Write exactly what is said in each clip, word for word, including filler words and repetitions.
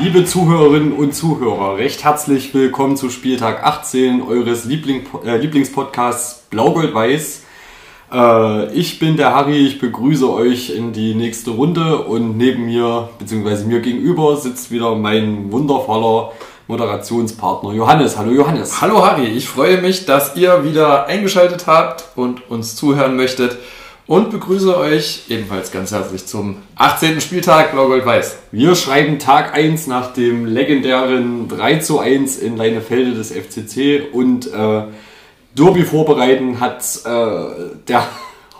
Liebe Zuhörerinnen und Zuhörer, recht herzlich willkommen zu Spieltag achtzehn eures Liebling, äh, Lieblingspodcasts Blau-Gold-Weiß. Äh, ich bin der Harry, ich begrüße euch in die nächste Runde und neben mir, beziehungsweise mir gegenüber, sitzt wieder mein wundervoller Moderationspartner Johannes. Hallo Johannes. Hallo Harry, ich freue mich, dass ihr wieder eingeschaltet habt und uns zuhören möchtet. Und begrüße euch ebenfalls ganz herzlich zum achtzehnten Spieltag Blau-Gold-Weiß. Wir schreiben Tag eins nach dem legendären drei zu eins in Leinefelde des F C C und äh, Derby vorbereiten hat äh, der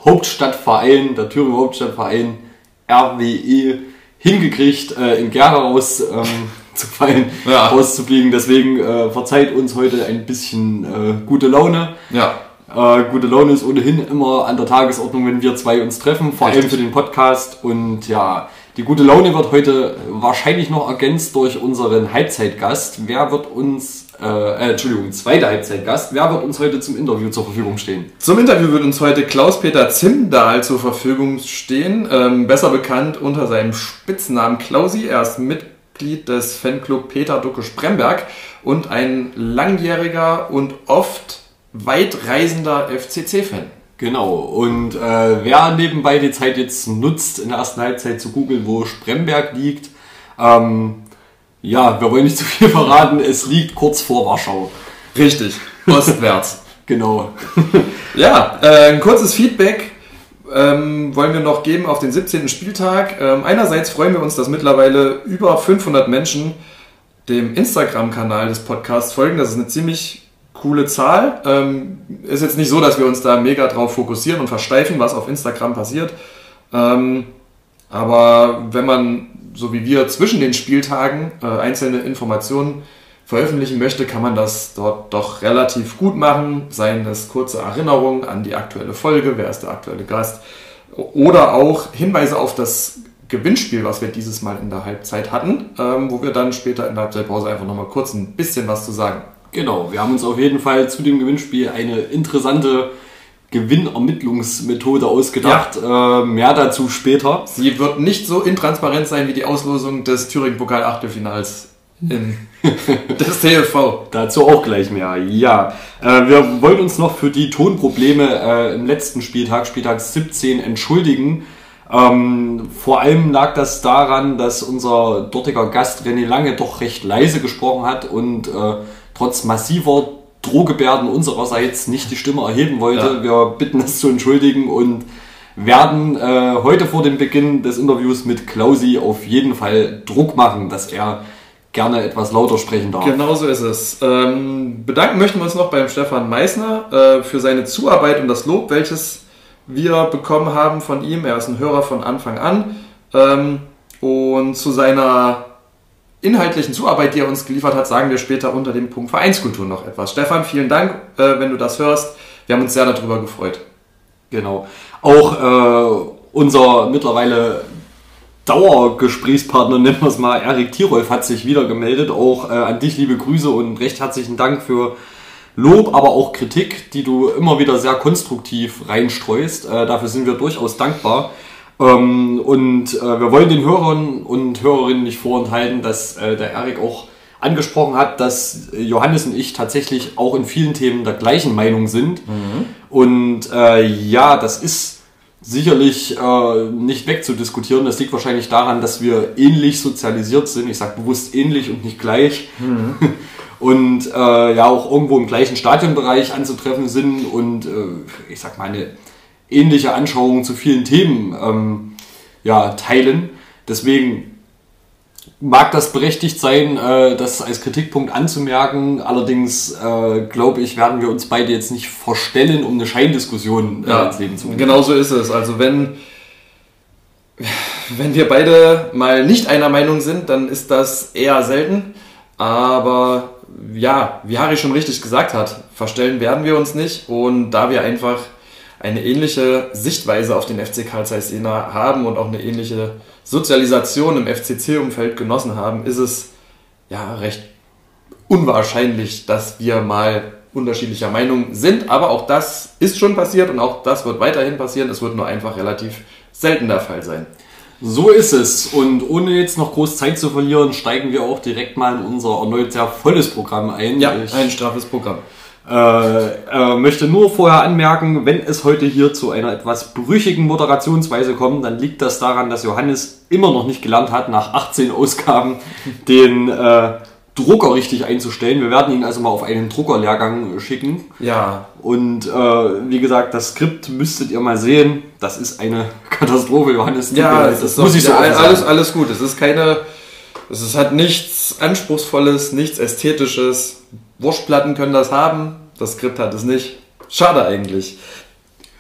Hauptstadtverein, der Thüringer Hauptstadtverein R W E hingekriegt, äh, in Gera raus ähm, zu fallen, ja. rauszufliegen. Deswegen äh, verzeiht uns heute ein bisschen äh, gute Laune. Ja. Äh, gute Laune ist ohnehin immer an der Tagesordnung, wenn wir zwei uns treffen, vor allem für den Podcast. Und ja, die gute Laune wird heute wahrscheinlich noch ergänzt durch unseren Halbzeitgast. Wer wird uns, äh, äh, Entschuldigung, zweiter Halbzeitgast, wer wird uns heute zum Interview zur Verfügung stehen? Zum Interview wird uns heute Klaus-Peter Zimdahl zur Verfügung stehen, ähm, besser bekannt unter seinem Spitznamen Klausi. Er ist Mitglied des Fanclub Peter Ducke Spremberg und ein langjähriger und oft weitreisender F C C-Fan. Genau, und äh, wer nebenbei die Zeit jetzt nutzt, in der ersten Halbzeit zu googeln, wo Spremberg liegt, ähm, ja, wir wollen nicht zu viel verraten, es liegt kurz vor Warschau. Richtig, ostwärts. Genau. Ja, äh, ein kurzes Feedback ähm, wollen wir noch geben auf den siebzehnten Spieltag. Ähm, einerseits freuen wir uns, dass mittlerweile über fünfhundert Menschen dem Instagram-Kanal des Podcasts folgen. Das ist eine ziemlich coole Zahl. Ähm, ist jetzt nicht so, dass wir uns da mega drauf fokussieren und versteifen, was auf Instagram passiert. Ähm, aber wenn man, so wie wir, zwischen den Spieltagen äh, einzelne Informationen veröffentlichen möchte, kann man das dort doch relativ gut machen. Seien es kurze Erinnerungen an die aktuelle Folge, wer ist der aktuelle Gast, oder auch Hinweise auf das Gewinnspiel, was wir dieses Mal in der Halbzeit hatten, ähm, wo wir dann später in der Halbzeitpause einfach nochmal kurz ein bisschen was zu sagen. Genau, wir haben uns auf jeden Fall zu dem Gewinnspiel eine interessante Gewinnermittlungsmethode ausgedacht. Ja. Äh, mehr dazu später. Sie wird nicht so intransparent sein wie die Auslosung des Thüringen-Pokal-Achtelfinals des T F V. Dazu auch gleich mehr, ja. Äh, wir wollten uns noch für die Tonprobleme äh, im letzten Spieltag, Spieltag siebzehn, entschuldigen. Ähm, vor allem lag das daran, dass unser dortiger Gast René Lange doch recht leise gesprochen hat und äh, trotz massiver Drohgebärden unsererseits nicht die Stimme erheben wollte. Ja. Wir bitten, das zu entschuldigen und werden äh, heute vor dem Beginn des Interviews mit Klausi auf jeden Fall Druck machen, dass er gerne etwas lauter sprechen darf. Genau so ist es. Ähm, bedanken möchten wir uns noch beim Stefan Meissner äh, für seine Zuarbeit und das Lob, welches wir bekommen haben von ihm. Er ist ein Hörer von Anfang an. Ähm, und zu seiner inhaltlichen Zuarbeit, die er uns geliefert hat, sagen wir später unter dem Punkt Vereinskultur noch etwas. Stefan, vielen Dank, äh, wenn du das hörst. Wir haben uns sehr darüber gefreut. Genau. Auch äh, unser mittlerweile Dauergesprächspartner, nennen wir es mal, Eric Thierolf, hat sich wieder gemeldet. Auch äh, an dich liebe Grüße und recht herzlichen Dank für Lob, aber auch Kritik, die du immer wieder sehr konstruktiv reinstreust. Äh, dafür sind wir durchaus dankbar. Ähm, und äh, wir wollen den Hörern und Hörerinnen nicht vorenthalten, dass äh, der Eric auch angesprochen hat, dass Johannes und ich tatsächlich auch in vielen Themen der gleichen Meinung sind. Mhm. Und äh, ja, das ist sicherlich äh, nicht wegzudiskutieren. Das liegt wahrscheinlich daran, dass wir ähnlich sozialisiert sind. Ich sage bewusst ähnlich und nicht gleich. Mhm. Und äh, ja, auch irgendwo im gleichen Stadionbereich anzutreffen sind und äh, ich sag mal eine ähnliche Anschauungen zu vielen Themen ähm, ja, teilen. Deswegen mag das berechtigt sein, äh, das als Kritikpunkt anzumerken. Allerdings, äh, glaube ich, werden wir uns beide jetzt nicht verstellen, um eine Scheindiskussion äh, ja, ins Leben zu bringen. Genau so ist es. Also wenn, wenn wir beide mal nicht einer Meinung sind, dann ist das eher selten. Aber ja, wie Harry schon richtig gesagt hat, verstellen werden wir uns nicht. Und da wir einfach eine ähnliche Sichtweise auf den F C Carl Zeiss Jena haben und auch eine ähnliche Sozialisation im F C C-Umfeld genossen haben, ist es ja recht unwahrscheinlich, dass wir mal unterschiedlicher Meinung sind. Aber auch das ist schon passiert und auch das wird weiterhin passieren. Es wird nur einfach relativ selten der Fall sein. So ist es. Und ohne jetzt noch groß Zeit zu verlieren, steigen wir auch direkt mal in unser erneut sehr volles Programm ein. Ja, ich, ein straffes Programm. Äh, äh, möchte nur vorher anmerken, wenn es heute hier zu einer etwas brüchigen Moderationsweise kommt, dann liegt das daran, dass Johannes immer noch nicht gelernt hat, nach achtzehn Ausgaben den äh, Drucker richtig einzustellen. Wir werden ihn also mal auf einen Druckerlehrgang schicken. Ja. Und äh, wie gesagt, das Skript müsstet ihr mal sehen. Das ist eine Katastrophe, Johannes. Ja, das, das muss ich so ja, alles, alles gut. Es ist keine, es ist, hat nichts Anspruchsvolles, nichts Ästhetisches. Wurstplatten können das haben. Das Skript hat es nicht. Schade eigentlich.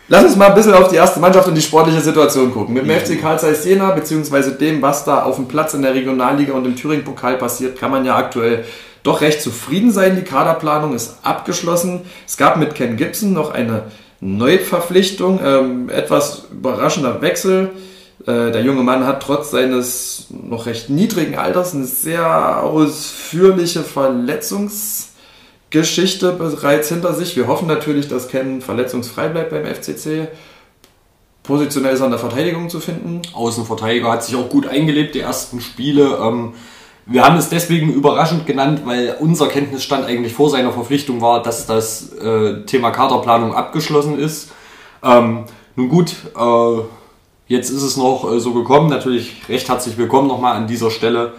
Lass uns mal ein bisschen auf die erste Mannschaft und die sportliche Situation gucken. Mit dem F C Carl Zeiss Jena, beziehungsweise dem, was da auf dem Platz in der Regionalliga und im Thüringen-Pokal passiert, kann man ja aktuell doch recht zufrieden sein. Die Kaderplanung ist abgeschlossen. Es gab mit Ken Gibson noch eine Neuverpflichtung, ähm, etwas überraschender Wechsel. Äh, der junge Mann hat trotz seines noch recht niedrigen Alters eine sehr ausführliche Verletzungs- Geschichte bereits hinter sich. Wir hoffen natürlich, dass Ken verletzungsfrei bleibt beim F C C. Positionell ist er in der Verteidigung zu finden. Außenverteidiger, hat sich auch gut eingelebt, die ersten Spiele. Wir haben es deswegen überraschend genannt, weil unser Kenntnisstand eigentlich vor seiner Verpflichtung war, dass das Thema Kaderplanung abgeschlossen ist. Nun gut, jetzt ist es noch so gekommen. Natürlich recht herzlich willkommen nochmal an dieser Stelle.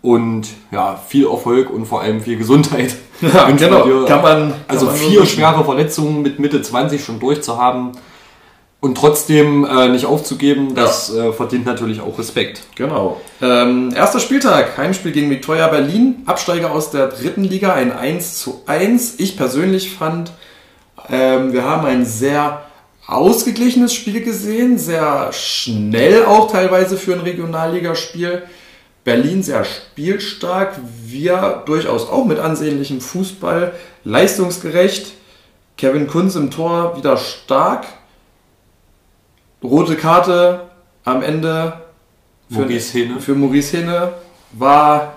Und ja, viel Erfolg und vor allem viel Gesundheit. Ja, genau. Dir, kann man, also kann man vier so schwere Verletzungen mit Mitte zwanzig schon durchzuhaben und trotzdem äh, nicht aufzugeben, das ja. äh, verdient natürlich auch Respekt. Genau. Ähm, erster Spieltag, Heimspiel gegen Victoria Berlin, Absteiger aus der dritten Liga, ein eins zu eins. Ich persönlich fand, ähm, wir haben ein sehr ausgeglichenes Spiel gesehen, sehr schnell auch teilweise für ein Regionalligaspiel. Berlin sehr spielstark, wir durchaus auch mit ansehnlichem Fußball, leistungsgerecht, Kevin Kunz im Tor wieder stark, rote Karte am Ende für Maurice Hähne, für Maurice Hähne war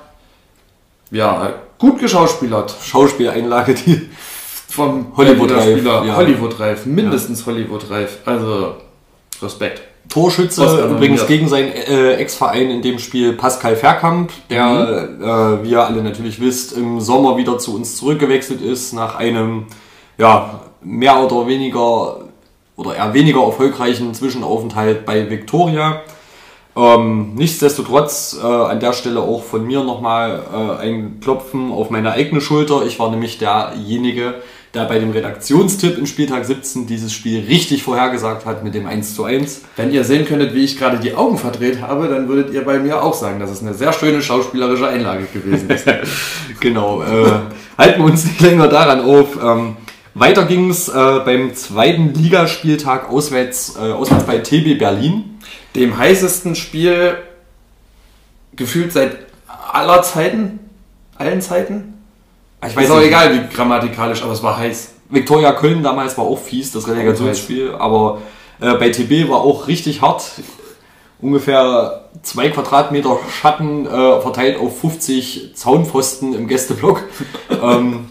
ja gut geschauspielert. Schauspieleinlage, die vom Hollywood-Reif, ja. Hollywood-Reif, mindestens ja. Hollywood-Reif, also Respekt. Torschütze übrigens gegen seinen äh, Ex-Verein in dem Spiel Pascal Verkamp, der, mhm. äh, wie ihr alle natürlich wisst, im Sommer wieder zu uns zurückgewechselt ist, nach einem ja, mehr oder weniger oder eher weniger erfolgreichen Zwischenaufenthalt bei Victoria. Ähm, nichtsdestotrotz äh, an der Stelle auch von mir nochmal äh, ein Klopfen auf meine eigene Schulter. Ich war nämlich derjenige, da bei dem Redaktionstipp im Spieltag siebzehn dieses Spiel richtig vorhergesagt hat mit dem eins zu eins. Wenn ihr sehen könntet, wie ich gerade die Augen verdreht habe, dann würdet ihr bei mir auch sagen, dass es eine sehr schöne schauspielerische Einlage gewesen ist. Genau, äh, halten wir uns nicht länger daran auf. Ähm, weiter ging es äh, beim zweiten Ligaspieltag auswärts, äh, auswärts bei T B Berlin. Dem heißesten Spiel gefühlt seit aller Zeiten, allen Zeiten. Ich weiß ist auch nicht. Egal, wie grammatikalisch, aber es war heiß. Viktoria Köln damals war auch fies, das Relegationsspiel, aber äh, bei T B war auch richtig hart. Ungefähr zwei Quadratmeter Schatten äh, verteilt auf fünfzig Zaunpfosten im Gästeblock. ähm,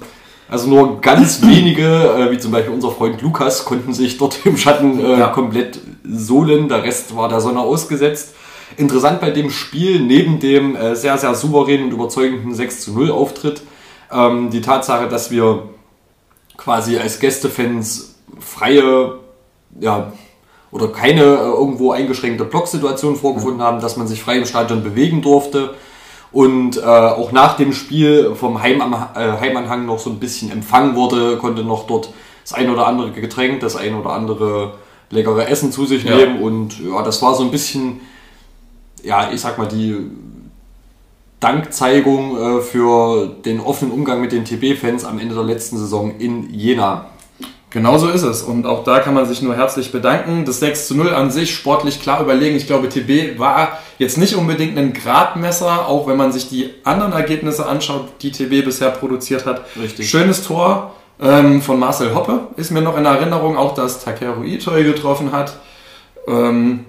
also nur ganz wenige, äh, wie zum Beispiel unser Freund Lukas, konnten sich dort im Schatten äh, ja. komplett sohlen. Der Rest war der Sonne ausgesetzt. Interessant bei dem Spiel, neben dem äh, sehr, sehr souveränen und überzeugenden sechs zu null Auftritt, die Tatsache, dass wir quasi als Gästefans freie ja, oder keine äh, irgendwo eingeschränkte Blocksituation vorgefunden haben, dass man sich frei im Stadion bewegen durfte und äh, auch nach dem Spiel vom Heim am, äh, Heimanhang noch so ein bisschen empfangen wurde, konnte noch dort das ein oder andere Getränk, das ein oder andere leckere Essen zu sich ja. nehmen und ja, das war so ein bisschen, ja, ich sag mal, die Dankzeigung äh, für den offenen Umgang mit den T B-Fans am Ende der letzten Saison in Jena. Genau so ist es und auch da kann man sich nur herzlich bedanken. Das sechs zu null an sich sportlich klar überlegen. Ich glaube, T B war jetzt nicht unbedingt ein Gradmesser, auch wenn man sich die anderen Ergebnisse anschaut, die T B bisher produziert hat. Richtig. Schönes Tor ähm, von Marcel Hoppe ist mir noch in Erinnerung, auch dass Takeru Itoi getroffen hat. Ähm,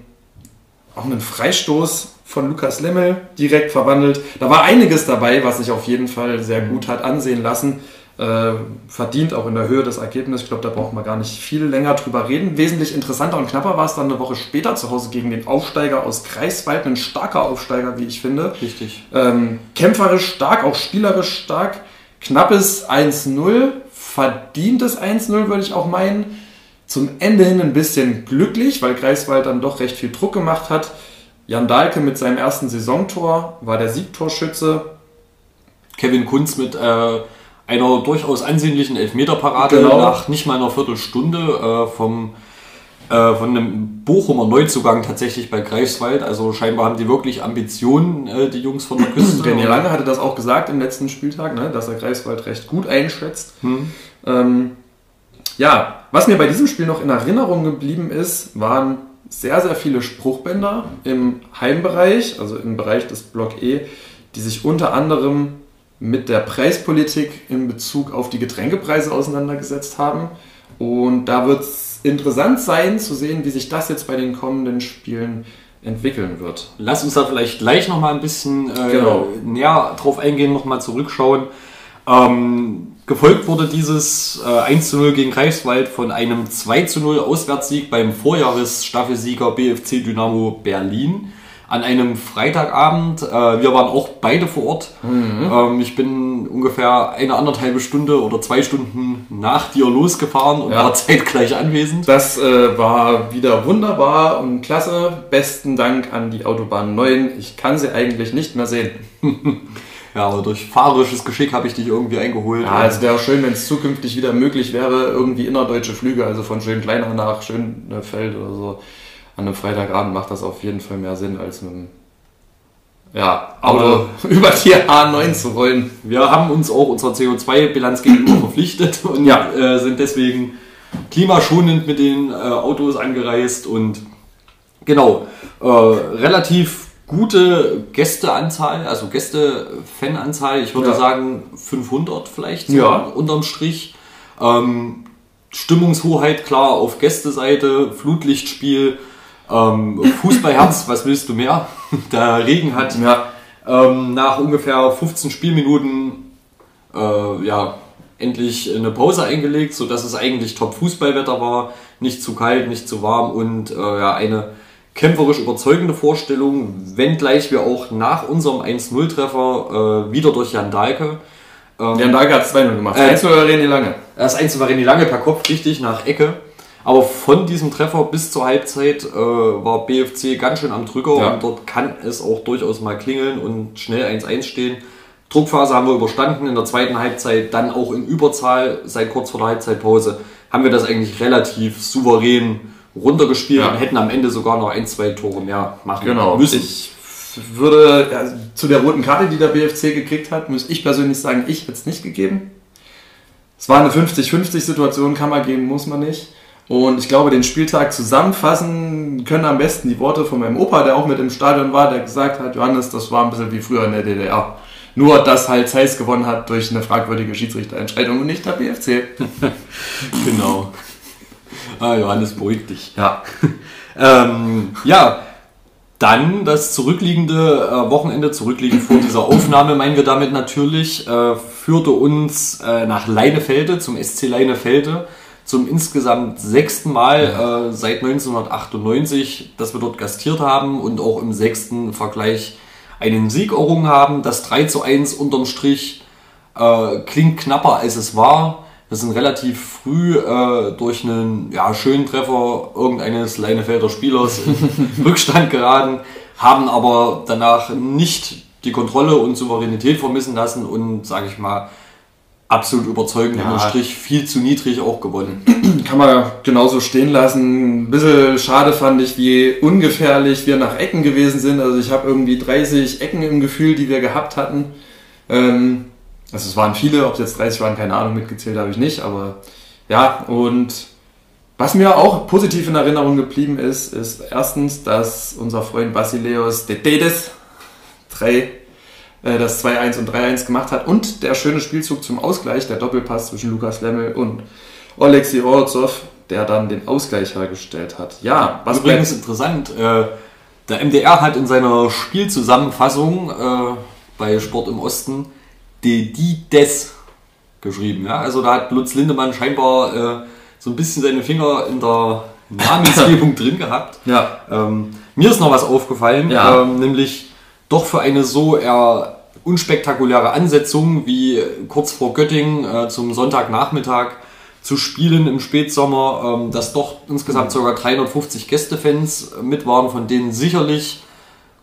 auch einen Freistoß von Lukas Limmel direkt verwandelt. Da war einiges dabei, was sich auf jeden Fall sehr gut hat ansehen lassen. äh, verdient, auch in der Höhe des Ergebnisses. Ich glaube, da braucht man gar nicht viel länger drüber reden. Wesentlich interessanter und knapper war es dann eine Woche später zu Hause gegen den Aufsteiger aus Greifswald. Ein starker Aufsteiger, wie ich finde. Richtig. Ähm, kämpferisch stark, auch spielerisch stark. Knappes eins null, verdientes eins null, würde ich auch meinen. Zum Ende hin ein bisschen glücklich, weil Greifswald dann doch recht viel Druck gemacht hat. Jan Dahlke mit seinem ersten Saisontor war der Siegtorschütze. Kevin Kunz mit äh, einer durchaus ansehnlichen Elfmeterparade, genau, nach nicht mal einer Viertelstunde äh, vom, äh, von einem Bochumer Neuzugang tatsächlich bei Greifswald. Also scheinbar haben die wirklich Ambitionen, äh, die Jungs von der Küste. René Lange hatte das auch gesagt im letzten Spieltag, ne, dass er Greifswald recht gut einschätzt. Hm. Ähm, ja, was mir bei diesem Spiel noch in Erinnerung geblieben ist, waren sehr, sehr viele Spruchbänder im Heimbereich, also im Bereich des Block E, die sich unter anderem mit der Preispolitik in Bezug auf die Getränkepreise auseinandergesetzt haben. Und da wird es interessant sein zu sehen, wie sich das jetzt bei den kommenden Spielen entwickeln wird. Lass uns da vielleicht gleich nochmal ein bisschen äh, genau. näher drauf eingehen, nochmal zurückschauen. Ähm, gefolgt wurde dieses äh, eins zu null gegen Greifswald von einem zwei zu null Auswärtssieg beim Vorjahresstaffelsieger B F C Dynamo Berlin. An einem Freitagabend, äh, wir waren auch beide vor Ort. Mhm. Ähm, ich bin ungefähr eine anderthalbe Stunde oder zwei Stunden nach dir losgefahren und ja. war zeitgleich anwesend. Das äh, war wieder wunderbar und klasse. Besten Dank an die Autobahn neun. Ich kann sie eigentlich nicht mehr sehen. Ja, aber durch fahrerisches Geschick habe ich dich irgendwie eingeholt. Ja, es wäre schön, wenn es zukünftig wieder möglich wäre, irgendwie innerdeutsche Flüge, also von Schönkleinach nach Schönefeld oder so. An einem Freitagabend macht das auf jeden Fall mehr Sinn, als mit dem ja, Auto über die A neun zu rollen. Wir haben uns auch unserer C O zwei Bilanz gegenüber verpflichtet und ja. äh, sind deswegen klimaschonend mit den äh, Autos angereist. Und genau, äh, relativ gute Gästeanzahl, also Gäste-Fananzahl. Ich würde ja. sagen fünfhundert vielleicht, so ja. unterm Strich. Ähm, Stimmungshoheit, klar, auf Gästeseite, Flutlichtspiel, Ähm, Fußballherz, was willst du mehr? Der Regen hat ja. ähm, nach ungefähr fünfzehn Spielminuten äh, ja, endlich eine Pause eingelegt, sodass es eigentlich Top-Fußballwetter war. Nicht zu kalt, nicht zu warm und äh, ja, eine kämpferisch überzeugende Vorstellung, wenngleich wir auch nach unserem eins null Treffer äh, wieder durch Jan Dahlke. Ähm, Jan Dahlke hat es zwei null gemacht. Äh, eins null war René Lange. Das eins null war René Lange per Kopf, richtig, nach Ecke. Aber von diesem Treffer bis zur Halbzeit äh, war B F C ganz schön am Drücker ja. und dort kann es auch durchaus mal klingeln und schnell eins eins stehen. Druckphase haben wir überstanden, in der zweiten Halbzeit dann auch in Überzahl, seit kurz vor der Halbzeitpause haben wir das eigentlich relativ souverän runtergespielt ja. und hätten am Ende sogar noch ein, zwei Tore mehr machen genau. müssen. Ich würde ja, zu der roten Karte, die der B F C gekriegt hat, muss ich persönlich sagen, ich hätte es nicht gegeben. Es war eine fünfzig fünfzig Situation, kann man geben, muss man nicht. Und ich glaube, den Spieltag zusammenfassen können am besten die Worte von meinem Opa, der auch mit im Stadion war, der gesagt hat, Johannes, das war ein bisschen wie früher in der D D R. Nur, dass halt Zeiss gewonnen hat durch eine fragwürdige Schiedsrichterentscheidung und nicht der B F C. Genau. Ah, Johannes, beruhig dich. Ja. ähm, ja, dann das zurückliegende äh, Wochenende, zurückliegend vor dieser Aufnahme, meinen wir damit natürlich, äh, führte uns äh, nach Leinefelde, zum S C Leinefelde. Zum insgesamt sechsten Mal ja. äh, seit neunzehnhundertachtundneunzig, dass wir dort gastiert haben und auch im sechsten Vergleich einen Sieg errungen haben. Das drei zu eins unterm Strich äh, klingt knapper, als es war. Wir sind relativ früh äh, durch einen ja, schönen Treffer irgendeines Leinefelder Spielers in Rückstand geraten, haben aber danach nicht die Kontrolle und Souveränität vermissen lassen und, sage ich mal, absolut überzeugend, ja. unterm Strich viel zu niedrig auch gewonnen. Kann man genauso stehen lassen. Ein bisschen schade fand ich, wie ungefährlich wir nach Ecken gewesen sind. Also ich habe irgendwie dreißig Ecken im Gefühl, die wir gehabt hatten. Ähm, also es waren viele, ob es jetzt dreißig waren, keine Ahnung, mitgezählt habe ich nicht. Aber ja, und was mir auch positiv in Erinnerung geblieben ist, ist erstens, dass unser Freund Basileos Detedes drei das zwei eins und drei eins gemacht hat und der schöne Spielzug zum Ausgleich, der Doppelpass zwischen Lukas Limmel und Oleksiy Orlowzow, der dann den Ausgleich hergestellt hat. Ja, was übrigens interessant, äh, der M D R hat in seiner Spielzusammenfassung äh, bei Sport im Osten Dedides geschrieben. Ja? Also da hat Lutz Lindemann scheinbar äh, so ein bisschen seine Finger in der Namensgebung drin gehabt. Ja. Ähm, mir ist noch was aufgefallen, ja. ähm, nämlich doch für eine so eher unspektakuläre Ansetzung wie kurz vor Göttingen äh, zum Sonntagnachmittag zu spielen im Spätsommer, ähm, dass doch insgesamt sogar dreihundertfünfzig Gästefans mit waren, von denen sicherlich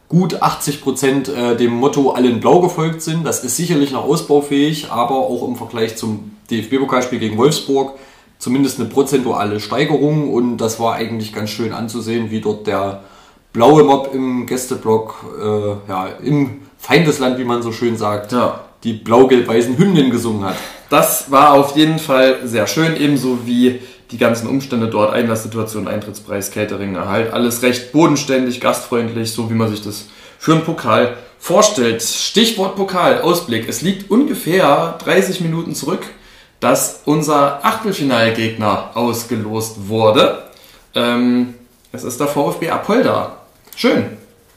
gut achtzig Prozent äh, dem Motto Alle in Blau gefolgt sind. Das ist sicherlich noch ausbaufähig, aber auch im Vergleich zum D F B-Pokalspiel gegen Wolfsburg zumindest eine prozentuale Steigerung, und das war eigentlich ganz schön anzusehen, wie dort der blaue Mob im Gästeblock, äh, ja, im Feindesland, wie man so schön sagt, ja. die blau-gelb-weißen Hymnen gesungen hat. Das war auf jeden Fall sehr schön, ebenso wie die ganzen Umstände dort, Einlasssituation, Eintrittspreis, Catering, Erhalt, alles recht bodenständig, gastfreundlich, so wie man sich das für einen Pokal vorstellt. Stichwort Pokal, Ausblick. Es liegt ungefähr dreißig Minuten zurück, dass unser Achtelfinalgegner ausgelost wurde. Ähm, es ist der VfB Apolda. Schön.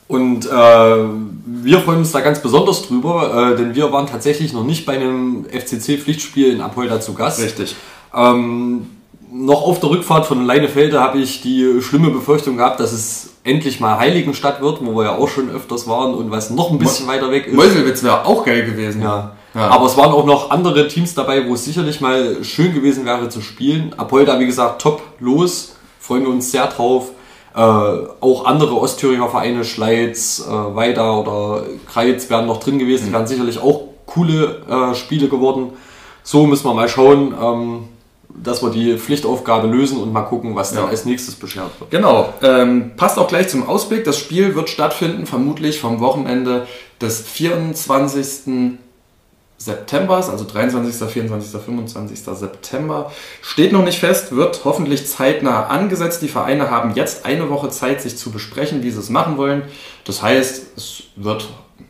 Und äh, wir freuen uns da ganz besonders drüber, äh, denn wir waren tatsächlich noch nicht bei einem F C C-Pflichtspiel in Apolda zu Gast. Richtig. Ähm, noch auf der Rückfahrt von Leinefelde habe ich die schlimme Befürchtung gehabt, dass es endlich mal Heiligenstadt wird, wo wir ja auch schon öfters waren und was noch ein bisschen Mo- weiter weg ist. Meuselwitz wäre auch geil gewesen. Ja. Ja. Aber es waren auch noch andere Teams dabei, wo es sicherlich mal schön gewesen wäre zu spielen. Apolda, wie gesagt, top los. Freuen wir uns sehr drauf. Äh, auch andere Ostthüringer Vereine, Schleiz, äh, Weida oder Kreiz wären noch drin gewesen. Mhm. Wären sicherlich auch coole äh, Spiele geworden. So müssen wir mal schauen, ähm, dass wir die Pflichtaufgabe lösen und mal gucken, was ja. dann als nächstes beschert wird. Genau. Ähm, passt auch gleich zum Ausblick. Das Spiel wird stattfinden, vermutlich vom Wochenende des vierundzwanzigsten September, also dreiundzwanzigsten, vierundzwanzigsten, fünfundzwanzigsten September, steht noch nicht fest, wird hoffentlich zeitnah angesetzt. Die Vereine haben jetzt eine Woche Zeit, sich zu besprechen, wie sie es machen wollen. Das heißt, es wird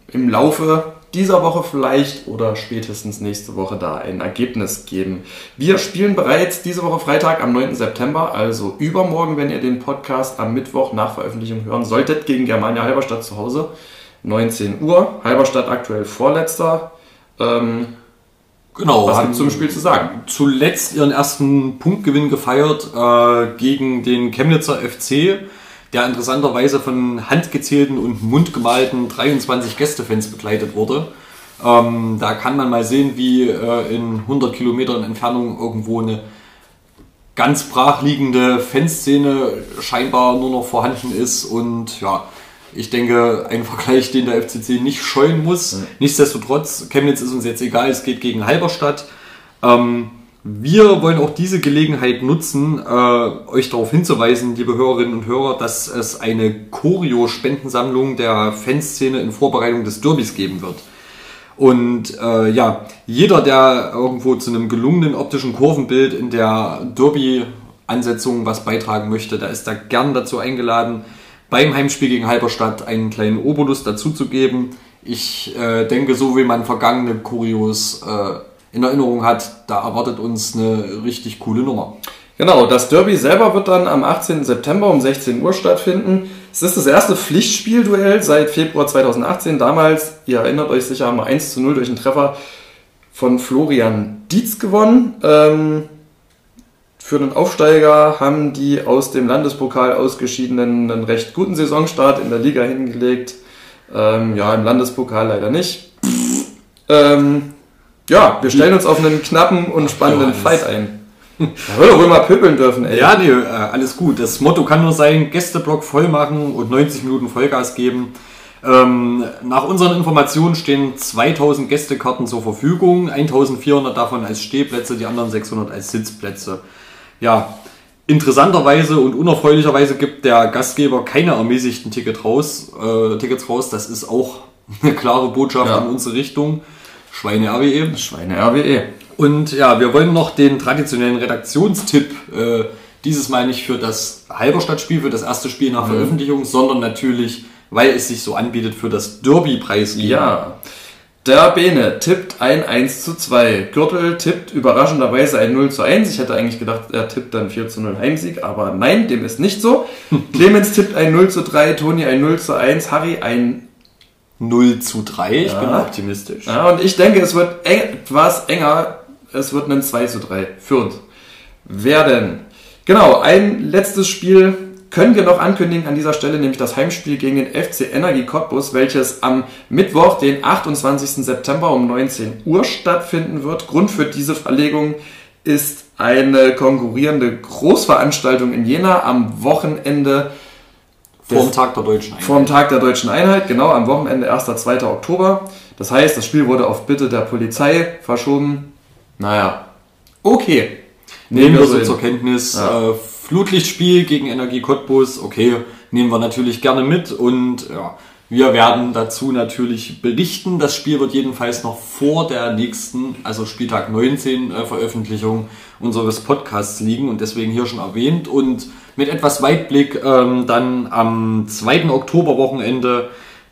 im Laufe dieser Woche vielleicht oder spätestens nächste Woche da ein Ergebnis geben. Wir spielen bereits diese Woche Freitag am neunten September, also übermorgen, wenn ihr den Podcast am Mittwoch nach Veröffentlichung hören solltet, gegen Germania Halberstadt zu Hause, neunzehn Uhr. Halberstadt aktuell Vorletzter. Genau, was haben zum Spiel zu sagen? Zuletzt ihren ersten Punktgewinn gefeiert äh, gegen den Chemnitzer F C, der interessanterweise von handgezählten und mundgemalten dreiundzwanzig Gästefans begleitet wurde. Ähm, da kann man mal sehen, wie äh, in hundert Kilometern Entfernung irgendwo eine ganz brachliegende Fanszene scheinbar nur noch vorhanden ist, und ja, ich denke, ein Vergleich, den der F C C nicht scheuen muss. Mhm. Nichtsdestotrotz, Chemnitz ist uns jetzt egal, es geht gegen Halberstadt. Ähm, wir wollen auch diese Gelegenheit nutzen, äh, euch darauf hinzuweisen, liebe Hörerinnen und Hörer, dass es eine Choreo-Spendensammlung der Fanszene in Vorbereitung des Derbys geben wird. Und äh, ja, jeder, der irgendwo zu einem gelungenen optischen Kurvenbild in der Derby-Ansetzung was beitragen möchte, der ist da gern dazu eingeladen, beim Heimspiel gegen Halberstadt einen kleinen Obolus dazuzugeben. Ich äh, denke, so wie man vergangene Kurios äh, in Erinnerung hat, da erwartet uns eine richtig coole Nummer. Genau, das Derby selber wird dann am achtzehnten September um sechzehn Uhr stattfinden. Es ist das erste Pflichtspielduell seit Februar zweitausendachtzehn. Damals, ihr erinnert euch sicher, haben wir eins zu null durch einen Treffer von Florian Dietz gewonnen. Ähm, Für den Aufsteiger haben die aus dem Landespokal ausgeschiedenen einen recht guten Saisonstart in der Liga hingelegt. Ähm, ja, im Landespokal leider nicht. Ähm, ja, wir stellen uns auf einen knappen und spannenden Ach, Fight ein. Da würde wohl mal pöbeln dürfen, ey. Ja, nee, alles gut. Das Motto kann nur sein, Gästeblock voll machen und neunzig Minuten Vollgas geben. Ähm, nach unseren Informationen stehen zweitausend Gästekarten zur Verfügung, eintausendvierhundert davon als Stehplätze, die anderen sechshundert als Sitzplätze. Ja, interessanterweise und unerfreulicherweise gibt der Gastgeber keine ermäßigten Tickets raus. Äh, Tickets raus. Das ist auch eine klare Botschaft ja. in unsere Richtung. Schweine R W E. Schweine R W E. Und ja, wir wollen noch den traditionellen Redaktionstipp, äh, dieses Mal nicht für das Halberstadtspiel, für das erste Spiel nach mhm. Veröffentlichung, sondern natürlich, weil es sich so anbietet, für das Derby-Preis geben. Ja. Der Bene tippt ein eins zu zwei. Gürtel tippt überraschenderweise ein null zu eins. Ich hätte eigentlich gedacht, er tippt dann vier zu null Heimsieg, aber nein, dem ist nicht so. Clemens tippt ein null zu drei, Toni ein null zu eins, Harry ein null zu drei. Ich ja. bin optimistisch. Ja, und ich denke, es wird etwas enger Es wird ein zwei zu drei für uns werden. Genau, ein letztes Spiel können wir noch ankündigen an dieser Stelle, nämlich das Heimspiel gegen den F C Energie Cottbus, welches am Mittwoch, den achtundzwanzigsten September um neunzehn Uhr stattfinden wird. Grund für diese Verlegung ist eine konkurrierende Großveranstaltung in Jena am Wochenende. Vor dem Tag der Deutschen Einheit. Vor dem Tag der Deutschen Einheit, genau, am Wochenende ersten zweiten Oktober. Das heißt, das Spiel wurde auf Bitte der Polizei verschoben. Naja, okay. Nehmen, nehmen wir so zur Kenntnis. Ja. Äh, Flutlichtspiel gegen Energie Cottbus, okay, nehmen wir natürlich gerne mit und ja, wir werden dazu natürlich berichten. Das Spiel wird jedenfalls noch vor der nächsten, also Spieltag neunzehn, äh, Veröffentlichung unseres Podcasts liegen und deswegen hier schon erwähnt. Und mit etwas Weitblick ähm, dann am zweiten Oktober-Wochenende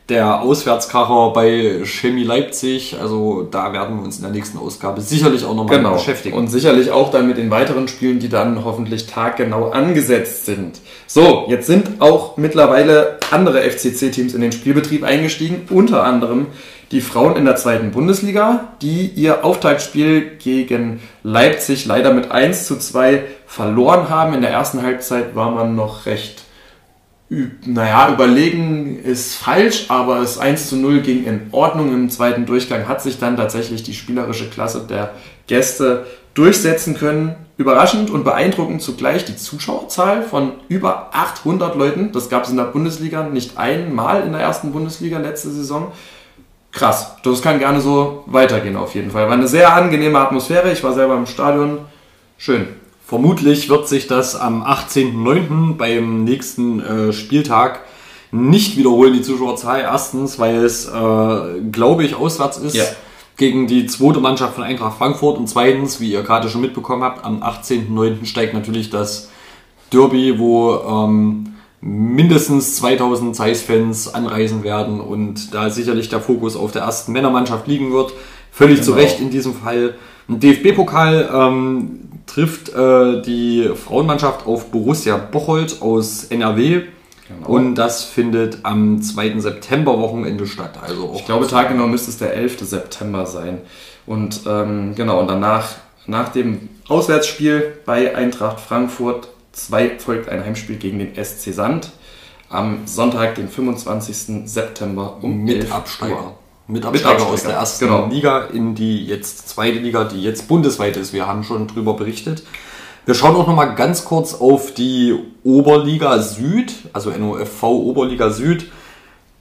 der Auswärtskacher bei Chemie Leipzig. Also da werden wir uns in der nächsten Ausgabe sicherlich auch nochmal genau. beschäftigen. Und sicherlich auch dann mit den weiteren Spielen, die dann hoffentlich taggenau angesetzt sind. So, jetzt sind auch mittlerweile andere F C C-Teams in den Spielbetrieb eingestiegen. Unter anderem die Frauen in der zweiten Bundesliga, die ihr Auftaktspiel gegen Leipzig leider mit eins zu zwei verloren haben. In der ersten Halbzeit war man noch recht... Naja, überlegen ist falsch, aber es eins zu null ging in Ordnung. Im zweiten Durchgang hat sich dann tatsächlich die spielerische Klasse der Gäste durchsetzen können. Überraschend und beeindruckend zugleich die Zuschauerzahl von über achthundert Leuten. Das gab es in der Bundesliga nicht einmal in der ersten Bundesliga letzte Saison. Krass, das kann gerne so weitergehen auf jeden Fall. War eine sehr angenehme Atmosphäre, ich war selber im Stadion. Schön. Vermutlich wird sich das am achtzehnten neunten beim nächsten äh, Spieltag nicht wiederholen, die Zuschauerzahl. Erstens, weil es, äh, glaube ich, auswärts ist ja. gegen die zweite Mannschaft von Eintracht Frankfurt. Und zweitens, wie ihr gerade schon mitbekommen habt, am achtzehnten neunten steigt natürlich das Derby, wo ähm, mindestens zweitausend Zeiss-Fans anreisen werden und da sicherlich der Fokus auf der ersten Männermannschaft liegen wird. Völlig genau. zu Recht in diesem Fall. Im D F B-Pokal ähm, trifft äh, die Frauenmannschaft auf Borussia Bocholt aus N R W genau. und das findet am zweiten September Wochenende statt. Also auch ich glaube, taggenau müsste es der elfte September sein. Und ähm, genau, und danach, nach dem Auswärtsspiel bei Eintracht Frankfurt zwei folgt ein Heimspiel gegen den S C Sand am Sonntag, den fünfundzwanzigsten September um elf Uhr. Absteiger. Mit Absteiger, Absteiger aus der ersten genau. Liga in die jetzt zweite Liga, die jetzt bundesweit ist. Wir haben schon drüber berichtet. Wir schauen auch nochmal ganz kurz auf die Oberliga Süd, also N O F V Oberliga Süd.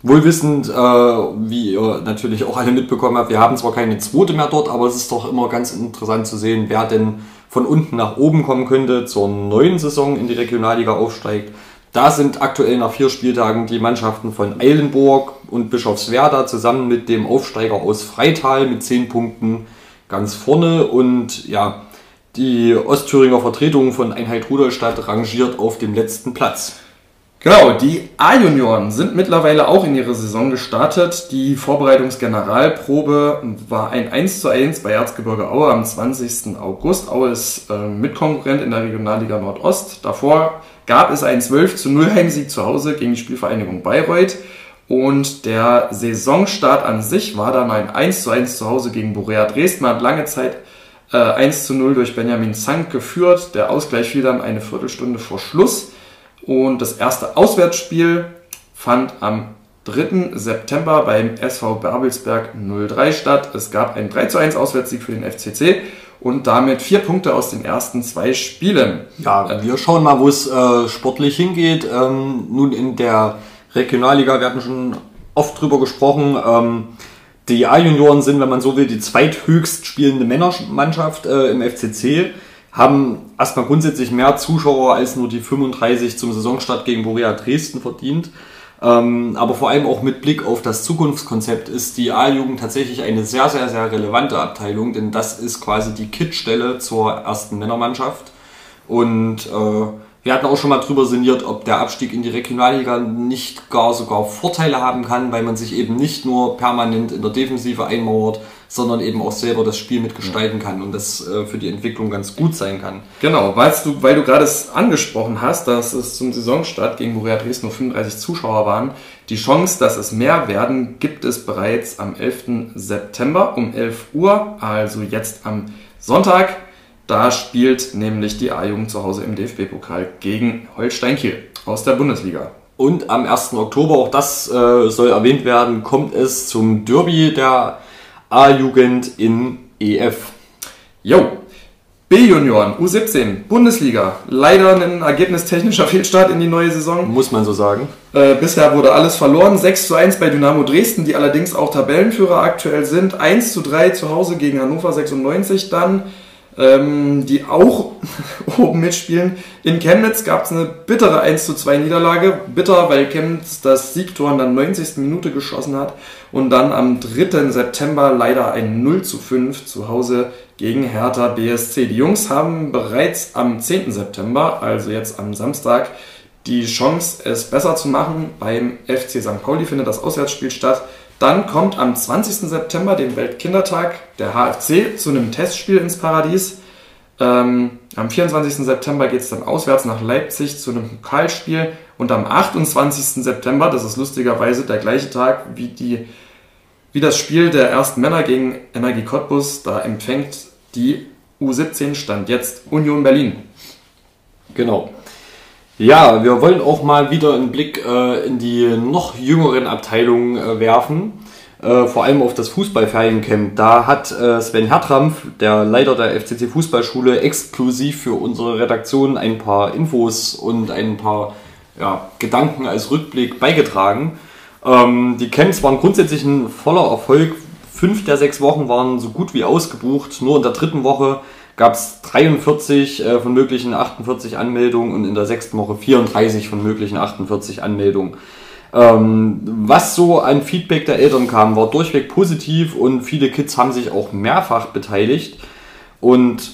Wohlwissend, äh, wie ihr natürlich auch alle mitbekommen habt, wir haben zwar keine zweite mehr dort, aber es ist doch immer ganz interessant zu sehen, wer denn von unten nach oben kommen könnte, zur neuen Saison in die Regionalliga aufsteigt. Da sind aktuell nach vier Spieltagen die Mannschaften von Eilenburg und Bischofswerda zusammen mit dem Aufsteiger aus Freital mit zehn Punkten ganz vorne. Und ja, die Ostthüringer Vertretung von Einheit Rudolstadt rangiert auf dem letzten Platz. Genau, die A-Junioren sind mittlerweile auch in ihre Saison gestartet. Die Vorbereitungsgeneralprobe war ein eins zu eins bei Erzgebirge Aue am zwanzigsten August. Aue ist äh, Mitkonkurrent in der Regionalliga Nordost. Davor gab es einen zwölf zu null Heimsieg zu Hause gegen die Spielvereinigung Bayreuth. Und der Saisonstart an sich war dann ein eins zu eins zu Hause gegen Borea Dresden. Man hat lange Zeit äh, eins zu null durch Benjamin Zank geführt. Der Ausgleich fiel dann eine Viertelstunde vor Schluss. Und das erste Auswärtsspiel fand am dritten September beim S V Babelsberg null drei statt. Es gab einen drei zu eins Auswärtssieg für den F C C und damit vier Punkte aus den ersten zwei Spielen. Ja, wir schauen mal, wo es äh, sportlich hingeht. Ähm, nun in der Regionalliga, wir hatten schon oft drüber gesprochen, ähm, die A-Junioren sind, wenn man so will, die zweithöchst spielende Männermannschaft äh, im F C C. Haben erstmal grundsätzlich mehr Zuschauer als nur die fünfunddreißig zum Saisonstart gegen Borea Dresden verdient. Ähm, aber vor allem auch mit Blick auf das Zukunftskonzept ist die A-Jugend tatsächlich eine sehr, sehr, sehr relevante Abteilung, denn das ist quasi die Kittstelle zur ersten Männermannschaft. Und äh, wir hatten auch schon mal drüber sinniert, ob der Abstieg in die Regionalliga nicht gar sogar Vorteile haben kann, weil man sich eben nicht nur permanent in der Defensive einmauert, sondern eben auch selber das Spiel mitgestalten kann und das äh, für die Entwicklung ganz gut sein kann. Genau, weißt du, weil du gerade es angesprochen hast, dass es zum Saisonstart gegen Borea Dresden nur fünfunddreißig Zuschauer waren. Die Chance, dass es mehr werden, gibt es bereits am elften September um elf Uhr, also jetzt am Sonntag, da spielt nämlich die A-Jugend zu Hause im D F B-Pokal gegen Holstein-Kiel aus der Bundesliga. Und am ersten Oktober, auch das äh, soll erwähnt werden, kommt es zum Derby der A-Jugend in E F. Jo, B-Junioren, U siebzehn, Bundesliga. Leider ein ergebnistechnischer Fehlstart in die neue Saison. Muss man so sagen. Äh, bisher wurde alles verloren. sechs zu eins bei Dynamo Dresden, die allerdings auch Tabellenführer aktuell sind. eins zu drei zu Hause gegen Hannover sechsundneunzig dann. Die auch oben mitspielen. In Chemnitz gab es eine bittere eins zu zwei Niederlage. Bitter, weil Chemnitz das Siegtor in der neunzigsten Minute geschossen hat und dann am dritten September leider ein null zu fünf zu Hause gegen Hertha B S C. Die Jungs haben bereits am zehnten September, also jetzt am Samstag, die Chance, es besser zu machen. Beim F C Sankt Pauli findet das Auswärtsspiel statt. Dann kommt am zwanzigsten September, dem Weltkindertag, der H F C zu einem Testspiel ins Paradies. Ähm, am vierundzwanzigsten September geht es dann auswärts nach Leipzig zu einem Pokalspiel. Und am achtundzwanzigsten September, das ist lustigerweise der gleiche Tag wie, die, wie das Spiel der ersten Männer gegen Energie Cottbus, da empfängt die U siebzehn Stand jetzt Union Berlin. Genau. Ja, wir wollen auch mal wieder einen Blick äh, in die noch jüngeren Abteilungen äh, werfen, äh, vor allem auf das Fußballferiencamp. Da hat äh, Sven Hertrampf, der Leiter der F C C Fußballschule, exklusiv für unsere Redaktion ein paar Infos und ein paar ja, Gedanken als Rückblick beigetragen. Ähm, die Camps waren grundsätzlich ein voller Erfolg. Fünf der sechs Wochen waren so gut wie ausgebucht, nur in der dritten Woche gab es dreiundvierzig äh, von möglichen achtundvierzig Anmeldungen und in der sechsten Woche vierunddreißig von möglichen achtundvierzig Anmeldungen. Ähm, was so an Feedback der Eltern kam, war durchweg positiv und viele Kids haben sich auch mehrfach beteiligt. Und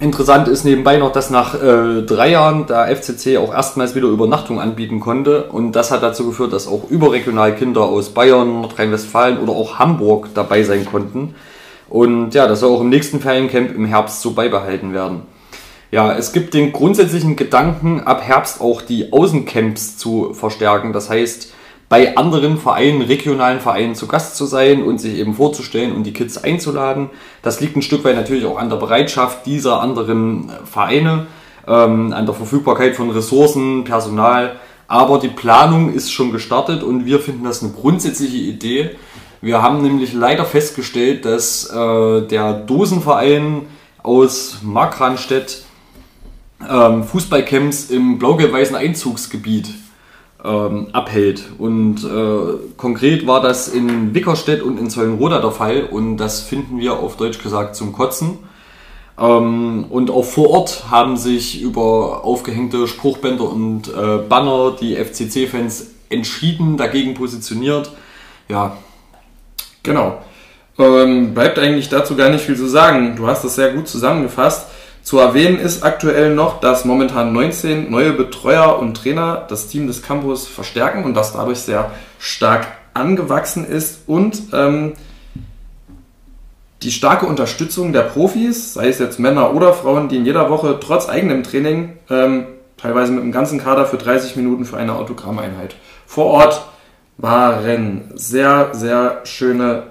interessant ist nebenbei noch, dass nach äh, drei Jahren der F C C auch erstmals wieder Übernachtung anbieten konnte. Und das hat dazu geführt, dass auch überregional Kinder aus Bayern, Nordrhein-Westfalen oder auch Hamburg dabei sein konnten. Und ja, das soll auch im nächsten Feriencamp im Herbst so beibehalten werden. Ja, es gibt den grundsätzlichen Gedanken, ab Herbst auch die Außencamps zu verstärken. Das heißt, bei anderen Vereinen, regionalen Vereinen zu Gast zu sein und sich eben vorzustellen und die Kids einzuladen. Das liegt ein Stück weit natürlich auch an der Bereitschaft dieser anderen Vereine, ähm, an der Verfügbarkeit von Ressourcen, Personal. Aber die Planung ist schon gestartet und wir finden das eine grundsätzliche Idee. Wir haben nämlich leider festgestellt, dass äh, der Dosenverein aus Markranstädt ähm, Fußballcamps im blau-gelb-weißen Einzugsgebiet ähm, abhält. Und äh, konkret war das in Wickerstedt und in Zeulenroda der Fall. Und das finden wir auf Deutsch gesagt zum Kotzen. Ähm, und auch vor Ort haben sich über aufgehängte Spruchbänder und äh, Banner die F C C-Fans entschieden dagegen positioniert. Ja. Genau. Ähm, bleibt eigentlich dazu gar nicht viel zu sagen. Du hast das sehr gut zusammengefasst. Zu erwähnen ist aktuell noch, dass momentan neunzehn neue Betreuer und Trainer das Team des Campus verstärken und das dadurch sehr stark angewachsen ist. Und ähm, die starke Unterstützung der Profis, sei es jetzt Männer oder Frauen, die in jeder Woche trotz eigenem Training, ähm, teilweise mit dem ganzen Kader für dreißig Minuten für eine Autogrammeinheit vor Ort, waren sehr, sehr schöne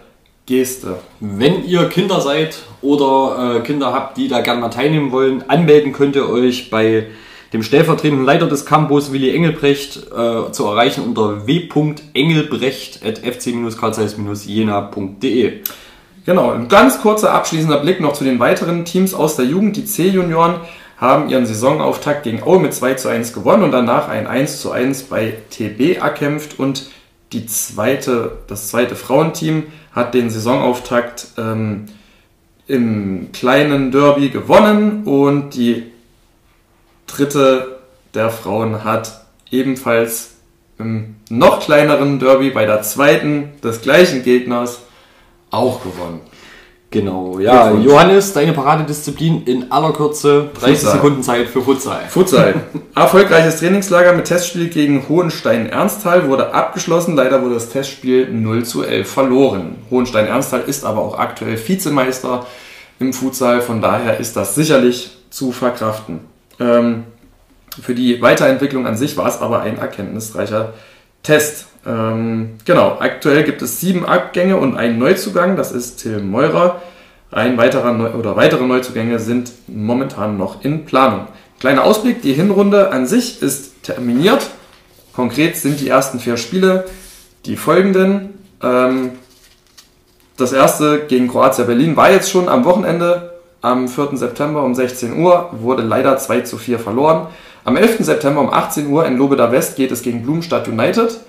Geste. Wenn ihr Kinder seid oder äh, Kinder habt, die da gerne mal teilnehmen wollen, anmelden könnt ihr euch bei dem stellvertretenden Leiter des Campus, Willi Engelbrecht, äh, zu erreichen unter w punkt engelbrecht at f c bindestrich carl zeiss bindestrich jena punkt d e. Genau, ein ganz kurzer abschließender Blick noch zu den weiteren Teams aus der Jugend. Die C-Junioren haben ihren Saisonauftakt gegen Aue mit zwei zu eins gewonnen und danach ein eins zu eins bei T B erkämpft und Die zweite, das zweite Frauenteam hat den Saisonauftakt ähm, im kleinen Derby gewonnen und die dritte der Frauen hat ebenfalls im noch kleineren Derby bei der zweiten des gleichen Gegners auch gewonnen. Genau, ja. Johannes, deine Paradedisziplin in aller Kürze, dreißig Sekunden Zeit für Futsal. Futsal. Erfolgreiches Trainingslager mit Testspiel gegen Hohenstein-Ernsthal wurde abgeschlossen. Leider wurde das Testspiel null zu elf verloren. Hohenstein-Ernsthal ist aber auch aktuell Vizemeister im Futsal. Von daher ist das sicherlich zu verkraften. Ähm, für die Weiterentwicklung an sich war es aber ein erkenntnisreicher Test. Ähm, genau, aktuell gibt es sieben Abgänge und einen Neuzugang, das ist Till Meurer. Ein weiterer Neu- oder weitere Neuzugänge sind momentan noch in Planung. Kleiner Ausblick, die Hinrunde an sich ist terminiert. Konkret sind die ersten vier Spiele die folgenden. Ähm, das erste gegen Croatia Berlin war jetzt schon am Wochenende, am vierten September um sechzehn Uhr, wurde leider zwei zu vier verloren. Am elften September um achtzehn Uhr in Lobeda West geht es gegen Blumstadt United.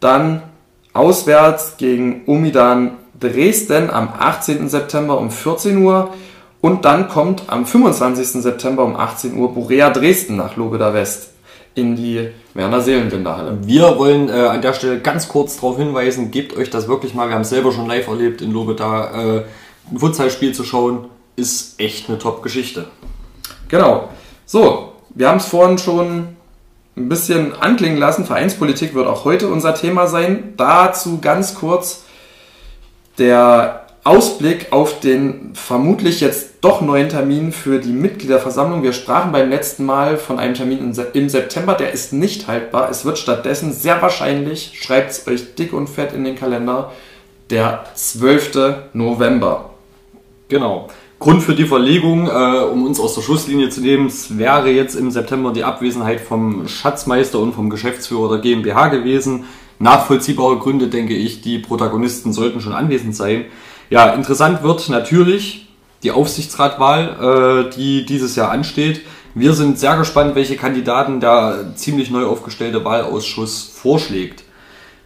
Dann auswärts gegen Omidan Dresden am achtzehnten September um vierzehn Uhr. Und dann kommt am fünfundzwanzigsten September um achtzehn Uhr Borea Dresden nach Lobeda West in die Werner Seelenbinderhalle. Wir wollen äh, an der Stelle ganz kurz darauf hinweisen, gebt euch das wirklich mal, wir haben es selber schon live erlebt in Lobeda, äh, ein Fußballspiel zu schauen, ist echt eine Top-Geschichte. Genau. So, wir haben es vorhin schon ein bisschen anklingen lassen, Vereinspolitik wird auch heute unser Thema sein. Dazu ganz kurz der Ausblick auf den vermutlich jetzt doch neuen Termin für die Mitgliederversammlung. Wir sprachen beim letzten Mal von einem Termin im September, der ist nicht haltbar. Es wird stattdessen sehr wahrscheinlich, schreibt es euch dick und fett in den Kalender, der zwölften November. Genau. Grund für die Verlegung, äh, um uns aus der Schusslinie zu nehmen, es wäre jetzt im September die Abwesenheit vom Schatzmeister und vom Geschäftsführer der GmbH gewesen. Nachvollziehbare Gründe, denke ich, die Protagonisten sollten schon anwesend sein. Ja, interessant wird natürlich die Aufsichtsratwahl, äh, die dieses Jahr ansteht. Wir sind sehr gespannt, welche Kandidaten der ziemlich neu aufgestellte Wahlausschuss vorschlägt.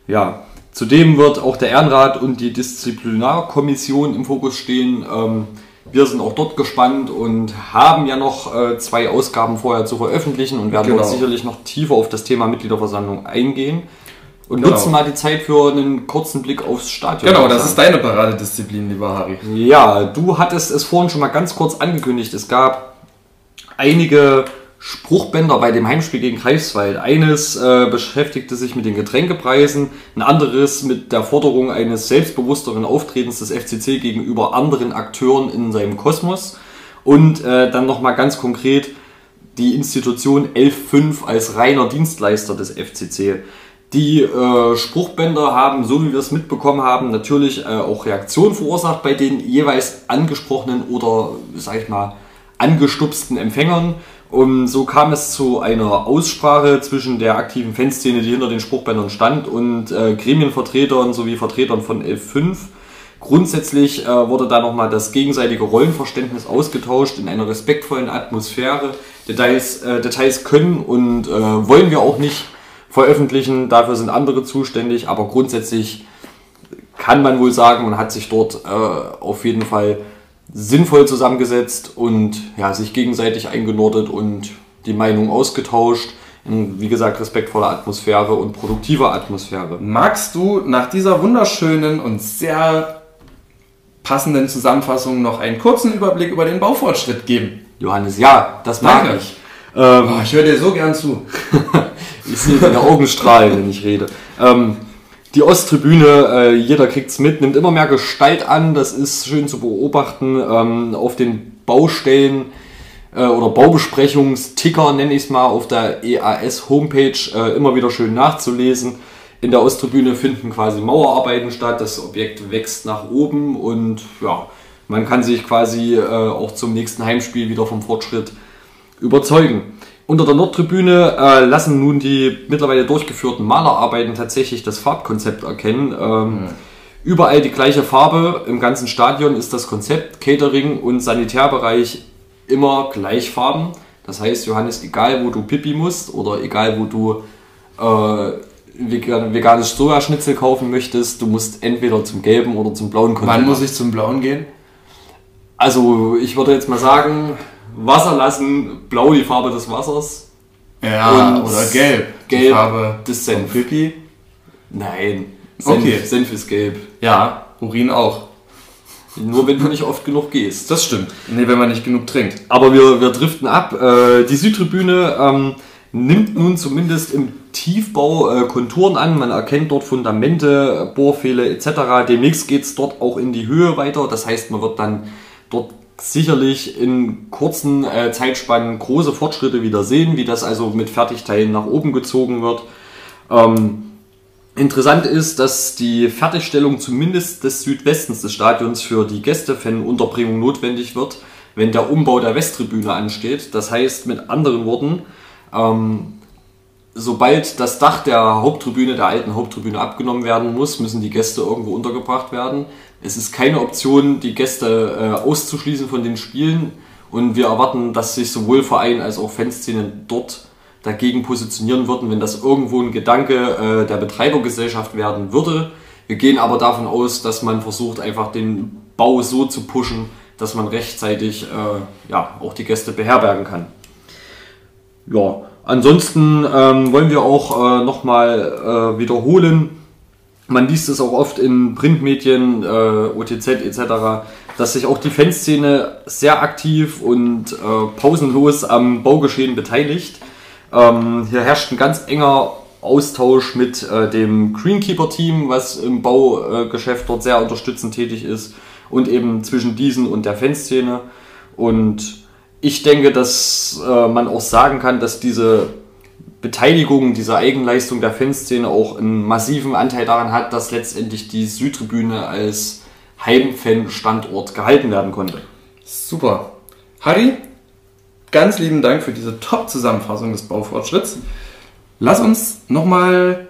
Ja, zudem wird auch der Ehrenrat und die Disziplinarkommission im Fokus stehen. Ähm, Wir sind auch dort gespannt und haben ja noch äh, zwei Ausgaben vorher zu veröffentlichen und werden genau. Dort sicherlich noch tiefer auf das Thema Mitgliederversammlung eingehen. Und genau. nutzen mal die Zeit für einen kurzen Blick aufs Stadion. Genau, das ist deine Paradedisziplin, lieber Harry. Ja, du hattest es vorhin schon mal ganz kurz angekündigt. Es gab einige Spruchbänder bei dem Heimspiel gegen Greifswald. Eines äh, beschäftigte sich mit den Getränkepreisen, ein anderes mit der Forderung eines selbstbewussteren Auftretens des F C C gegenüber anderen Akteuren in seinem Kosmos und äh, dann nochmal ganz konkret die Institution elf Komma fünf als reiner Dienstleister des F C C. Die äh, Spruchbänder haben, so wie wir es mitbekommen haben, natürlich äh, auch Reaktionen verursacht bei den jeweils angesprochenen oder, sag ich mal, angestupsten Empfängern. Und so kam es zu einer Aussprache zwischen der aktiven Fanszene, die hinter den Spruchbändern stand, und äh, Gremienvertretern sowie Vertretern von elf Punkt fünf. Grundsätzlich äh, wurde da nochmal das gegenseitige Rollenverständnis ausgetauscht in einer respektvollen Atmosphäre. Details, äh, Details können und äh, wollen wir auch nicht veröffentlichen, dafür sind andere zuständig, aber grundsätzlich kann man wohl sagen, man hat sich dort äh, auf jeden Fall sinnvoll zusammengesetzt und ja, sich gegenseitig eingenordet und die Meinung ausgetauscht. In, wie gesagt, respektvoller Atmosphäre und produktiver Atmosphäre. Magst du nach dieser wunderschönen und sehr passenden Zusammenfassung noch einen kurzen Überblick über den Baufortschritt geben? Johannes, ja, das mag Danke. ich. Ähm, oh, ich höre dir so gern zu. Ich sehe deine Augen strahlen, wenn ich rede. Ähm, Die Osttribüne, jeder kriegt's mit, nimmt immer mehr Gestalt an, das ist schön zu beobachten. Auf den Baustellen oder Baubesprechungsticker, nenne ich es mal, auf der E A S-Homepage immer wieder schön nachzulesen. In der Osttribüne finden quasi Mauerarbeiten statt, das Objekt wächst nach oben und ja, man kann sich quasi auch zum nächsten Heimspiel wieder vom Fortschritt überzeugen. Unter der Nordtribüne äh, lassen nun die mittlerweile durchgeführten Malerarbeiten tatsächlich das Farbkonzept erkennen. Ähm, mhm. Überall die gleiche Farbe, im ganzen Stadion ist das Konzept, Catering und Sanitärbereich immer gleichfarben. Das heißt, Johannes, egal wo du Pipi musst oder egal wo du äh, veganes Sojaschnitzel kaufen möchtest, du musst entweder zum gelben oder zum blauen Konzept. Wann muss ich zum blauen gehen? Also ich würde jetzt mal sagen... Wasser lassen, blau die Farbe des Wassers. Ja, und oder gelb. Gelb, die Farbe des Senf. Pipi? Nein. Senf, okay. Senf ist gelb. Ja, Urin auch. Nur wenn du nicht oft genug gehst. Das stimmt. Nee, wenn man nicht genug trinkt. Aber wir, wir driften ab. Äh, die Südtribüne ähm, nimmt nun zumindest im Tiefbau äh, Konturen an. Man erkennt dort Fundamente, Bohrfehler et cetera. Demnächst geht es dort auch in die Höhe weiter. Das heißt, man wird dann dort sicherlich in kurzen äh, Zeitspannen große Fortschritte wieder sehen, wie das also mit Fertigteilen nach oben gezogen wird. Ähm, Interessant ist, dass die Fertigstellung zumindest des Südwestens des Stadions für die Gästefanunterbringung notwendig wird, wenn der Umbau der Westtribüne ansteht. Das heißt mit anderen Worten, ähm, sobald das Dach der Haupttribüne, der alten Haupttribüne abgenommen werden muss, müssen die Gäste irgendwo untergebracht werden. Es ist keine Option, die Gäste äh, auszuschließen von den Spielen, und wir erwarten, dass sich sowohl Verein als auch Fanszene dort dagegen positionieren würden, wenn das irgendwo ein Gedanke äh, der Betreibergesellschaft werden würde. Wir gehen aber davon aus, dass man versucht, einfach den Bau so zu pushen, dass man rechtzeitig äh, ja, auch die Gäste beherbergen kann. Ja, ansonsten ähm, wollen wir auch äh, nochmal äh, wiederholen, man liest es auch oft in Printmedien, äh, O T Z et cetera, dass sich auch die Fanszene sehr aktiv und äh, pausenlos am Baugeschehen beteiligt. Ähm, hier herrscht ein ganz enger Austausch mit äh, dem Greenkeeper-Team, was im Baugeschäft äh, dort sehr unterstützend tätig ist, und eben zwischen diesen und der Fanszene. Und ich denke, dass äh, man auch sagen kann, dass diese Beteiligung, diese Eigenleistung der Fanszene auch einen massiven Anteil daran hat, dass letztendlich die Südtribüne als Heimfan-Standort gehalten werden konnte. Super. Harry? Ganz lieben Dank für diese Top-Zusammenfassung des Baufortschritts. Lass uns nochmal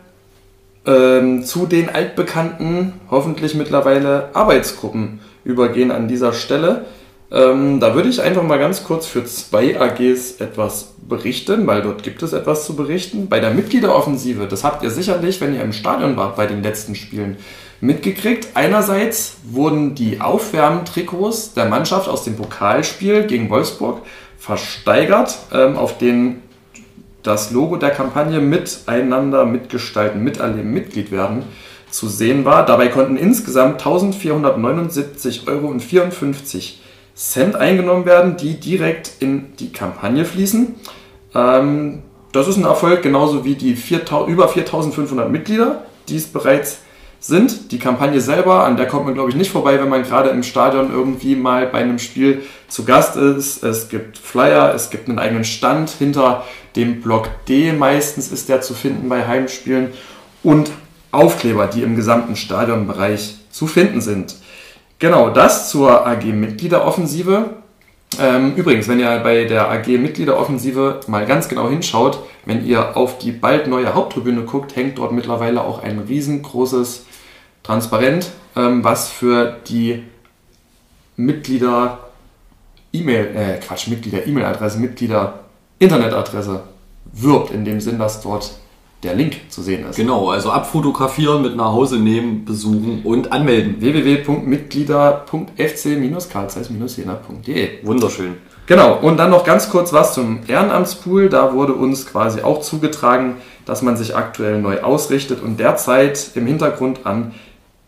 ähm, zu den altbekannten, hoffentlich mittlerweile Arbeitsgruppen übergehen an dieser Stelle. Ähm, da würde ich einfach mal ganz kurz für zwei A Gs etwas berichten, weil dort gibt es etwas zu berichten. Bei der Mitgliederoffensive, das habt ihr sicherlich, wenn ihr im Stadion wart bei den letzten Spielen, mitgekriegt. Einerseits wurden die Aufwärmtrikots der Mannschaft aus dem Pokalspiel gegen Wolfsburg versteigert, ähm, auf denen das Logo der Kampagne Miteinander, Mitgestalten, Miterleben, Mitglied werden zu sehen war. Dabei konnten insgesamt eintausendvierhundertneunundsiebzig Euro vierundfünfzig eingenommen werden, die direkt in die Kampagne fließen. Ähm, das ist ein Erfolg, genauso wie die über viertausendfünfhundert Mitglieder, die es bereits sind. Die Kampagne selber, an der kommt man, glaube ich, nicht vorbei, wenn man gerade im Stadion irgendwie mal bei einem Spiel zu Gast ist. Es gibt Flyer, es gibt einen eigenen Stand hinter dem Block D. Meistens ist der zu finden bei Heimspielen, und Aufkleber, die im gesamten Stadionbereich zu finden sind. Genau, das zur A G Mitgliederoffensive. Übrigens, wenn ihr bei der A G Mitgliederoffensive mal ganz genau hinschaut, wenn ihr auf die bald neue Haupttribüne guckt, hängt dort mittlerweile auch ein riesengroßes Transparent, was für die Mitglieder E-Mail, äh Quatsch, Mitglieder E-Mail-Adresse, Mitglieder Internetadresse wirbt, in dem Sinn, dass dort der Link zu sehen ist. Genau, also abfotografieren, mit nach Hause nehmen, besuchen und anmelden. w w w punkt mitglieder punkt f c Bindestrich carl zeiss Bindestrich jena punkt d e. Wunderschön. Genau, und dann noch ganz kurz was zum Ehrenamtspool. Da wurde uns quasi auch zugetragen, dass man sich aktuell neu ausrichtet und derzeit im Hintergrund an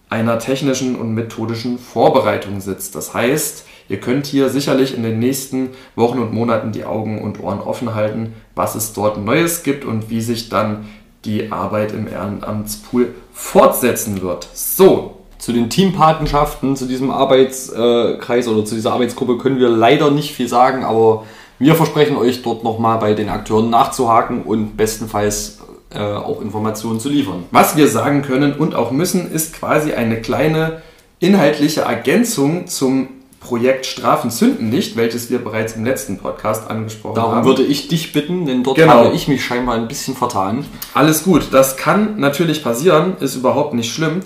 einer technischen und methodischen Vorbereitung sitzt. Das heißt, ihr könnt hier sicherlich in den nächsten Wochen und Monaten die Augen und Ohren offen halten, was es dort Neues gibt und wie sich dann die Arbeit im Ehrenamtspool fortsetzen wird. So, zu den Teampatenschaften, zu diesem Arbeitskreis oder zu dieser Arbeitsgruppe können wir leider nicht viel sagen, aber wir versprechen euch, dort nochmal bei den Akteuren nachzuhaken und bestenfalls äh, auch Informationen zu liefern. Was wir sagen können und auch müssen, ist quasi eine kleine inhaltliche Ergänzung zum Projekt Strafen zünden nicht, welches wir bereits im letzten Podcast angesprochen Darum haben. Darum würde ich dich bitten, denn dort genau. habe ich mich scheinbar ein bisschen vertan. Alles gut, das kann natürlich passieren, ist überhaupt nicht schlimm.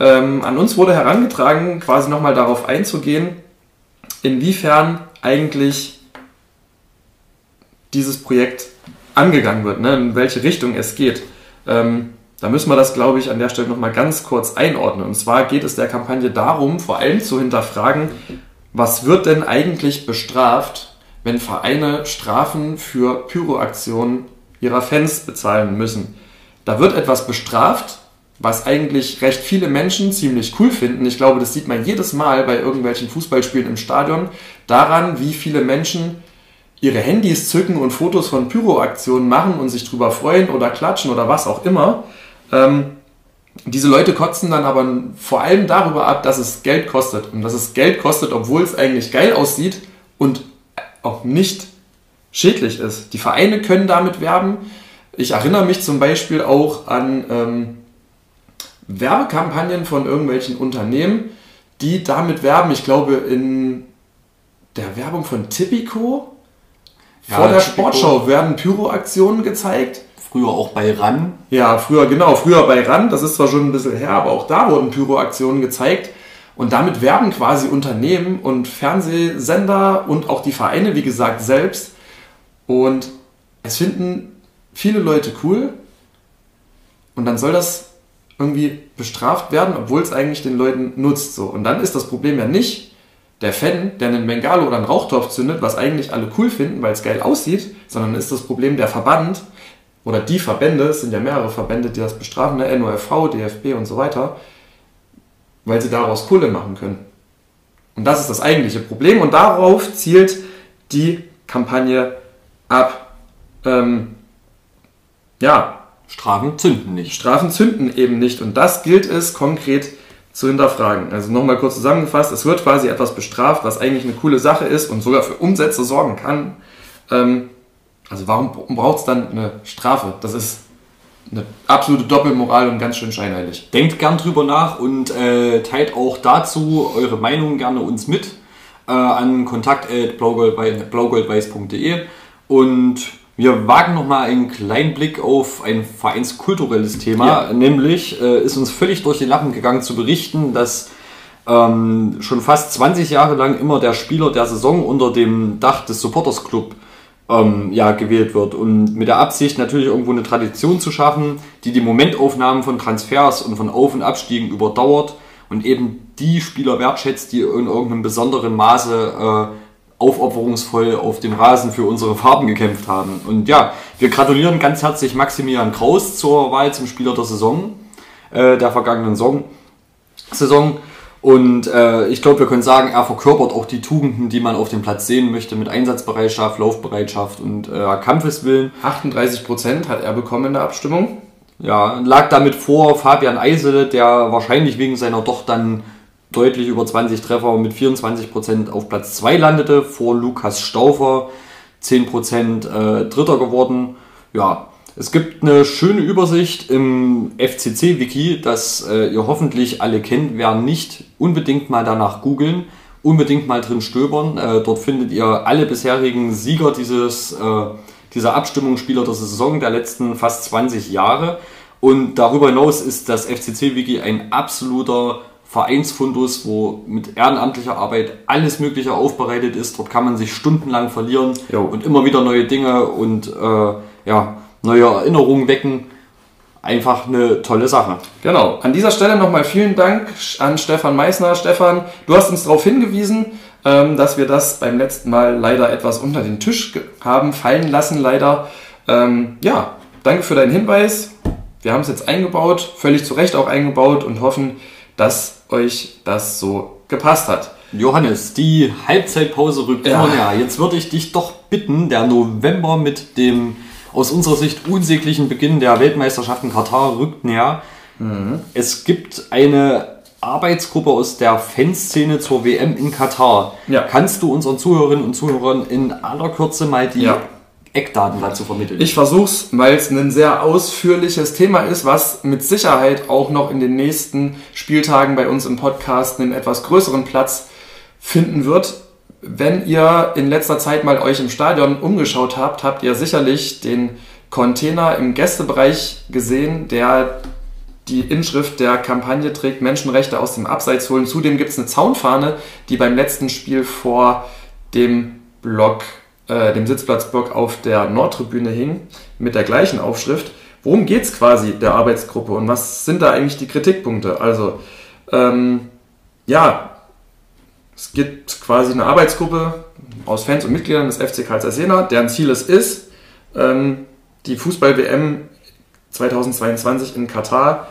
Ähm, an uns wurde herangetragen, quasi nochmal darauf einzugehen, inwiefern eigentlich dieses Projekt angegangen wird, ne? In welche Richtung es geht. Ähm, Da müssen wir das, glaube ich, an der Stelle nochmal ganz kurz einordnen. Und zwar geht es der Kampagne darum, vor allem zu hinterfragen, was wird denn eigentlich bestraft, wenn Vereine Strafen für Pyroaktionen ihrer Fans bezahlen müssen. Da wird etwas bestraft, was eigentlich recht viele Menschen ziemlich cool finden. Ich glaube, das sieht man jedes Mal bei irgendwelchen Fußballspielen im Stadion, daran, wie viele Menschen ihre Handys zücken und Fotos von Pyroaktionen machen und sich drüber freuen oder klatschen oder was auch immer. Ähm, diese Leute kotzen dann aber vor allem darüber ab, dass es Geld kostet. Und dass es Geld kostet, obwohl es eigentlich geil aussieht und auch nicht schädlich ist. Die Vereine können damit werben. Ich erinnere mich zum Beispiel auch an ähm, Werbekampagnen von irgendwelchen Unternehmen, die damit werben. Ich glaube, in der Werbung von Tipico, ja, vor der Tipico. Sportschau werden Pyroaktionen gezeigt. Früher auch bei R A N. Ja, früher, genau, früher bei R A N. Das ist zwar schon ein bisschen her, aber auch da wurden Pyroaktionen gezeigt. Und damit werben quasi Unternehmen und Fernsehsender und auch die Vereine, wie gesagt, selbst. Und es finden viele Leute cool. Und dann soll das irgendwie bestraft werden, obwohl es eigentlich den Leuten nutzt. So. Und dann ist das Problem ja nicht der Fan, der einen Bengalo oder einen Rauchtopf zündet, was eigentlich alle cool finden, weil es geil aussieht, sondern ist das Problem der Verband oder die Verbände, es sind ja mehrere Verbände, die das bestrafen, der N O F V, D F B und so weiter, weil sie daraus Kohle machen können. Und das ist das eigentliche Problem. Und darauf zielt die Kampagne ab. Ähm, ja, Strafen zünden nicht. Strafen zünden eben nicht. Und das gilt es konkret zu hinterfragen. Also nochmal kurz zusammengefasst, es wird quasi etwas bestraft, was eigentlich eine coole Sache ist und sogar für Umsätze sorgen kann. Ähm, also warum braucht es dann eine Strafe? Das ist eine absolute Doppelmoral und ganz schön scheinheilig. Denkt gern drüber nach und äh, teilt auch dazu eure Meinung gerne uns mit äh, an kontakt at blaugoldweiß punkt de und wir wagen nochmal einen kleinen Blick auf ein vereinskulturelles Thema, ja. Nämlich äh, ist uns völlig durch die Lappen gegangen zu berichten, dass ähm, schon fast zwanzig Jahre lang immer der Spieler der Saison unter dem Dach des Supporters Club Ähm, ja, gewählt wird und mit der Absicht natürlich irgendwo eine Tradition zu schaffen, die die Momentaufnahmen von Transfers und von Auf- und Abstiegen überdauert und eben die Spieler wertschätzt, die in irgendeinem besonderen Maße äh, aufopferungsvoll auf dem Rasen für unsere Farben gekämpft haben. Und ja, wir gratulieren ganz herzlich Maximilian Kraus zur Wahl zum Spieler der Saison, äh, der vergangenen Saison. Saison. Und äh, ich glaube, wir können sagen, er verkörpert auch die Tugenden, die man auf dem Platz sehen möchte, mit Einsatzbereitschaft, Laufbereitschaft und äh, Kampfeswillen. achtunddreißig Prozent hat er bekommen in der Abstimmung. Ja, lag damit vor Fabian Eisele, der wahrscheinlich wegen seiner doch dann deutlich über zwanzig Treffer mit vierundzwanzig Prozent auf Platz zwei landete, vor Lukas Stauffer, zehn Prozent äh, Dritter geworden. Ja. Es gibt eine schöne Übersicht im F C C-Wiki, das äh, ihr hoffentlich alle kennt. Wer nicht, unbedingt mal danach googeln, unbedingt mal drin stöbern. Äh, dort findet ihr alle bisherigen Sieger dieses, äh, dieser Abstimmung Spieler der Saison der letzten fast zwanzig Jahre. Und darüber hinaus ist das F C C-Wiki ein absoluter Vereinsfundus, wo mit ehrenamtlicher Arbeit alles Mögliche aufbereitet ist. Dort kann man sich stundenlang verlieren jo. und immer wieder neue Dinge und äh, ja... neue Erinnerungen wecken. Einfach eine tolle Sache. Genau. An dieser Stelle nochmal vielen Dank an Stefan Meissner. Stefan, du hast uns darauf hingewiesen, dass wir das beim letzten Mal leider etwas unter den Tisch haben fallen lassen, leider. Ja, danke für deinen Hinweis. Wir haben es jetzt eingebaut, völlig zu Recht auch eingebaut und hoffen, dass euch das so gepasst hat. Johannes, die Halbzeitpause rückt immer näher. Jetzt würde ich dich doch bitten, der November mit dem aus unserer Sicht unsäglichen Beginn der Weltmeisterschaft in Katar rückt näher. Mhm. Es gibt eine Arbeitsgruppe aus der Fanszene zur W M in Katar. Ja. Kannst du unseren Zuhörerinnen und Zuhörern in aller Kürze mal die ja. Eckdaten dazu vermitteln? Ich versuch's, weil es ein sehr ausführliches Thema ist, was mit Sicherheit auch noch in den nächsten Spieltagen bei uns im Podcast einen etwas größeren Platz finden wird. Wenn ihr in letzter Zeit mal euch im Stadion umgeschaut habt, habt ihr sicherlich den Container im Gästebereich gesehen, der die Inschrift der Kampagne trägt, Menschenrechte aus dem Abseits holen. Zudem gibt es eine Zaunfahne, die beim letzten Spiel vor dem Block, äh, dem Sitzplatzblock auf der Nordtribüne hing, mit der gleichen Aufschrift. Worum geht es quasi der Arbeitsgruppe und was sind da eigentlich die Kritikpunkte? Also, ähm, ja... Es gibt quasi eine Arbeitsgruppe aus Fans und Mitgliedern des F C Carl Zeiss Jena, deren Ziel es ist, die Fußball-W M zweitausendzweiundzwanzig in Katar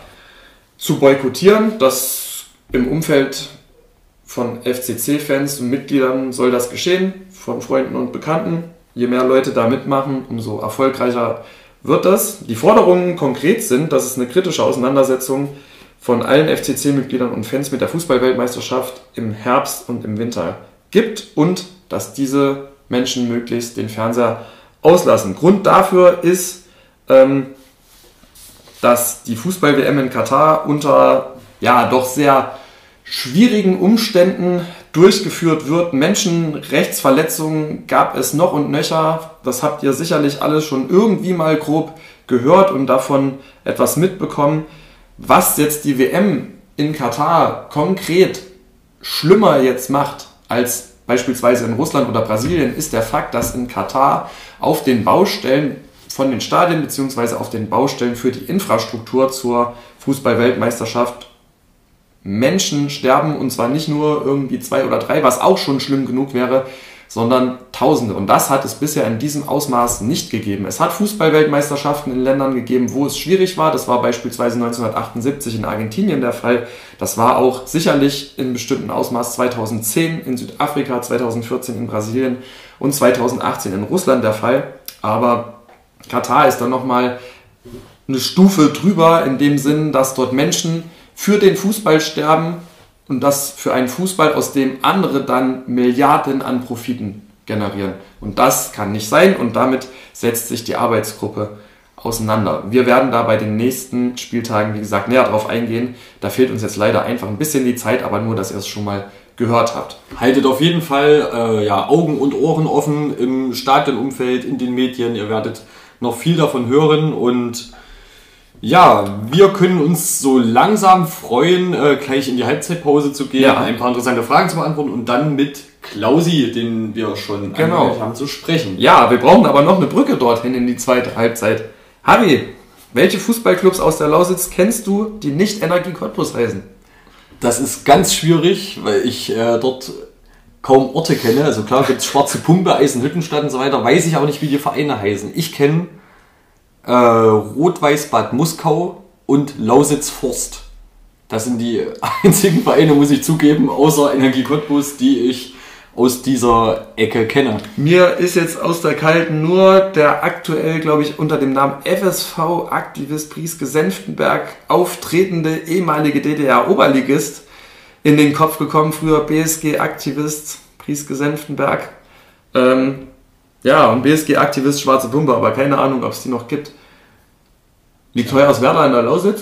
zu boykottieren. Das im Umfeld von F C C-Fans und Mitgliedern soll das geschehen, von Freunden und Bekannten. Je mehr Leute da mitmachen, umso erfolgreicher wird das. Die Forderungen konkret sind, dass es eine kritische Auseinandersetzung von allen F C C-Mitgliedern und Fans mit der Fußball-Weltmeisterschaft im Herbst und im Winter gibt und dass diese Menschen möglichst den Fernseher auslassen. Grund dafür ist, ähm, dass die Fußball-W M in Katar unter ja doch sehr schwierigen Umständen durchgeführt wird. Menschenrechtsverletzungen gab es noch und nöcher. Das habt ihr sicherlich alles schon irgendwie mal grob gehört und davon etwas mitbekommen. Was jetzt die W M in Katar konkret schlimmer jetzt macht als beispielsweise in Russland oder Brasilien, ist der Fakt, dass in Katar auf den Baustellen von den Stadien bzw. auf den Baustellen für die Infrastruktur zur Fußball-Weltmeisterschaft Menschen sterben, und zwar nicht nur irgendwie zwei oder drei, was auch schon schlimm genug wäre, sondern Tausende. Und das hat es bisher in diesem Ausmaß nicht gegeben. Es hat Fußball-Weltmeisterschaften in Ländern gegeben, wo es schwierig war. Das war beispielsweise neunzehnhundertachtundsiebzig in Argentinien der Fall. Das war auch sicherlich in bestimmten Ausmaß zweitausendzehn in Südafrika, zweitausendvierzehn in Brasilien und zweitausendachtzehn in Russland der Fall. Aber Katar ist dann nochmal eine Stufe drüber, in dem Sinn, dass dort Menschen für den Fußball sterben, und das für einen Fußball, aus dem andere dann Milliarden an Profiten generieren. Und das kann nicht sein, und damit setzt sich die Arbeitsgruppe auseinander. Wir werden da bei den nächsten Spieltagen, wie gesagt, näher drauf eingehen. Da fehlt uns jetzt leider einfach ein bisschen die Zeit, aber nur, dass ihr es schon mal gehört habt. Haltet auf jeden Fall äh, ja, Augen und Ohren offen im Stadionumfeld, in den Medien. Ihr werdet noch viel davon hören, und ja, wir können uns so langsam freuen, äh, gleich in die Halbzeitpause zu gehen, ja, ein paar interessante Fragen zu beantworten und dann mit Klausi, den wir schon genau haben, zu sprechen. Ja, wir brauchen aber noch eine Brücke dorthin in die zweite Halbzeit. Harry, welche Fußballclubs aus der Lausitz kennst du, die nicht Energie Cottbus heißen? Das ist ganz schwierig, weil ich äh, dort kaum Orte kenne. Also klar gibt es Schwarze Pumpe, Eisenhüttenstadt und so weiter, weiß ich aber nicht, wie die Vereine heißen. Ich kenne Äh, Rot-Weiß-Bad Muskau und Lausitz-Forst. Das sind die einzigen Vereine, muss ich zugeben, außer Energie Cottbus, die ich aus dieser Ecke kenne. Mir ist jetzt aus der Kalten nur der aktuell, glaube ich, unter dem Namen F S V-Aktivist Brieske-Senftenberg auftretende ehemalige D D R-Oberligist in den Kopf gekommen, früher B S G-Aktivist Brieske-Senftenberg. Ähm, Ja, und B S G-Aktivist Schwarze Pumpe, aber keine Ahnung, ob es die noch gibt. Liegt Hoyerswerda in der Lausitz?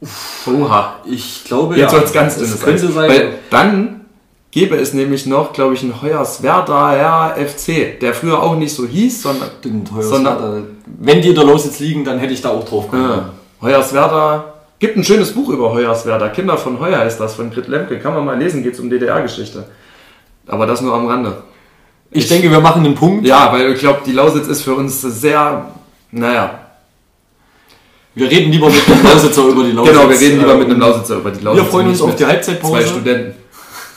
Uff, oha. Ich glaube, jetzt ja. Jetzt ganz dünnes könnte sein. Weil dann gäbe es nämlich noch, glaube ich, einen Hoyerswerda ja, F C, der früher auch nicht so hieß, sondern... Stimmt, sondern wenn die in der Lausitz liegen, dann hätte ich da auch drauf gekommen. Ja. Hoyerswerda... Gibt ein schönes Buch über Hoyerswerda. Kinder von Heuer ist das, von Grit Lemke. Kann man mal lesen, geht es um D D R-Geschichte. Aber das nur am Rande. Ich, ich denke, wir machen einen Punkt. Ja, weil ich glaube, die Lausitz ist für uns sehr, naja. Wir reden lieber mit einem Lausitzer über die Lausitz. Genau, wir reden lieber mit einem Lausitzer über die Lausitz. Wir freuen uns auf die Halbzeitpause. Zwei Studenten.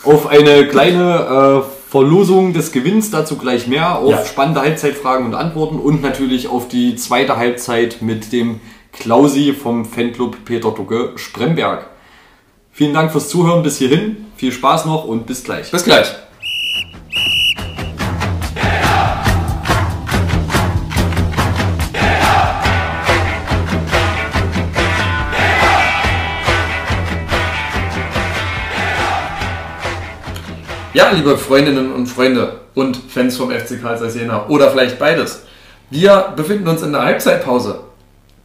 Auf eine kleine äh, Verlosung des Gewinns, dazu gleich mehr. Auf ja. spannende Halbzeitfragen und Antworten. Und natürlich auf die zweite Halbzeit mit dem Klausi vom Fanclub Peter Ducke Spremberg. Vielen Dank fürs Zuhören bis hierhin. Viel Spaß noch und bis gleich. Bis gleich. Ja, liebe Freundinnen und Freunde und Fans vom F C Carl Zeiss Jena oder vielleicht beides. Wir befinden uns in der Halbzeitpause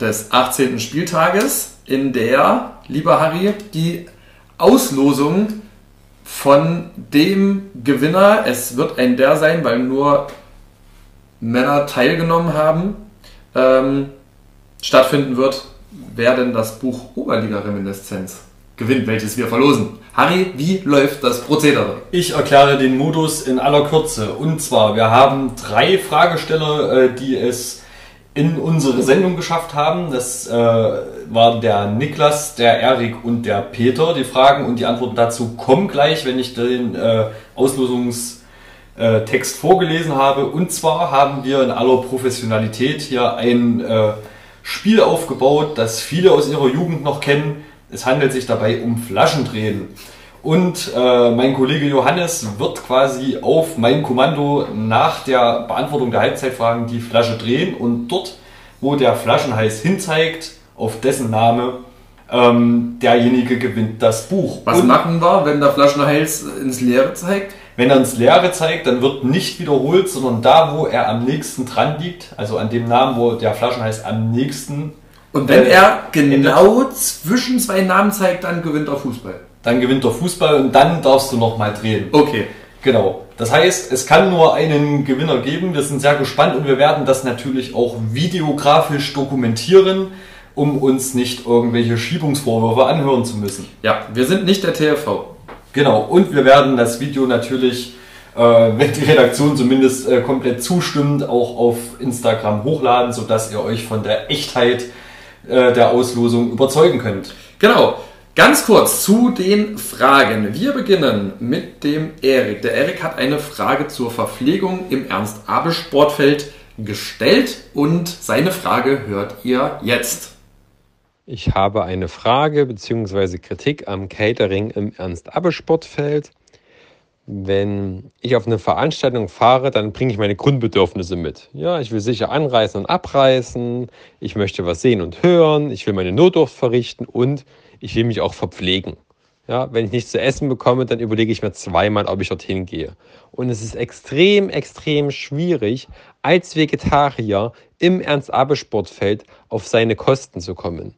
des achtzehnten Spieltages, in der, lieber Harry, die Auslosung von dem Gewinner, es wird ein der sein, weil nur Männer teilgenommen haben, ähm, stattfinden wird, wer denn das Buch Oberliga-Reminiszenz gewinnt, welches wir verlosen. Harry, wie läuft das Prozedere? Ich erkläre den Modus in aller Kürze. Und zwar, wir haben drei Fragesteller, die es in unsere Sendung geschafft haben. Das waren der Niklas, der Erik und der Peter. Die Fragen und die Antworten dazu kommen gleich, wenn ich den Auslosungstext vorgelesen habe. Und zwar haben wir in aller Professionalität hier ein Spiel aufgebaut, das viele aus ihrer Jugend noch kennen. Es handelt sich dabei um Flaschendrehen. Und äh, mein Kollege Johannes wird quasi auf mein Kommando nach der Beantwortung der Halbzeitfragen die Flasche drehen. Und dort, wo der Flaschenhals hinzeigt, auf dessen Name, ähm, derjenige gewinnt das Buch. Was und machen wir, wenn der Flaschenhals ins Leere zeigt? Wenn er ins Leere zeigt, dann wird nicht wiederholt, sondern da, wo er am nächsten dran liegt, also an dem Namen, wo der Flaschen heißt, am nächsten. Und wenn äh, er genau zwischen zwei Namen zeigt, dann gewinnt er Fußball. Dann gewinnt er Fußball und dann darfst du nochmal drehen. Okay. Genau. Das heißt, es kann nur einen Gewinner geben. Wir sind sehr gespannt und wir werden das natürlich auch videografisch dokumentieren, um uns nicht irgendwelche Schiebungsvorwürfe anhören zu müssen. Ja, wir sind nicht der T F V. Genau, und wir werden das Video natürlich, äh, wenn die Redaktion zumindest äh, komplett zustimmt, auch auf Instagram hochladen, sodass ihr euch von der Echtheit äh, der Auslosung überzeugen könnt. Genau, ganz kurz zu den Fragen. Wir beginnen mit dem Eric. Der Eric hat eine Frage zur Verpflegung im Ernst-Abbe-Sportfeld gestellt und seine Frage hört ihr jetzt. Ich habe eine Frage bzw. Kritik am Catering im Ernst-Abbe-Sportfeld. Wenn ich auf eine Veranstaltung fahre, dann bringe ich meine Grundbedürfnisse mit. Ja, ich will sicher anreisen und abreisen, ich möchte was sehen und hören, ich will meine Notdurft verrichten und ich will mich auch verpflegen. Ja, wenn ich nichts zu essen bekomme, dann überlege ich mir zweimal, ob ich dorthin gehe. Und es ist extrem, extrem schwierig, als Vegetarier im Ernst-Abbe-Sportfeld auf seine Kosten zu kommen.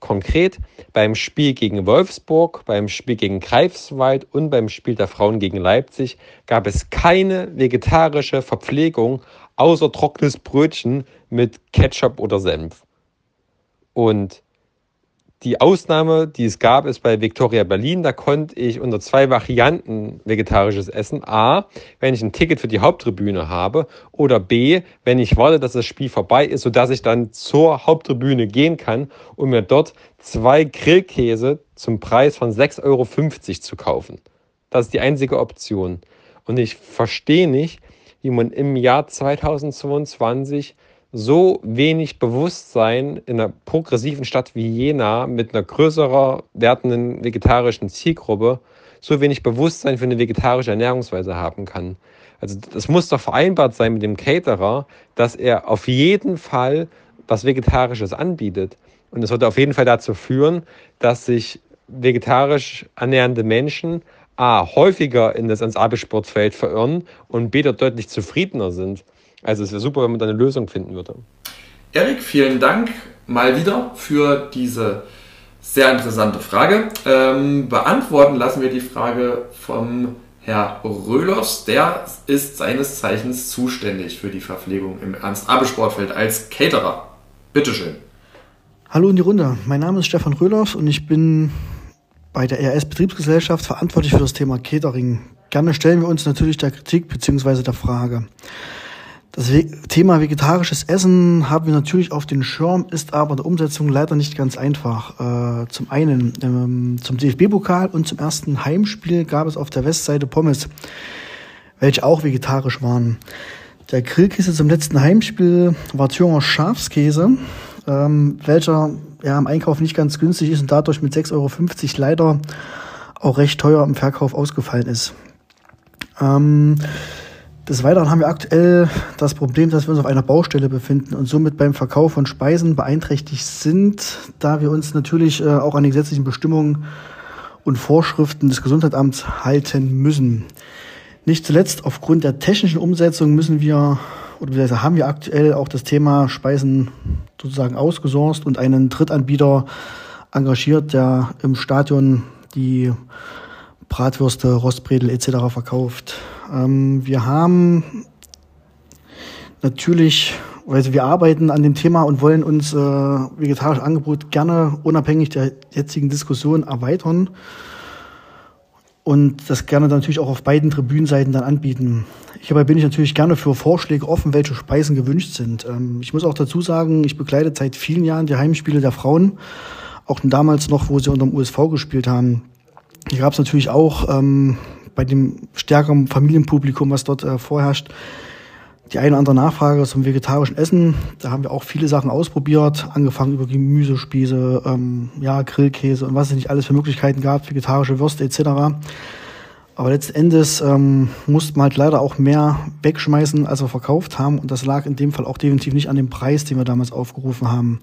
Konkret beim Spiel gegen Wolfsburg, beim Spiel gegen Greifswald und beim Spiel der Frauen gegen Leipzig gab es keine vegetarische Verpflegung außer trockenes Brötchen mit Ketchup oder Senf. Und die Ausnahme, die es gab, ist bei Victoria Berlin. Da konnte ich unter zwei Varianten vegetarisches Essen. A, wenn ich ein Ticket für die Haupttribüne habe. Oder B, wenn ich warte, dass das Spiel vorbei ist, sodass ich dann zur Haupttribüne gehen kann, um mir dort zwei Grillkäse zum Preis von sechs Euro fünfzig zu kaufen. Das ist die einzige Option. Und ich verstehe nicht, wie man im Jahr zweitausendzweiundzwanzig so wenig Bewusstsein in einer progressiven Stadt wie Jena mit einer größerer werdenden vegetarischen Zielgruppe so wenig Bewusstsein für eine vegetarische Ernährungsweise haben kann. Also das muss doch vereinbart sein mit dem Caterer, dass er auf jeden Fall was Vegetarisches anbietet. Und es sollte auf jeden Fall dazu führen, dass sich vegetarisch ernährende Menschen a. häufiger in das Ernst-Abbe-Sportfeld verirren und b. dort deutlich zufriedener sind. Also es wäre super, wenn man da eine Lösung finden würde. Eric, vielen Dank mal wieder für diese sehr interessante Frage. Ähm, beantworten lassen wir die Frage vom Herr Röhlers. Der ist seines Zeichens zuständig für die Verpflegung im Ernst-Abbe-Sportfeld als Caterer. Bitteschön. Hallo in die Runde. Mein Name ist Stefan Röhlers und ich bin bei der E R S-Betriebsgesellschaft verantwortlich für das Thema Catering. Gerne stellen wir uns natürlich der Kritik bzw. der Frage. Das Thema vegetarisches Essen haben wir natürlich auf den Schirm, ist aber in der Umsetzung leider nicht ganz einfach. Äh, zum einen ähm, zum D F B-Pokal und zum ersten Heimspiel gab es auf der Westseite Pommes, welche auch vegetarisch waren. Der Grillkäse zum letzten Heimspiel war Thüringer Schafskäse, ähm, welcher ja, im Einkauf nicht ganz günstig ist und dadurch mit sechs Euro fünfzig leider auch recht teuer im Verkauf ausgefallen ist. Ähm, Des Weiteren haben wir aktuell das Problem, dass wir uns auf einer Baustelle befinden und somit beim Verkauf von Speisen beeinträchtigt sind, da wir uns natürlich auch an die gesetzlichen Bestimmungen und Vorschriften des Gesundheitsamts halten müssen. Nicht zuletzt aufgrund der technischen Umsetzung müssen wir, oder haben wir aktuell auch das Thema Speisen sozusagen ausgesourced und einen Drittanbieter engagiert, der im Stadion die Bratwürste, Rostbredel et cetera verkauft. Ähm, wir haben natürlich, also wir arbeiten an dem Thema und wollen uns äh, vegetarisches Angebot gerne unabhängig der jetzigen Diskussion erweitern und das gerne dann natürlich auch auf beiden Tribünenseiten dann anbieten. Hierbei bin ich natürlich gerne für Vorschläge offen, welche Speisen gewünscht sind. Ähm, ich muss auch dazu sagen, ich begleite seit vielen Jahren die Heimspiele der Frauen, auch damals noch, wo sie unter dem U S V gespielt haben. Hier gab es natürlich auch ähm, bei dem stärkeren Familienpublikum, was dort äh, vorherrscht, die eine oder andere Nachfrage zum vegetarischen Essen. Da haben wir auch viele Sachen ausprobiert, angefangen über Gemüsespieße, ähm, ja, Grillkäse und was es nicht alles für Möglichkeiten gab, vegetarische Würste et cetera. Aber letzten Endes ähm, mussten wir halt leider auch mehr wegschmeißen, als wir verkauft haben. Und das lag in dem Fall auch definitiv nicht an dem Preis, den wir damals aufgerufen haben.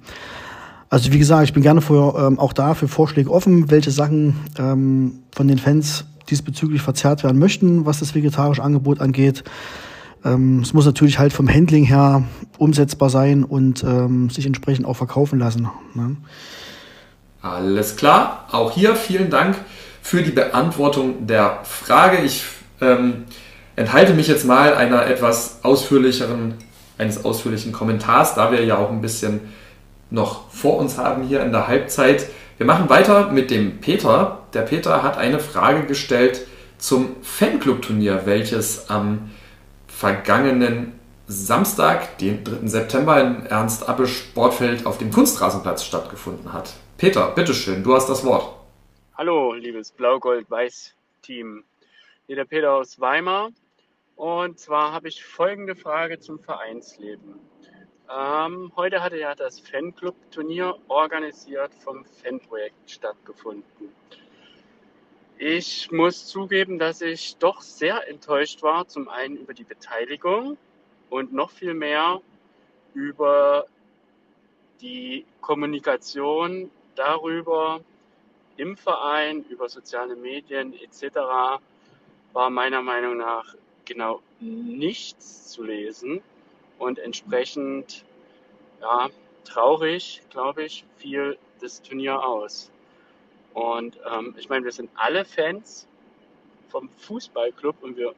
Also wie gesagt, ich bin gerne für, ähm, auch da für Vorschläge offen, welche Sachen ähm, von den Fans diesbezüglich verzehrt werden möchten, was das vegetarische Angebot angeht. Ähm, es muss natürlich halt vom Handling her umsetzbar sein und ähm, sich entsprechend auch verkaufen lassen. Ne? Alles klar. Auch hier vielen Dank für die Beantwortung der Frage. Ich ähm, enthalte mich jetzt mal einer etwas ausführlicheren, eines ausführlichen Kommentars, da wir ja auch ein bisschen noch vor uns haben hier in der Halbzeit. Wir machen weiter mit dem Peter. Der Peter hat eine Frage gestellt zum Fanclub-Turnier, welches am vergangenen Samstag, den dritten September, in Ernst-Abbe-Sportfeld auf dem Kunstrasenplatz stattgefunden hat. Peter, bitteschön, du hast das Wort. Hallo, liebes Blau-Gold-Weiß-Team. Hier der Peter aus Weimar. Und zwar habe ich folgende Frage zum Vereinsleben. Ähm, heute hatte ja das Fanclub-Turnier, organisiert vom Fanprojekt, stattgefunden. Ich muss zugeben, dass ich doch sehr enttäuscht war, zum einen über die Beteiligung und noch viel mehr über die Kommunikation darüber im Verein, über soziale Medien et cetera war meiner Meinung nach genau nichts zu lesen und entsprechend ja, traurig, glaube ich, fiel das Turnier aus. Und ähm, ich meine, wir sind alle Fans vom Fußballclub und wir,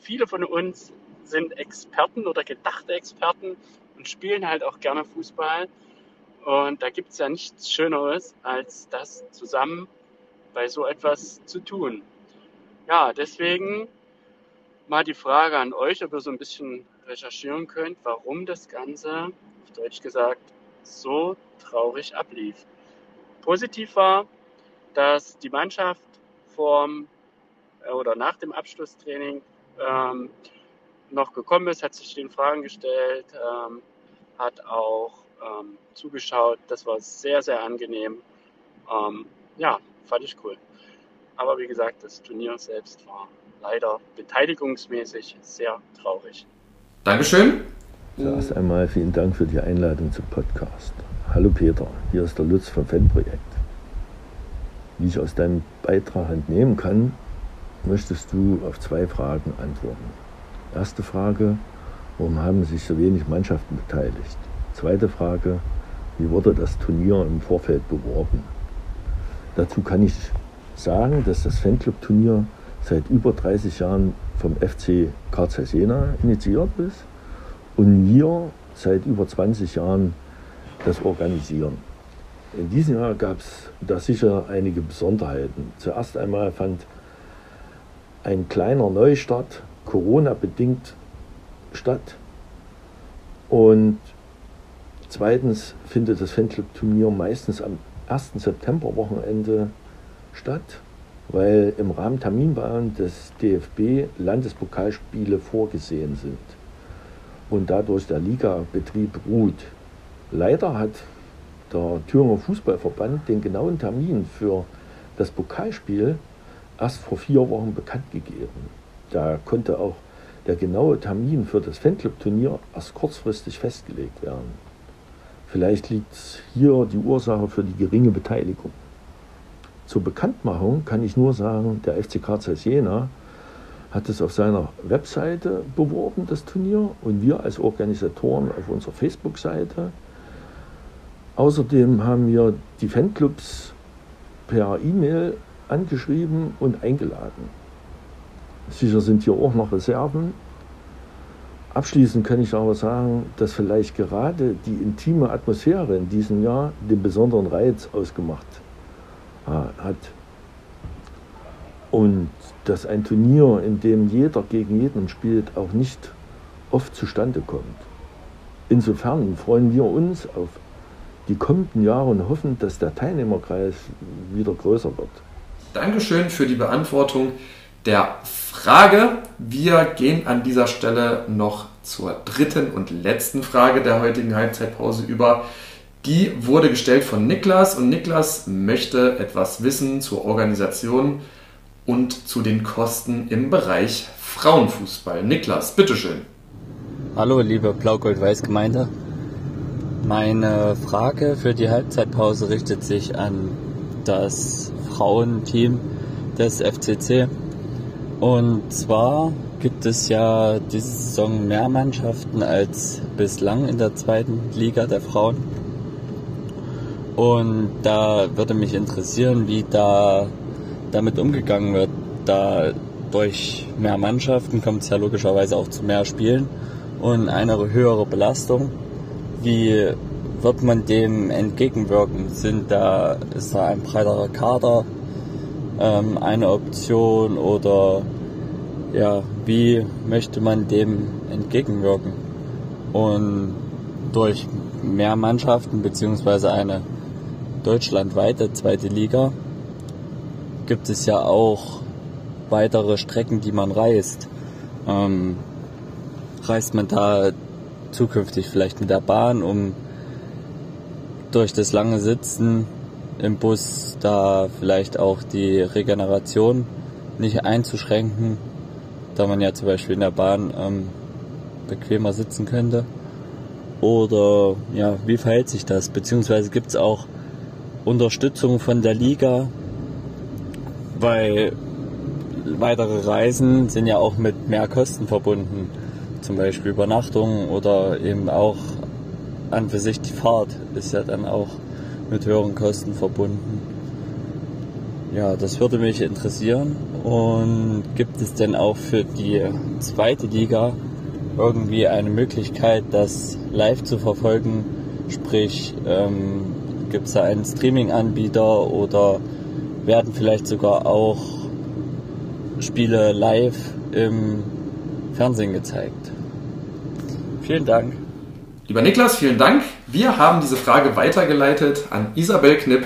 viele von uns sind Experten oder gedachte Experten und spielen halt auch gerne Fußball. Und da gibt es ja nichts Schöneres, als das zusammen bei so etwas zu tun. Ja, deswegen mal die Frage an euch, ob ihr so ein bisschen recherchieren könnt, warum das Ganze, auf Deutsch gesagt, so traurig ablief. Positiv war, dass die Mannschaft vorm oder nach dem Abschlusstraining ähm, noch gekommen ist, hat sich den Fragen gestellt, ähm, hat auch ähm, zugeschaut. Das war sehr, sehr angenehm. Ähm, ja, fand ich cool. Aber wie gesagt, das Turnier selbst war leider beteiligungsmäßig sehr traurig. Dankeschön. Zuerst einmal vielen Dank für die Einladung zum Podcast. Hallo Peter, hier ist der Lutz vom Fanprojekt. Wie ich aus deinem Beitrag entnehmen kann, möchtest du auf zwei Fragen antworten. Erste Frage, warum haben sich so wenig Mannschaften beteiligt? Zweite Frage, wie wurde das Turnier im Vorfeld beworben? Dazu kann ich sagen, dass das Fanclub-Turnier seit über dreißig Jahren vom F C Carl Zeiss Jena initiiert ist und wir seit über zwanzig Jahren das organisieren. In diesem Jahr gab es da sicher einige Besonderheiten. Zuerst einmal fand ein kleiner Neustart Corona-bedingt statt und zweitens findet das Fanclub-Turnier meistens am ersten September-Wochenende statt, weil im Rahmen Terminplan des D F B Landespokalspiele vorgesehen sind und dadurch der Liga-Betrieb ruht. Leider hat der Thüringer Fußballverband den genauen Termin für das Pokalspiel erst vor vier Wochen bekannt gegeben. Da konnte auch der genaue Termin für das Fanclub-Turnier erst kurzfristig festgelegt werden. Vielleicht liegt hier die Ursache für die geringe Beteiligung. Zur Bekanntmachung kann ich nur sagen, der F C Carl Zeiss Jena hat es auf seiner Webseite beworben, das Turnier, und wir als Organisatoren auf unserer Facebook-Seite. Außerdem haben wir die Fanclubs per E-Mail angeschrieben und eingeladen. Sicher sind hier auch noch Reserven. Abschließend kann ich aber sagen, dass vielleicht gerade die intime Atmosphäre in diesem Jahr den besonderen Reiz ausgemacht hat. Und dass ein Turnier, in dem jeder gegen jeden spielt, auch nicht oft zustande kommt. Insofern freuen wir uns auf die kommenden Jahre und hoffen, dass der Teilnehmerkreis wieder größer wird. Dankeschön für die Beantwortung der Frage. Wir gehen an dieser Stelle noch zur dritten und letzten Frage der heutigen Halbzeitpause über. Die wurde gestellt von Niklas und Niklas möchte etwas wissen zur Organisation und zu den Kosten im Bereich Frauenfußball. Niklas, bitteschön. Hallo, liebe Blau-Gold-Weiß-Gemeinde. Meine Frage für die Halbzeitpause richtet sich an das Frauenteam des F C C. Und zwar gibt es ja diese Saison mehr Mannschaften als bislang in der zweiten Liga der Frauen. Und da würde mich interessieren, wie da damit umgegangen wird. Da durch mehr Mannschaften kommt es ja logischerweise auch zu mehr Spielen und einer höhere Belastung. Wie wird man dem entgegenwirken? Sind da, ist da ein breiterer Kader ähm, eine Option oder ja, wie möchte man dem entgegenwirken? Und durch mehr Mannschaften bzw. eine deutschlandweite zweite Liga gibt es ja auch weitere Strecken, die man reist. Ähm, reist man da zukünftig vielleicht mit der Bahn, um durch das lange Sitzen im Bus da vielleicht auch die Regeneration nicht einzuschränken, da man ja zum Beispiel in der Bahn ähm, bequemer sitzen könnte? Oder ja, wie verhält sich das? Beziehungsweise gibt es auch Unterstützung von der Liga, weil weitere Reisen sind ja auch mit mehr Kosten verbunden, zum Beispiel Übernachtungen oder eben auch an für sich die Fahrt ist ja dann auch mit höheren Kosten verbunden. Ja, das würde mich interessieren. Und gibt es denn auch für die zweite Liga irgendwie eine Möglichkeit, das live zu verfolgen? Sprich, ähm, gibt es da einen Streaming-Anbieter oder werden vielleicht sogar auch Spiele live im Fernsehen gezeigt? Vielen Dank. Lieber Niklas, vielen Dank. Wir haben diese Frage weitergeleitet an Isabel Knipp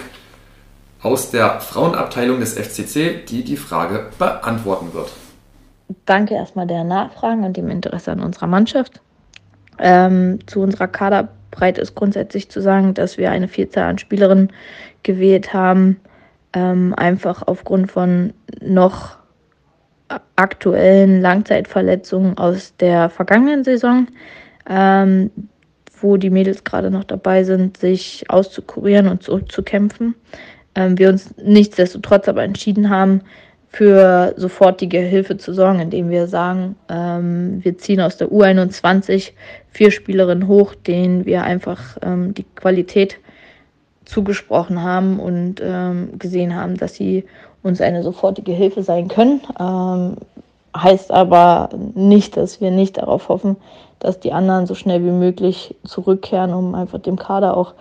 aus der Frauenabteilung des F C C, die die Frage beantworten wird. Danke erstmal der Nachfragen und dem Interesse an unserer Mannschaft. Ähm, zu unserer Kaderbreite ist grundsätzlich zu sagen, dass wir eine Vielzahl an Spielerinnen gewählt haben, ähm, einfach aufgrund von noch aktuellen Langzeitverletzungen aus der vergangenen Saison, ähm, wo die Mädels gerade noch dabei sind, sich auszukurieren und so zu kämpfen. Ähm, wir uns nichtsdestotrotz aber entschieden haben, für sofortige Hilfe zu sorgen, indem wir sagen, ähm, wir ziehen aus der U einundzwanzig vier Spielerinnen hoch, denen wir einfach ähm, die Qualität zugesprochen haben und ähm, gesehen haben, dass sie uns eine sofortige Hilfe sein können. Ähm, heißt aber nicht, dass wir nicht darauf hoffen, dass die anderen so schnell wie möglich zurückkehren, um einfach dem Kader auch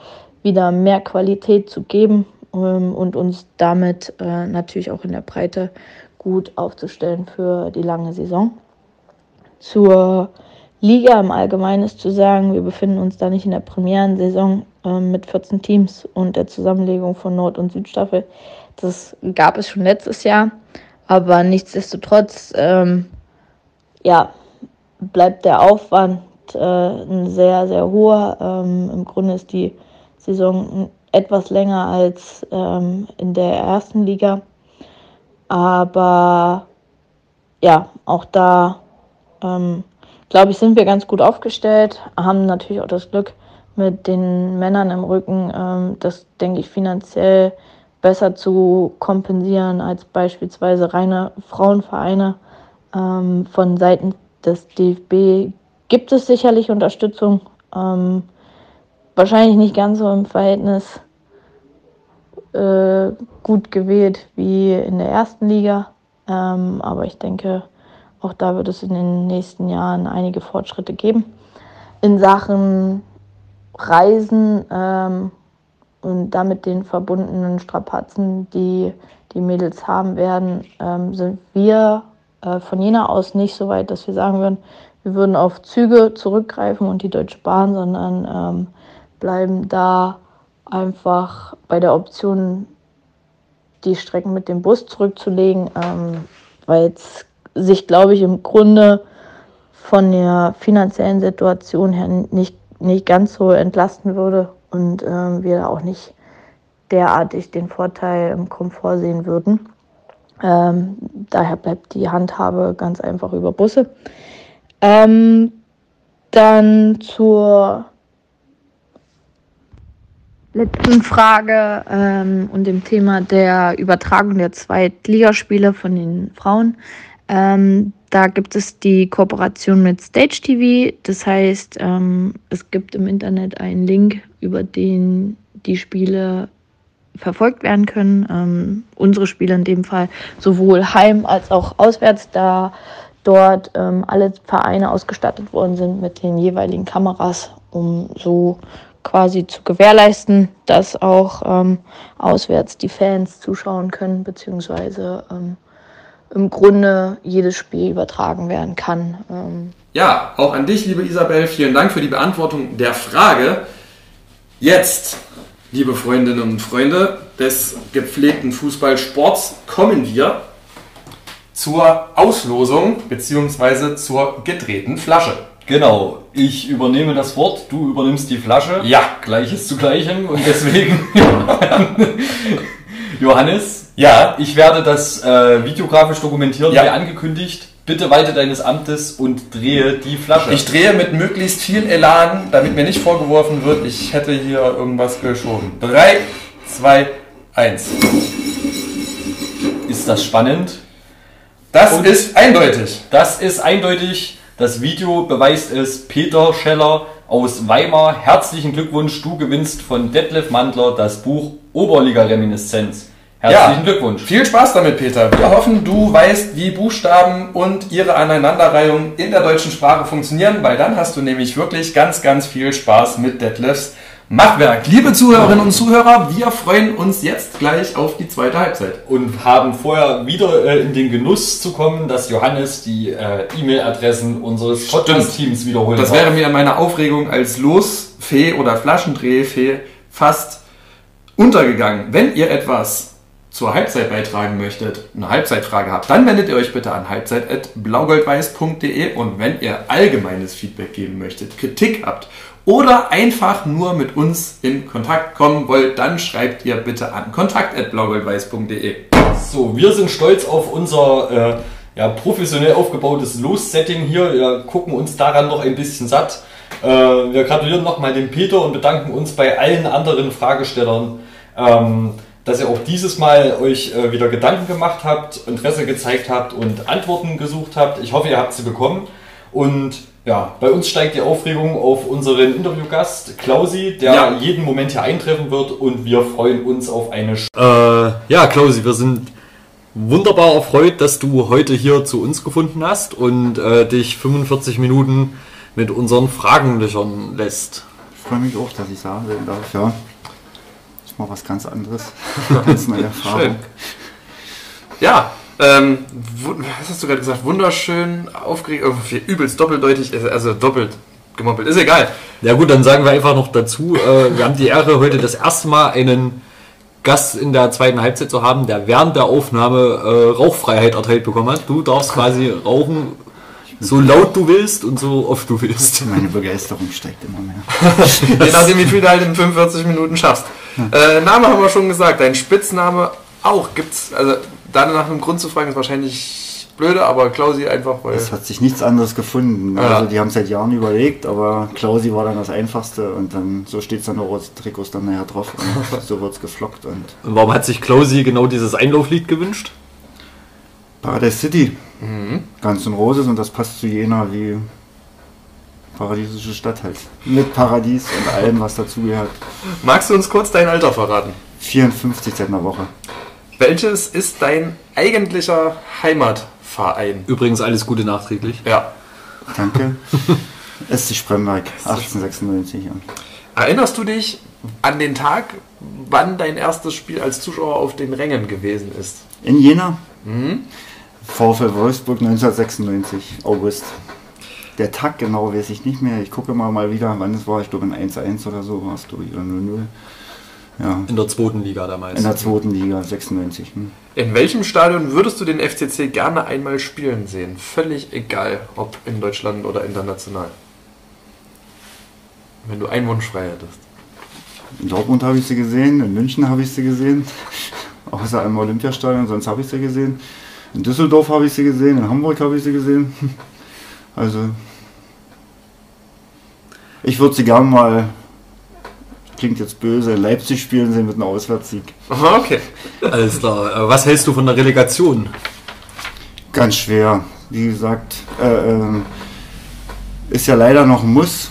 wieder mehr Qualität zu geben ähm, und uns damit äh, natürlich auch in der Breite gut aufzustellen für die lange Saison. Zur Liga im Allgemeinen ist zu sagen, wir befinden uns da nicht in der Premierensaison äh, mit vierzehn Teams und der Zusammenlegung von Nord- und Südstaffel. Das gab es schon letztes Jahr, aber nichtsdestotrotz ähm, ja, bleibt der Aufwand äh, ein sehr, sehr hoher. Ähm, Im Grunde ist die Saison etwas länger als ähm, in der ersten Liga, aber ja, auch da ähm, glaube ich, sind wir ganz gut aufgestellt, haben natürlich auch das Glück mit den Männern im Rücken, ähm, das denke ich finanziell besser zu kompensieren als beispielsweise reine Frauenvereine. Ähm, von Seiten des D F B gibt es sicherlich Unterstützung. Ähm, wahrscheinlich nicht ganz so im Verhältnis äh, gut gewählt wie in der ersten Liga. Ähm, aber ich denke, auch da wird es in den nächsten Jahren einige Fortschritte geben. In Sachen Reisen, ähm, und damit den verbundenen Strapazen, die die Mädels haben werden, ähm, sind wir äh, von Jena aus nicht so weit, dass wir sagen würden, wir würden auf Züge zurückgreifen und die Deutsche Bahn, sondern ähm, bleiben da einfach bei der Option, die Strecken mit dem Bus zurückzulegen, ähm, weil es sich, glaube ich, im Grunde von der finanziellen Situation her nicht, nicht ganz so entlasten würde. Und ähm, wir da auch nicht derartig den Vorteil im Komfort sehen würden. Ähm, daher bleibt die Handhabe ganz einfach über Busse. Ähm, dann zur letzten Frage ähm, und dem Thema der Übertragung der Zweitligaspiele von den Frauen. Ähm, da gibt es die Kooperation mit Stage T V. Das heißt, ähm, es gibt im Internet einen Link, über den die Spiele verfolgt werden können. Ähm, unsere Spiele in dem Fall sowohl heim als auch auswärts, da dort ähm, alle Vereine ausgestattet worden sind mit den jeweiligen Kameras, um so quasi zu gewährleisten, dass auch ähm, auswärts die Fans zuschauen können, beziehungsweise ähm, im Grunde jedes Spiel übertragen werden kann. Ähm. Ja, auch an dich, liebe Isabel, vielen Dank für die Beantwortung der Frage. Jetzt, liebe Freundinnen und Freunde des gepflegten Fußballsports, kommen wir zur Auslosung bzw. zur gedrehten Flasche. Genau, ich übernehme das Wort, du übernimmst die Flasche. Ja. Gleiches zu Gleichem und deswegen Johannes, ja, ich werde das äh, videografisch dokumentieren, ja, wie angekündigt. Bitte weite deines Amtes und drehe die Flasche. Ich drehe mit möglichst viel Elan, damit mir nicht vorgeworfen wird, ich hätte hier irgendwas geschoben. drei, zwei, eins. Ist das spannend? Das und ist eindeutig. Das ist eindeutig. Das Video beweist es. Peter Scheller aus Weimar. Herzlichen Glückwunsch, du gewinnst von Detlef Mandler das Buch Oberliga-Reminiszenz. Herzlichen ja, Glückwunsch. Viel Spaß damit, Peter. Wir hoffen, du weißt, wie Buchstaben und ihre Aneinanderreihung in der deutschen Sprache funktionieren, weil dann hast du nämlich wirklich ganz, ganz viel Spaß mit Detlefs Machwerk. Liebe Zuhörerinnen und Zuhörer, wir freuen uns jetzt gleich auf die zweite Halbzeit. Und haben vorher wieder äh, in den Genuss zu kommen, dass Johannes die äh, E-Mail-Adressen unseres Podcast-Teams wiederholen Das wäre mir in meiner Aufregung als Losfee oder Flaschendrehfee fast untergegangen. Wenn ihr etwas zur Halbzeit beitragen möchtet, eine Halbzeitfrage habt, dann wendet ihr euch bitte an halbzeit at blaugoldweiß punkt de und wenn ihr allgemeines Feedback geben möchtet, Kritik habt oder einfach nur mit uns in Kontakt kommen wollt, dann schreibt ihr bitte an kontakt at blaugoldweiß punkt de. So, wir sind stolz auf unser äh, ja, professionell aufgebautes Los-Setting hier. Wir gucken uns daran noch ein bisschen satt. Äh, wir gratulieren nochmal dem Peter und bedanken uns bei allen anderen Fragestellern, Ähm, dass ihr auch dieses Mal euch äh, wieder Gedanken gemacht habt, Interesse gezeigt habt und Antworten gesucht habt. Ich hoffe, ihr habt sie bekommen. Und ja, bei uns steigt die Aufregung auf unseren Interviewgast Klausi, der ja. jeden Moment hier eintreffen wird. Und wir freuen uns auf eine... Sch- äh, ja, Klausi, wir sind wunderbar erfreut, dass du heute hier zu uns gefunden hast und äh, dich fünfundvierzig Minuten mit unseren Fragen löchern lässt. Ich freue mich auch, dass ich da sein darf, ja. Mal was ganz anderes, ganz neue Erfahrung. Schön. Ja, ähm, w- was hast du gerade gesagt? Wunderschön, aufgeregt, irgendwie übelst doppeldeutig, also doppelt gemoppelt, ist egal. Ja gut, dann sagen wir einfach noch dazu, äh, wir haben die Ehre, heute das erste Mal einen Gast in der zweiten Halbzeit zu haben, der während der Aufnahme äh, Rauchfreiheit erteilt bekommen hat. Du darfst quasi rauchen, so laut du willst und so oft du willst. Meine Begeisterung steigt immer mehr. Je nachdem, wie viel du halt in fünfundvierzig Minuten schaffst. Äh, Name haben wir schon gesagt, dein Spitzname auch gibt's. Also da nach einem Grund zu fragen ist wahrscheinlich blöde, aber Klausi einfach, weil... Es hat sich nichts anderes gefunden. Ja. Also die haben seit Jahren überlegt, aber Klausi war dann das Einfachste und dann so steht es dann auch Trikots dann nachher drauf und so wird's geflockt. Und, und warum hat sich Klausi genau dieses Einlauflied gewünscht? Paradise City. Mhm. Ganz in Roses und das passt zu Jena wie paradiesische Stadt halt. Mit Paradies und allem, was dazugehört. Magst du uns kurz dein Alter verraten? vierundfünfzig seit einer Woche. Welches ist dein eigentlicher Heimatverein? Übrigens alles Gute nachträglich. Ja. Danke. S C Spremberg, achtzehnhundertsechsundneunzig. Ja. Erinnerst du dich an den Tag, wann dein erstes Spiel als Zuschauer auf den Rängen gewesen ist? In Jena? Mhm. VfL Wolfsburg neunzehnhundertsechsundneunzig, August. Der Tag genau weiß ich nicht mehr. Ich gucke immer mal wieder, wann es war. Ich glaube, in eins eins oder so war es, glaube ich, oder null null. Ja. In der zweiten Liga damals. In der zweiten Liga, sechsundneunzig. Hm. In welchem Stadion würdest du den F C C gerne einmal spielen sehen? Völlig egal, ob in Deutschland oder international. Wenn du einen Wunsch frei hättest. In Dortmund habe ich sie gesehen, in München habe ich sie gesehen. Außer im Olympiastadion, sonst habe ich sie gesehen. In Düsseldorf habe ich sie gesehen, in Hamburg habe ich sie gesehen. Also, ich würde sie gerne mal klingt jetzt böse, Leipzig spielen sie mit einem Auswärtssieg. Aha, okay. Alles klar. Was hältst du von der Relegation? Ganz schwer. Wie gesagt, äh, ist ja leider noch ein Muss.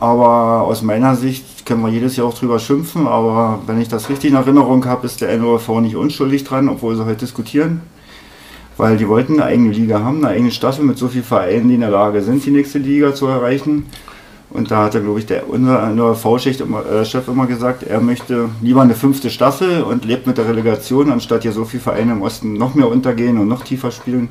Aber aus meiner Sicht können wir jedes Jahr auch drüber schimpfen. Aber wenn ich das richtig in Erinnerung habe, ist der N O V nicht unschuldig dran, obwohl sie heute diskutieren. Weil die wollten eine eigene Liga haben, eine eigene Staffel mit so vielen Vereinen, die in der Lage sind, die nächste Liga zu erreichen. Und da hat er, glaube ich, der, unser N R V-Chef immer gesagt, er möchte lieber eine fünfte Staffel und lebt mit der Relegation, anstatt hier so viele Vereine im Osten noch mehr untergehen und noch tiefer spielen.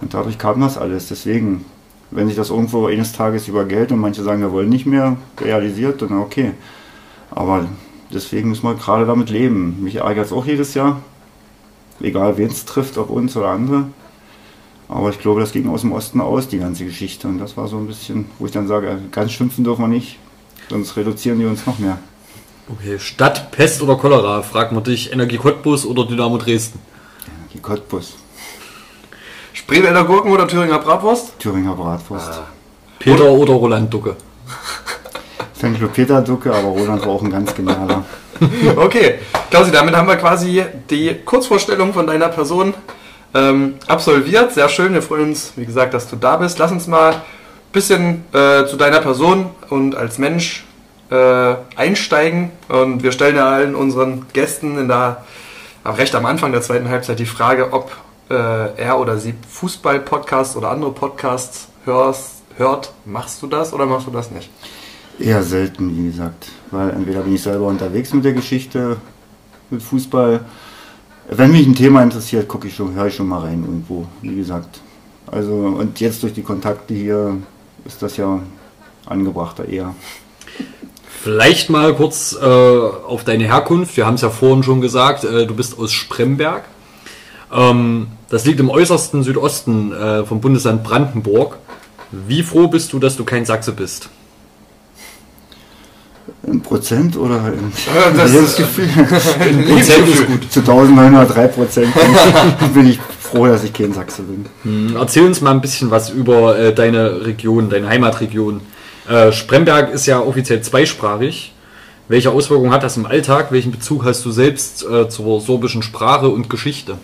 Und dadurch kam das alles. Deswegen, wenn sich das irgendwo eines Tages über Geld und manche sagen, wir wollen nicht mehr, realisiert, dann okay. Aber deswegen müssen wir gerade damit leben. Mich ärgert es auch jedes Jahr. Egal, wen es trifft, ob uns oder andere. Aber ich glaube, das ging aus dem Osten aus, die ganze Geschichte. Und das war so ein bisschen, wo ich dann sage, ganz schimpfen dürfen wir nicht, sonst reduzieren die uns noch mehr. Okay, Stadt, Pest oder Cholera? Fragt man dich, Energie Cottbus oder Dynamo Dresden? Energie Cottbus. Spremberger Gurken oder Thüringer Bratwurst? Thüringer Bratwurst. Ah. Peter oder? oder Roland Ducke? Fanclub Peter Ducke, aber Roland war auch ein ganz genialer. Okay, Klausi, damit haben wir quasi die Kurzvorstellung von deiner Person Ähm, absolviert. Sehr schön, wir freuen uns, wie gesagt, dass du da bist. Lass uns mal ein bisschen äh, zu deiner Person und als Mensch äh, einsteigen. Und wir stellen ja allen unseren Gästen in der, recht am Anfang der zweiten Halbzeit die Frage, ob äh, er oder sie Fußball-Podcasts oder andere Podcasts hörst, hört. Machst du das oder machst du das nicht? Eher selten, wie gesagt, weil entweder bin ich selber unterwegs mit der Geschichte, mit Fußball. Wenn mich ein Thema interessiert, gucke ich schon, höre ich schon mal rein irgendwo, wie gesagt. Also und jetzt durch die Kontakte hier ist das ja angebrachter eher. Vielleicht mal kurz äh, auf deine Herkunft. Wir haben es ja vorhin schon gesagt, äh, du bist aus Spremberg. Ähm, das liegt im äußersten Südosten äh, vom Bundesland Brandenburg. Wie froh bist du, dass du kein Sachse bist? In Prozent oder in das Lebensgefühl? In Prozent ist gut. Zu neunzehnhundertdrei Prozent bin ich froh, dass ich kein Sachse bin. Erzähl uns mal ein bisschen was über äh, deine Region, deine Heimatregion. Äh, Spremberg ist ja offiziell zweisprachig. Welche Auswirkungen hat das im Alltag? Welchen Bezug hast du selbst äh, zur sorbischen Sprache und Geschichte?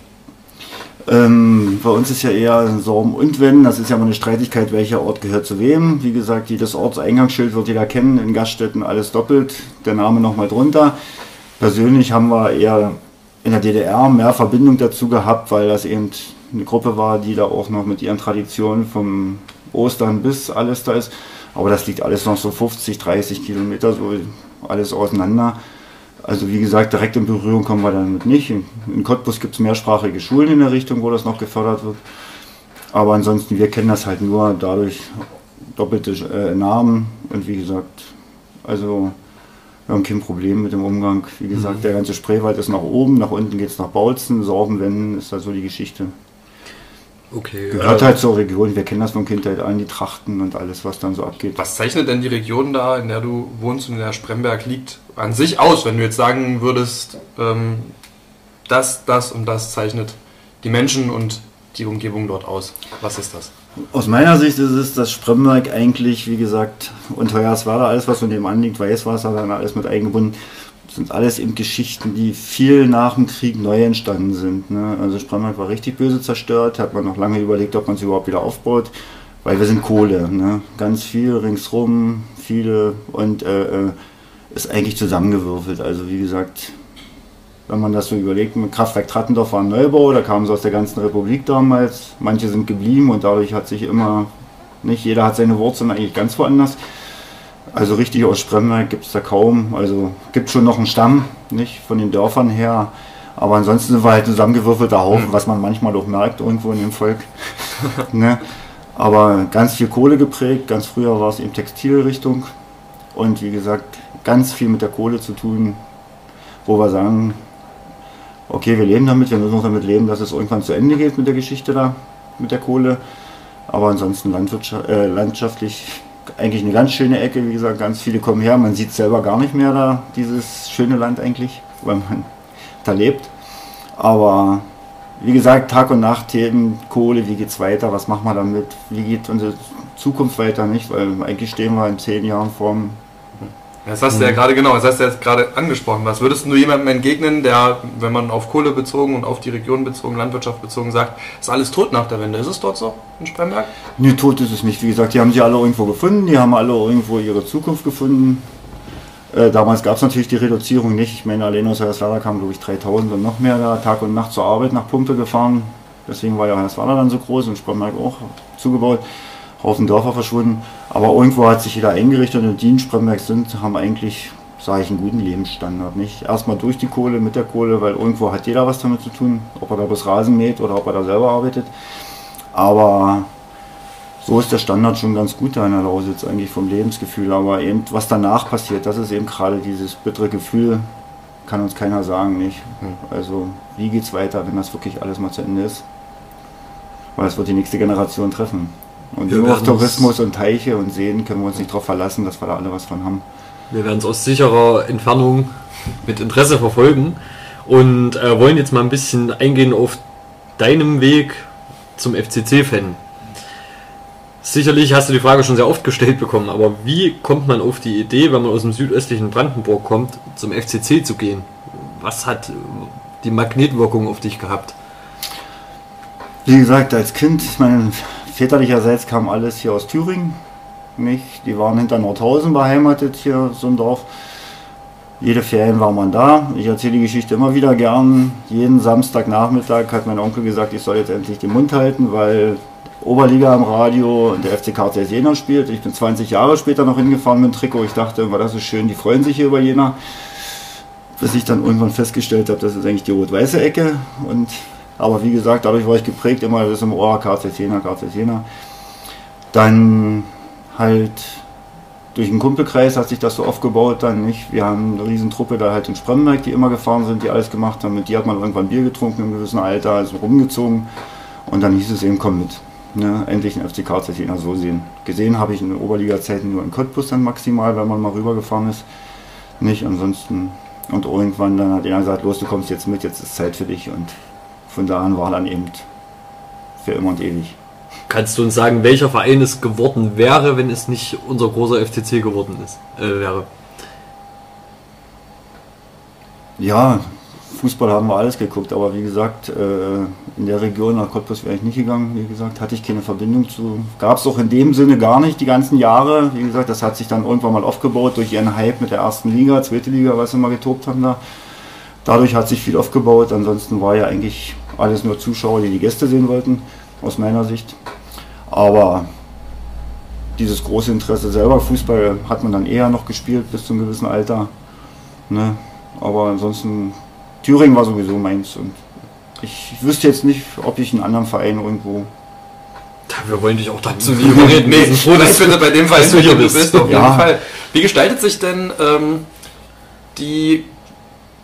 Ähm, bei uns ist ja eher Sorben und Wenn, das ist ja mal eine Streitigkeit, welcher Ort gehört zu wem. Wie gesagt, jedes Ortseingangsschild wird jeder kennen, in Gaststätten alles doppelt, der Name nochmal drunter. Persönlich haben wir eher in der D D R mehr Verbindung dazu gehabt, weil das eben eine Gruppe war, die da auch noch mit ihren Traditionen vom Ostern bis alles da ist. Aber das liegt alles noch so fünfzig, dreißig Kilometer, so alles auseinander. Also wie gesagt, direkt in Berührung kommen wir damit nicht. In Cottbus gibt es mehrsprachige Schulen in der Richtung, wo das noch gefördert wird. Aber ansonsten, wir kennen das halt nur dadurch doppelte äh, Namen. Und wie gesagt, also wir haben kein Problem mit dem Umgang. Wie gesagt, mhm. der ganze Spreewald ist nach oben, nach unten geht es nach Bautzen, Sorbenwenden ist da so die Geschichte. Okay, gehört äh, halt zur Region, wir kennen das von Kindheit an, die Trachten und alles, was dann so abgeht. Was zeichnet denn die Region da, in der du wohnst und in der Spremberg liegt, an sich aus, wenn du jetzt sagen würdest, ähm, das, das und das zeichnet die Menschen und die Umgebung dort aus? Was ist das? Aus meiner Sicht ist es, dass Spremberg eigentlich, wie gesagt, und Hoyerswerda, alles was von dem anliegt, Weißwasser, dann alles mit eingebunden, sind alles eben Geschichten, die viel nach dem Krieg neu entstanden sind. Ne? Also Spremberg war richtig böse zerstört, hat man noch lange überlegt, ob man es überhaupt wieder aufbaut, weil wir sind Kohle. Ne? Ganz viel ringsrum, viele und äh, ist eigentlich zusammengewürfelt. Also wie gesagt, wenn man das so überlegt, mit Kraftwerk Trattendorf war ein Neubau, da kamen sie aus der ganzen Republik damals, manche sind geblieben und dadurch hat sich immer, nicht jeder hat seine Wurzeln eigentlich ganz woanders. Also richtig aus Spremberg gibt es da kaum, also gibt schon noch einen Stamm, nicht von den Dörfern her, aber ansonsten sind wir halt zusammengewürfelter Haufen, was man manchmal auch merkt irgendwo in dem Volk. Ne? Aber ganz viel Kohle geprägt, ganz früher war es eben Textilrichtung und wie gesagt ganz viel mit der Kohle zu tun, wo wir sagen, okay, wir leben damit, wir müssen auch damit leben, dass es irgendwann zu Ende geht mit der Geschichte da, mit der Kohle, aber ansonsten landwirtschaftlich, äh, landschaftlich eigentlich eine ganz schöne Ecke, wie gesagt, ganz viele kommen her, man sieht selber gar nicht mehr da, dieses schöne Land eigentlich, weil man da lebt. Aber wie gesagt, Tag und Nacht Themen, Kohle, wie geht's weiter, was machen wir damit, wie geht unsere Zukunft weiter, nicht? Weil eigentlich stehen wir in zehn Jahren vorm Das hast du ja gerade genau, das hast du jetzt gerade angesprochen. Was würdest du jemandem entgegnen, der, wenn man auf Kohle bezogen und auf die Region bezogen, Landwirtschaft bezogen sagt, ist alles tot nach der Wende? Ist es dort so in Spremberg? Nee, tot ist es nicht. Wie gesagt, die haben sie alle irgendwo gefunden, die haben alle irgendwo ihre Zukunft gefunden. Äh, damals gab es natürlich die Reduzierung nicht. Ich meine, allein aus Hoyerswerda kamen, glaube ich, dreitausend und noch mehr da, Tag und Nacht zur Arbeit nach Pumpe gefahren. Deswegen war ja Hoyerswerda dann so groß und Spremberg auch zugebaut. Haufen Dörfer verschwunden, aber irgendwo hat sich jeder eingerichtet und die in Spremberg sind, haben eigentlich, sage ich, einen guten Lebensstandard. Nicht? Erstmal durch die Kohle, mit der Kohle, weil irgendwo hat jeder was damit zu tun, ob er da bis Rasen mäht oder ob er da selber arbeitet. Aber so ist der Standard schon ganz gut da in der Lausitz eigentlich vom Lebensgefühl, aber eben was danach passiert, das ist eben gerade dieses bittere Gefühl, kann uns keiner sagen, nicht? Also wie geht's weiter, wenn das wirklich alles mal zu Ende ist? Weil es wird die nächste Generation treffen. Und wir nur auf Tourismus und Teiche und Seen können wir uns nicht darauf verlassen, dass wir da alle was von haben. Wir werden es aus sicherer Entfernung mit Interesse verfolgen und äh, wollen jetzt mal ein bisschen eingehen auf deinem Weg zum F C C-Fan. Sicherlich hast du die Frage schon sehr oft gestellt bekommen, aber wie kommt man auf die Idee, wenn man aus dem südöstlichen Brandenburg kommt, zum F C C zu gehen? Was hat die Magnetwirkung auf dich gehabt? Wie gesagt, als Kind, ich meine... väterlicherseits kam alles hier aus Thüringen, nicht? Die waren hinter Nordhausen beheimatet, hier so ein Dorf. Jede Ferien war man da. Ich erzähle die Geschichte immer wieder gern. Jeden Samstagnachmittag hat mein Onkel gesagt, ich soll jetzt endlich den Mund halten, weil Oberliga im Radio und der F C Carl Zeiss Jena spielt. Ich bin zwanzig Jahre später noch hingefahren mit dem Trikot. Ich dachte immer, das ist schön, die freuen sich hier über Jena. Bis ich dann irgendwann festgestellt habe, das ist eigentlich die rot-weiße Ecke. Und aber wie gesagt, dadurch war ich geprägt, immer das im Ohr, Carl Zeiss Jena, Carl Zeiss Jena. Dann halt durch den Kumpelkreis hat sich das so aufgebaut dann, nicht? Wir haben eine riesen Truppe da halt in Spremberg, die immer gefahren sind, die alles gemacht haben. Mit die hat man irgendwann Bier getrunken im gewissen Alter, also rumgezogen. Und dann hieß es eben, komm mit, ne? Endlich einen F C Carl Zeiss Jena so sehen. Gesehen habe ich in der Oberliga-Zeiten nur in Cottbus dann maximal, wenn man mal rübergefahren ist. Nicht, ansonsten. Und irgendwann dann hat er gesagt, los, du kommst jetzt mit, jetzt ist Zeit für dich. Und von da an war dann eben für immer und ewig. Kannst du uns sagen, welcher Verein es geworden wäre, wenn es nicht unser großer F C C geworden ist, äh, wäre? Ja, Fußball haben wir alles geguckt, aber wie gesagt, äh, in der Region nach Cottbus wäre ich nicht gegangen, wie gesagt, hatte ich keine Verbindung zu. Gab es auch in dem Sinne gar nicht die ganzen Jahre, wie gesagt, das hat sich dann irgendwann mal aufgebaut durch ihren Hype mit der ersten Liga, zweite Liga, was wir mal getobt haben da. Dadurch hat sich viel aufgebaut, ansonsten war ja eigentlich alles nur Zuschauer, die die Gäste sehen wollten, aus meiner Sicht. Aber dieses große Interesse selber, Fußball hat man dann eher noch gespielt bis zu einem gewissen Alter. Ne? Aber ansonsten, Thüringen war sowieso meins und ich wüsste jetzt nicht, ob ich einen anderen Verein irgendwo... Wir wollen dich auch dazu nicht reden. Nee, ich finde bei dem Fall, dass du hier bist, auf jeden Fall. Wie gestaltet sich denn ähm, die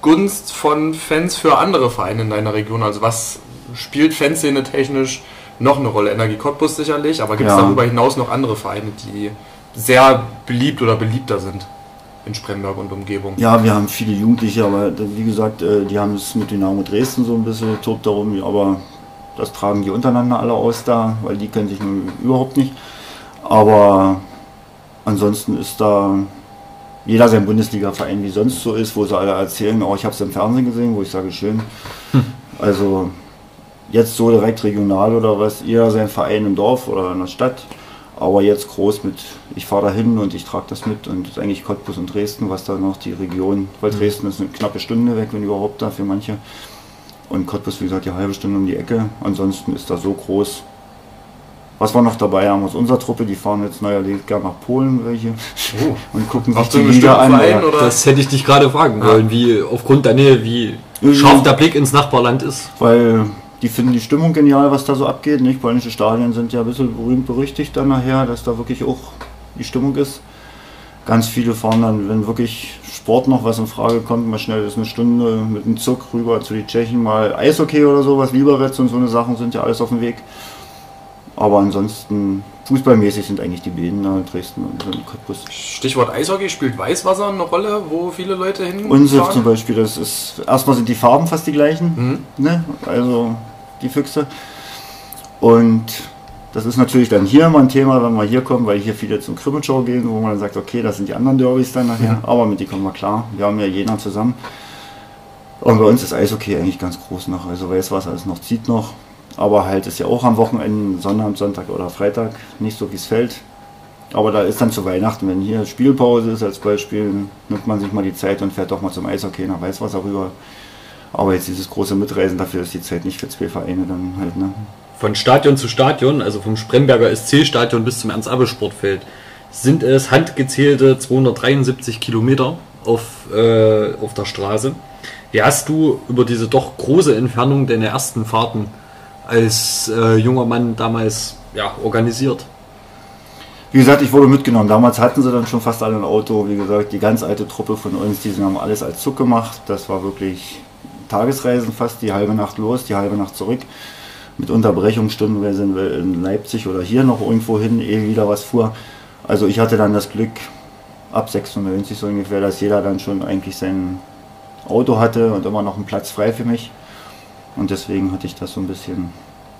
Gunst von Fans für andere Vereine in deiner Region? Also was spielt Fanszene technisch noch eine Rolle? Energie Cottbus sicherlich, aber gibt es ja darüber hinaus noch andere Vereine, die sehr beliebt oder beliebter sind in Spremberg und Umgebung? Ja, wir haben viele Jugendliche, aber wie gesagt, die haben es mit Dynamo Dresden so ein bisschen tobt darum, aber das tragen die untereinander alle aus da, weil die können sich nun überhaupt nicht. Aber ansonsten ist da jeder sein Bundesliga-Verein, wie sonst so ist, wo sie alle erzählen, oh, ich habe es im Fernsehen gesehen, wo ich sage, schön. Hm. Also jetzt so direkt regional oder was, jeder sein Verein im Dorf oder in der Stadt, aber jetzt groß mit, ich fahre da hin und ich trage das mit und das ist eigentlich Cottbus und Dresden, was da noch die Region, weil Dresden ist eine knappe Stunde weg, wenn überhaupt da für manche. Und Cottbus, wie gesagt, die halbe Stunde um die Ecke, ansonsten ist da so groß. Was wir noch dabei haben aus unserer Truppe, die fahren jetzt neuerlich gar nach Polen welche oh. und gucken sich die Liga an. Verein, oder? Das hätte ich dich gerade fragen wollen, ja. Wie aufgrund der Nähe, wie mhm. scharf der Blick ins Nachbarland ist. Weil die finden die Stimmung genial, was da so abgeht. Nicht? Polnische Stadien sind ja ein bisschen berühmt berüchtigt dann nachher, dass da wirklich auch die Stimmung ist. Ganz viele fahren dann, wenn wirklich Sport noch was in Frage kommt, mal schnell ist eine Stunde mit dem Zug rüber zu den Tschechen, mal Eishockey oder sowas, Liberec und so eine Sachen sind ja alles auf dem Weg. Aber ansonsten, fußballmäßig sind eigentlich die Bäden da in Dresden und Cottbus. Stichwort Eishockey, spielt Weißwasser eine Rolle, wo viele Leute hin? Unsere zum Beispiel, das ist, erstmal sind die Farben fast die gleichen, mhm. ne? Also die Füchse. Und Das ist natürlich dann hier immer ein Thema, wenn wir hier kommen, weil hier viele zum Kribbelshow gehen, wo man dann sagt, okay, das sind die anderen Derbys dann nachher, ja. aber mit denen kommen wir klar. Wir haben ja Jena zusammen. Und bei uns ist Eishockey eigentlich ganz groß noch. Also Weißwasser ist noch, zieht noch. Aber halt ist ja auch am Wochenende, Sonnabend, Sonntag oder Freitag, nicht so wie es fällt. Aber da ist dann zu Weihnachten, wenn hier Spielpause ist als Beispiel, nimmt man sich mal die Zeit und fährt doch mal zum Eishockey nach Weißwasser rüber. Aber jetzt dieses große Mitreisen, dafür ist die Zeit nicht für zwei Vereine dann halt, ne? Von Stadion zu Stadion, also vom Spremberger S C-Stadion bis zum Ernst-Abbe-Sportfeld, sind es handgezählte zweihundertdreiundsiebzig Kilometer auf, äh, auf der Straße. Wie hast du über diese doch große Entfernung deine ersten Fahrten als äh, junger Mann damals ja, organisiert? Wie gesagt, ich wurde mitgenommen. Damals hatten sie dann schon fast alle ein Auto. Wie gesagt, die ganz alte Truppe von uns, die haben alles als Zug gemacht. Das war wirklich Tagesreisen fast, die halbe Nacht los, die halbe Nacht zurück. Mit Unterbrechung stundenweise in Leipzig oder hier noch irgendwo hin, eh wieder was fuhr. Also ich hatte dann das Glück, ab sechsundneunzig so ungefähr, dass jeder dann schon eigentlich sein Auto hatte und immer noch einen Platz frei für mich. Und deswegen hatte ich das so ein bisschen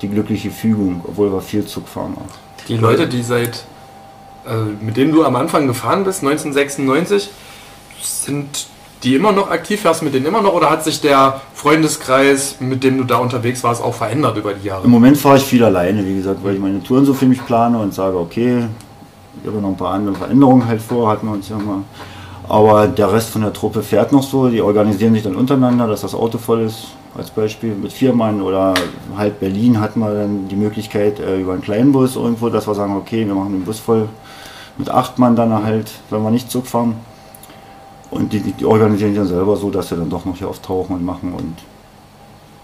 die glückliche Fügung, obwohl wir viel Zug fahren auch. Die Leute, die seit, also mit denen du am Anfang gefahren bist, neunzehnhundertsechsundneunzig, sind die immer noch aktiv? Fährst du mit denen immer noch oder hat sich der Freundeskreis, mit dem du da unterwegs warst, auch verändert über die Jahre? Im Moment fahre ich viel alleine, wie gesagt, weil ich meine Touren so für mich plane und sage, okay, ich habe noch ein paar andere Veränderungen halt vor, hatten wir uns ja mal. Aber der Rest von der Truppe fährt noch so, die organisieren sich dann untereinander, dass das Auto voll ist, als Beispiel mit vier Mann oder halt Berlin hatten wir dann die Möglichkeit über einen kleinen Bus irgendwo, dass wir sagen, okay, wir machen den Bus voll mit acht Mann dann halt, wenn wir nicht Zug fahren. Und die, die organisieren sich dann selber so, dass sie dann doch noch hier auftauchen und machen und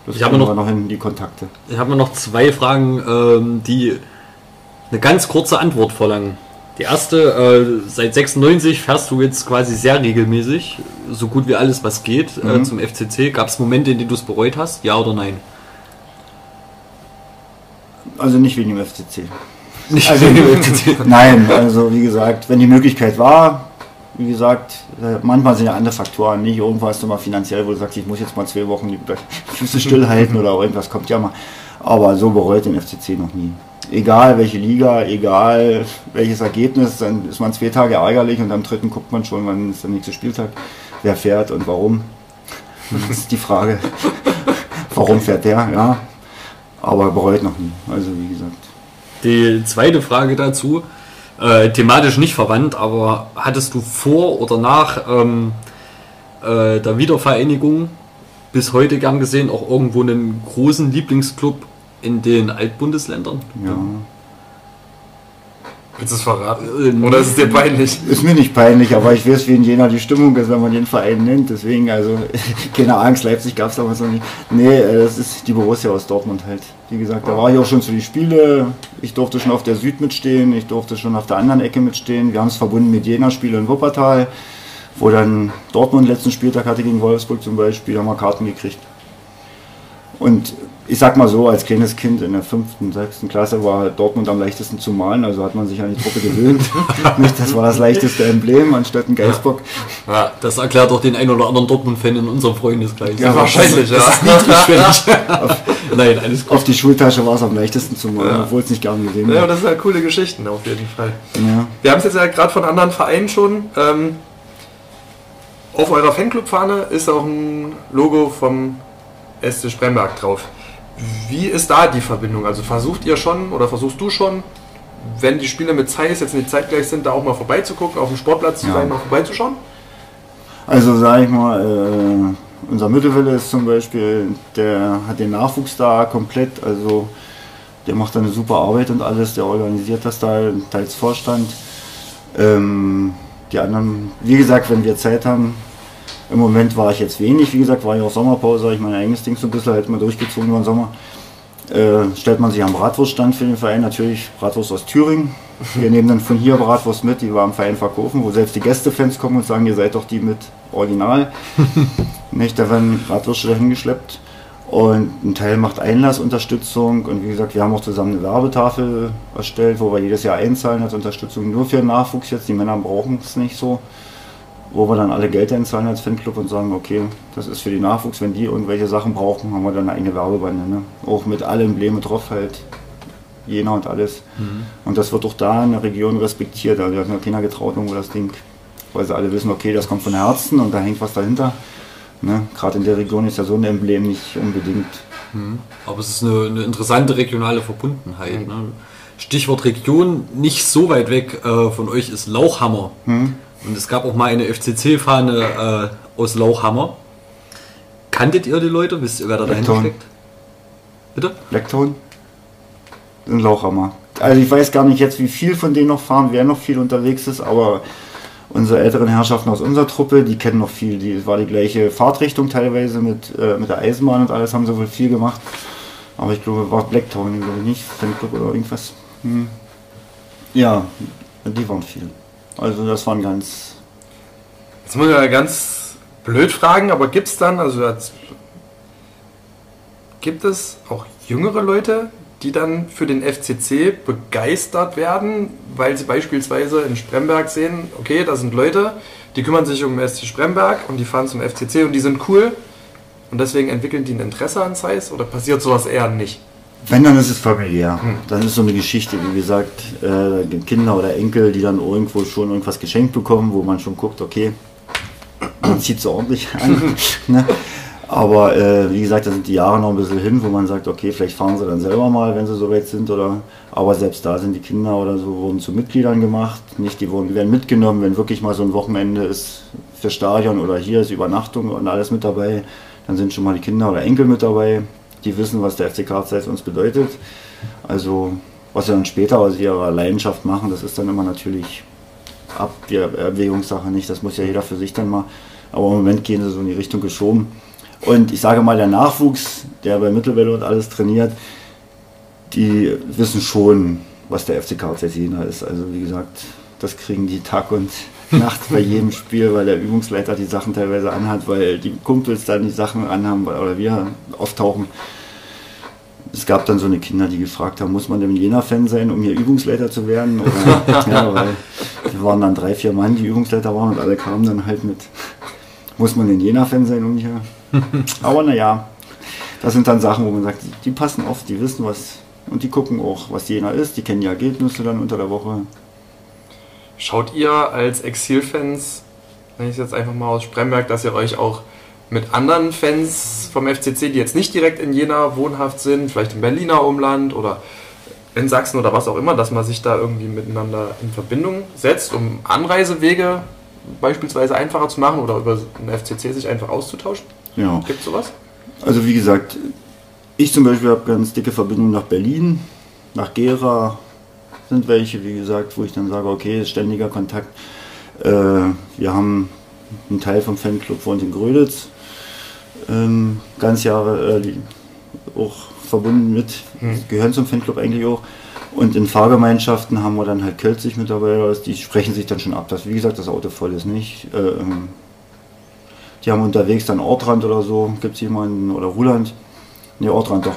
das haben wir noch, noch in die Kontakte. Ich habe mir noch zwei Fragen, ähm, die eine ganz kurze Antwort verlangen. Die erste, äh, seit sechsundneunzig fährst du jetzt quasi sehr regelmäßig, so gut wie alles was geht, mhm. äh, zum F C C. Gab es Momente, in denen du es bereut hast? Ja oder nein? Also nicht wegen dem F C C. Nicht also wegen dem F C C? Nein, also wie gesagt, wenn die Möglichkeit war. Wie gesagt, manchmal sind ja andere Faktoren, nicht irgendwas immer finanziell, wo du sagst, ich muss jetzt mal zwei Wochen die Füße stillhalten oder irgendwas kommt ja mal. Aber so bereut den F C C noch nie. Egal welche Liga, egal welches Ergebnis, dann ist man zwei Tage ärgerlich und am dritten guckt man schon, wann ist der nächste Spieltag, wer fährt und warum. Das ist die Frage, warum fährt der, ja. Aber bereut noch nie, also wie gesagt. Die zweite Frage dazu. Äh, thematisch nicht verwandt, aber hattest du vor oder nach ähm, äh, der Wiedervereinigung bis heute gern gesehen auch irgendwo einen großen Lieblingsclub in den Altbundesländern? Ja. Willst du es verraten? Oder ist es dir peinlich? Ist mir nicht peinlich, aber ich weiß, wie in Jena die Stimmung ist, wenn man den Verein nennt. Deswegen, also, keine Angst, Leipzig gab es damals noch nicht. Nee, das ist die Borussia aus Dortmund halt. Wie gesagt, da war ich auch schon zu den Spielen. Ich durfte schon auf der Süd mitstehen, ich durfte schon auf der anderen Ecke mitstehen. Wir haben es verbunden mit Jena-Spielen in Wuppertal, wo dann Dortmund letzten Spieltag hatte gegen Wolfsburg zum Beispiel, haben wir Karten gekriegt. Und ich sag mal so, als kleines Kind in der fünften, sechsten Klasse war Dortmund am leichtesten zu malen, also hat man sich an die Truppe gewöhnt. Das war das leichteste Emblem anstatt ein Geisbock. Ja. Ja, das erklärt doch den einen oder anderen Dortmund-Fan in unserem Freundeskreis. Ja, wahrscheinlich, ja. Auf, Nein, alles gut. Auf die Schultasche war es am leichtesten zu malen, ja. obwohl es nicht gern gesehen war. Ja, das sind halt coole Geschichten auf jeden Fall. Ja. Wir haben es jetzt ja gerade von anderen Vereinen schon. Ähm, auf eurer Fanclub-Fahne ist auch ein Logo vom S C Spremberg drauf. Wie ist da die Verbindung? Also versucht ihr schon oder versuchst du schon, wenn die Spiele mit Zeiss jetzt nicht zeitgleich sind, da auch mal vorbeizugucken, auf dem Sportplatz zu ja. sein, mal vorbeizuschauen? Also sage ich mal, äh, unser Mittelwelle ist zum Beispiel, der hat den Nachwuchs da komplett, also der macht da eine super Arbeit und alles, der organisiert das da, teils Vorstand. Ähm, die anderen, wie gesagt, wenn wir Zeit haben. Im Moment war ich jetzt wenig, wie gesagt, war ich auf Sommerpause, habe ich mein eigenes Ding so ein bisschen halt mal durchgezogen über den Sommer. Äh, stellt man sich am Bratwurststand für den Verein, natürlich Bratwurst aus Thüringen. Wir nehmen dann von hier Bratwurst mit, die wir am Verein verkaufen, wo selbst die Gästefans kommen und sagen, ihr seid doch die mit Original. Nicht, da werden Bratwürste dahin geschleppt. Und ein Teil macht Einlassunterstützung und wie gesagt, wir haben auch zusammen eine Werbetafel erstellt, wo wir jedes Jahr einzahlen als Unterstützung, nur für den Nachwuchs jetzt, die Männer brauchen es nicht so. Wo wir dann alle Geld einzahlen als Fanclub und sagen, okay, das ist für die Nachwuchs, wenn die irgendwelche Sachen brauchen, haben wir dann eine eigene Werbebande, ne? Auch mit allem Embleme drauf halt, Jena und alles. Mhm. Und das wird auch da in der Region respektiert. Also da hat noch keiner getraut, irgendwo das Ding, weil sie alle wissen, okay, das kommt von Herzen und da hängt was dahinter. Ne? Gerade in der Region ist ja so ein Emblem nicht unbedingt. Mhm. Aber es ist eine, eine interessante regionale Verbundenheit. Mhm. Ne? Stichwort Region, nicht so weit weg äh, von euch ist Lauchhammer. Mhm. Und es gab auch mal eine F C C-Fahne äh, aus Lauchhammer. Kanntet ihr die Leute? Wisst ihr, wer da dahinter steckt? Bitte? Blackton? In Lauchhammer. Also ich weiß gar nicht jetzt, wie viel von denen noch fahren, wer noch viel unterwegs ist, aber unsere älteren Herrschaften aus unserer Truppe, die kennen noch viel. Die war die gleiche Fahrtrichtung teilweise mit, äh, mit der Eisenbahn und alles, haben sie wohl viel gemacht. Aber ich glaube, war Blacktown, glaube ich nicht, Fanclub oder irgendwas. Hm. Ja, die waren viel. Also das waren ganz... Jetzt muss ich ja ganz blöd fragen, aber gibt es dann, also das, gibt es auch jüngere Leute, die dann für den F C C begeistert werden, weil sie beispielsweise in Spremberg sehen, okay, da sind Leute, die kümmern sich um den S C Spremberg und die fahren zum F C C und die sind cool und deswegen entwickeln die ein Interesse an Zeiss, oder passiert sowas eher nicht? Wenn, dann ist es familiär. Hm. Dann ist so eine Geschichte, wie gesagt, äh, Kinder oder Enkel, die dann irgendwo schon irgendwas geschenkt bekommen, wo man schon guckt, okay, man zieht es ordentlich an. Ne? Aber äh, wie gesagt, da sind die Jahre noch ein bisschen hin, wo man sagt, okay, vielleicht fahren sie dann selber mal, wenn sie so weit sind. Oder, aber selbst da sind die Kinder oder so, wurden zu Mitgliedern gemacht. Nicht, die wurden, werden mitgenommen, wenn wirklich mal so ein Wochenende ist für Stadion oder hier ist Übernachtung und alles mit dabei. Dann sind schon mal die Kinder oder Enkel mit dabei. Die wissen, was der F C Carl Zeiss uns bedeutet. Also, was sie dann später aus ihrer Leidenschaft machen, das ist dann immer natürlich Ab die Erwägungssache nicht. Das muss ja jeder für sich dann mal. Aber im Moment gehen sie so in die Richtung geschoben. Und ich sage mal, der Nachwuchs, der bei Mittelwelle und alles trainiert, die wissen schon, was der F C Carl Zeiss Jena ist. Also, wie gesagt, das kriegen die Tag und Nacht bei jedem Spiel, weil der Übungsleiter die Sachen teilweise anhat, weil die Kumpels dann die Sachen anhaben oder wir auftauchen. Es gab dann so eine Kinder, die gefragt haben, muss man denn Jena-Fan sein, um hier Übungsleiter zu werden? Oder, ja, weil wir waren dann drei, vier Mann, die Übungsleiter waren und alle kamen dann halt mit, muss man denn Jena-Fan sein, um hier? Aber naja, das sind dann Sachen, wo man sagt, die passen oft, die wissen was und die gucken auch, was Jena ist, die kennen die Ergebnisse dann unter der Woche. Schaut ihr als Exil-Fans, nenne ich es jetzt einfach mal aus Spremberg, dass ihr euch auch mit anderen Fans vom F C C, die jetzt nicht direkt in Jena wohnhaft sind, vielleicht im Berliner Umland oder in Sachsen oder was auch immer, dass man sich da irgendwie miteinander in Verbindung setzt, um Anreisewege beispielsweise einfacher zu machen oder über den F C C sich einfach auszutauschen? Ja. Gibt es sowas? Also wie gesagt, ich zum Beispiel habe ganz dicke Verbindungen nach Berlin, nach Gera, sind welche, wie gesagt, wo ich dann sage, okay, ständiger Kontakt. Äh, wir haben einen Teil vom Fanclub wohnt in Gröditz, ähm, ganz Jahre äh, auch verbunden mit, hm. gehören zum Fanclub eigentlich auch. Und in Fahrgemeinschaften haben wir dann halt Kölzig mit dabei, die sprechen sich dann schon ab, dass, wie gesagt, das Auto voll ist nicht. Äh, ähm, die haben unterwegs dann Ortrand oder so, gibt es jemanden, oder Ruhland, ne, Ortrand doch.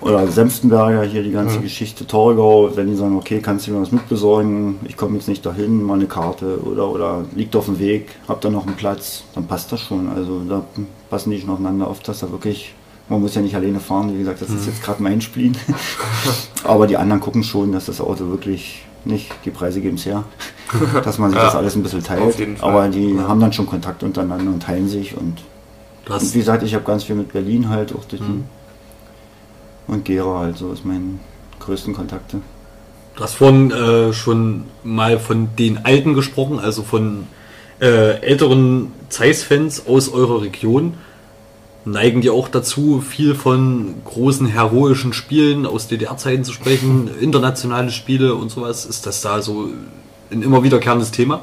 Oder Senftenberger, hier die ganze mhm. Geschichte, Torgau, wenn die sagen, okay, kannst du mir was mitbesorgen, ich komme jetzt nicht dahin, mal eine Karte oder, oder liegt auf dem Weg, habt da noch einen Platz, dann passt das schon. Also da passen die schon aufeinander auf, dass da wirklich, man muss ja nicht alleine fahren, wie gesagt, das mhm. ist jetzt gerade mein Spiel. Aber die anderen gucken schon, dass das Auto wirklich nicht, die Preise geben es her, dass man sich ja. das alles ein bisschen teilt. Aber die ja. haben dann schon Kontakt untereinander und teilen sich. Und, und wie gesagt, ich habe ganz viel mit Berlin halt, auch durch mhm. die und Gera, also ist mein größten Kontakte. Du hast vorhin äh, schon mal von den Alten gesprochen, also von äh, älteren Zeiss-Fans aus eurer Region. Neigen die auch dazu, viel von großen heroischen Spielen aus D D R-Zeiten zu sprechen, internationale Spiele und sowas? Ist das da so ein immer wiederkehrendes Thema?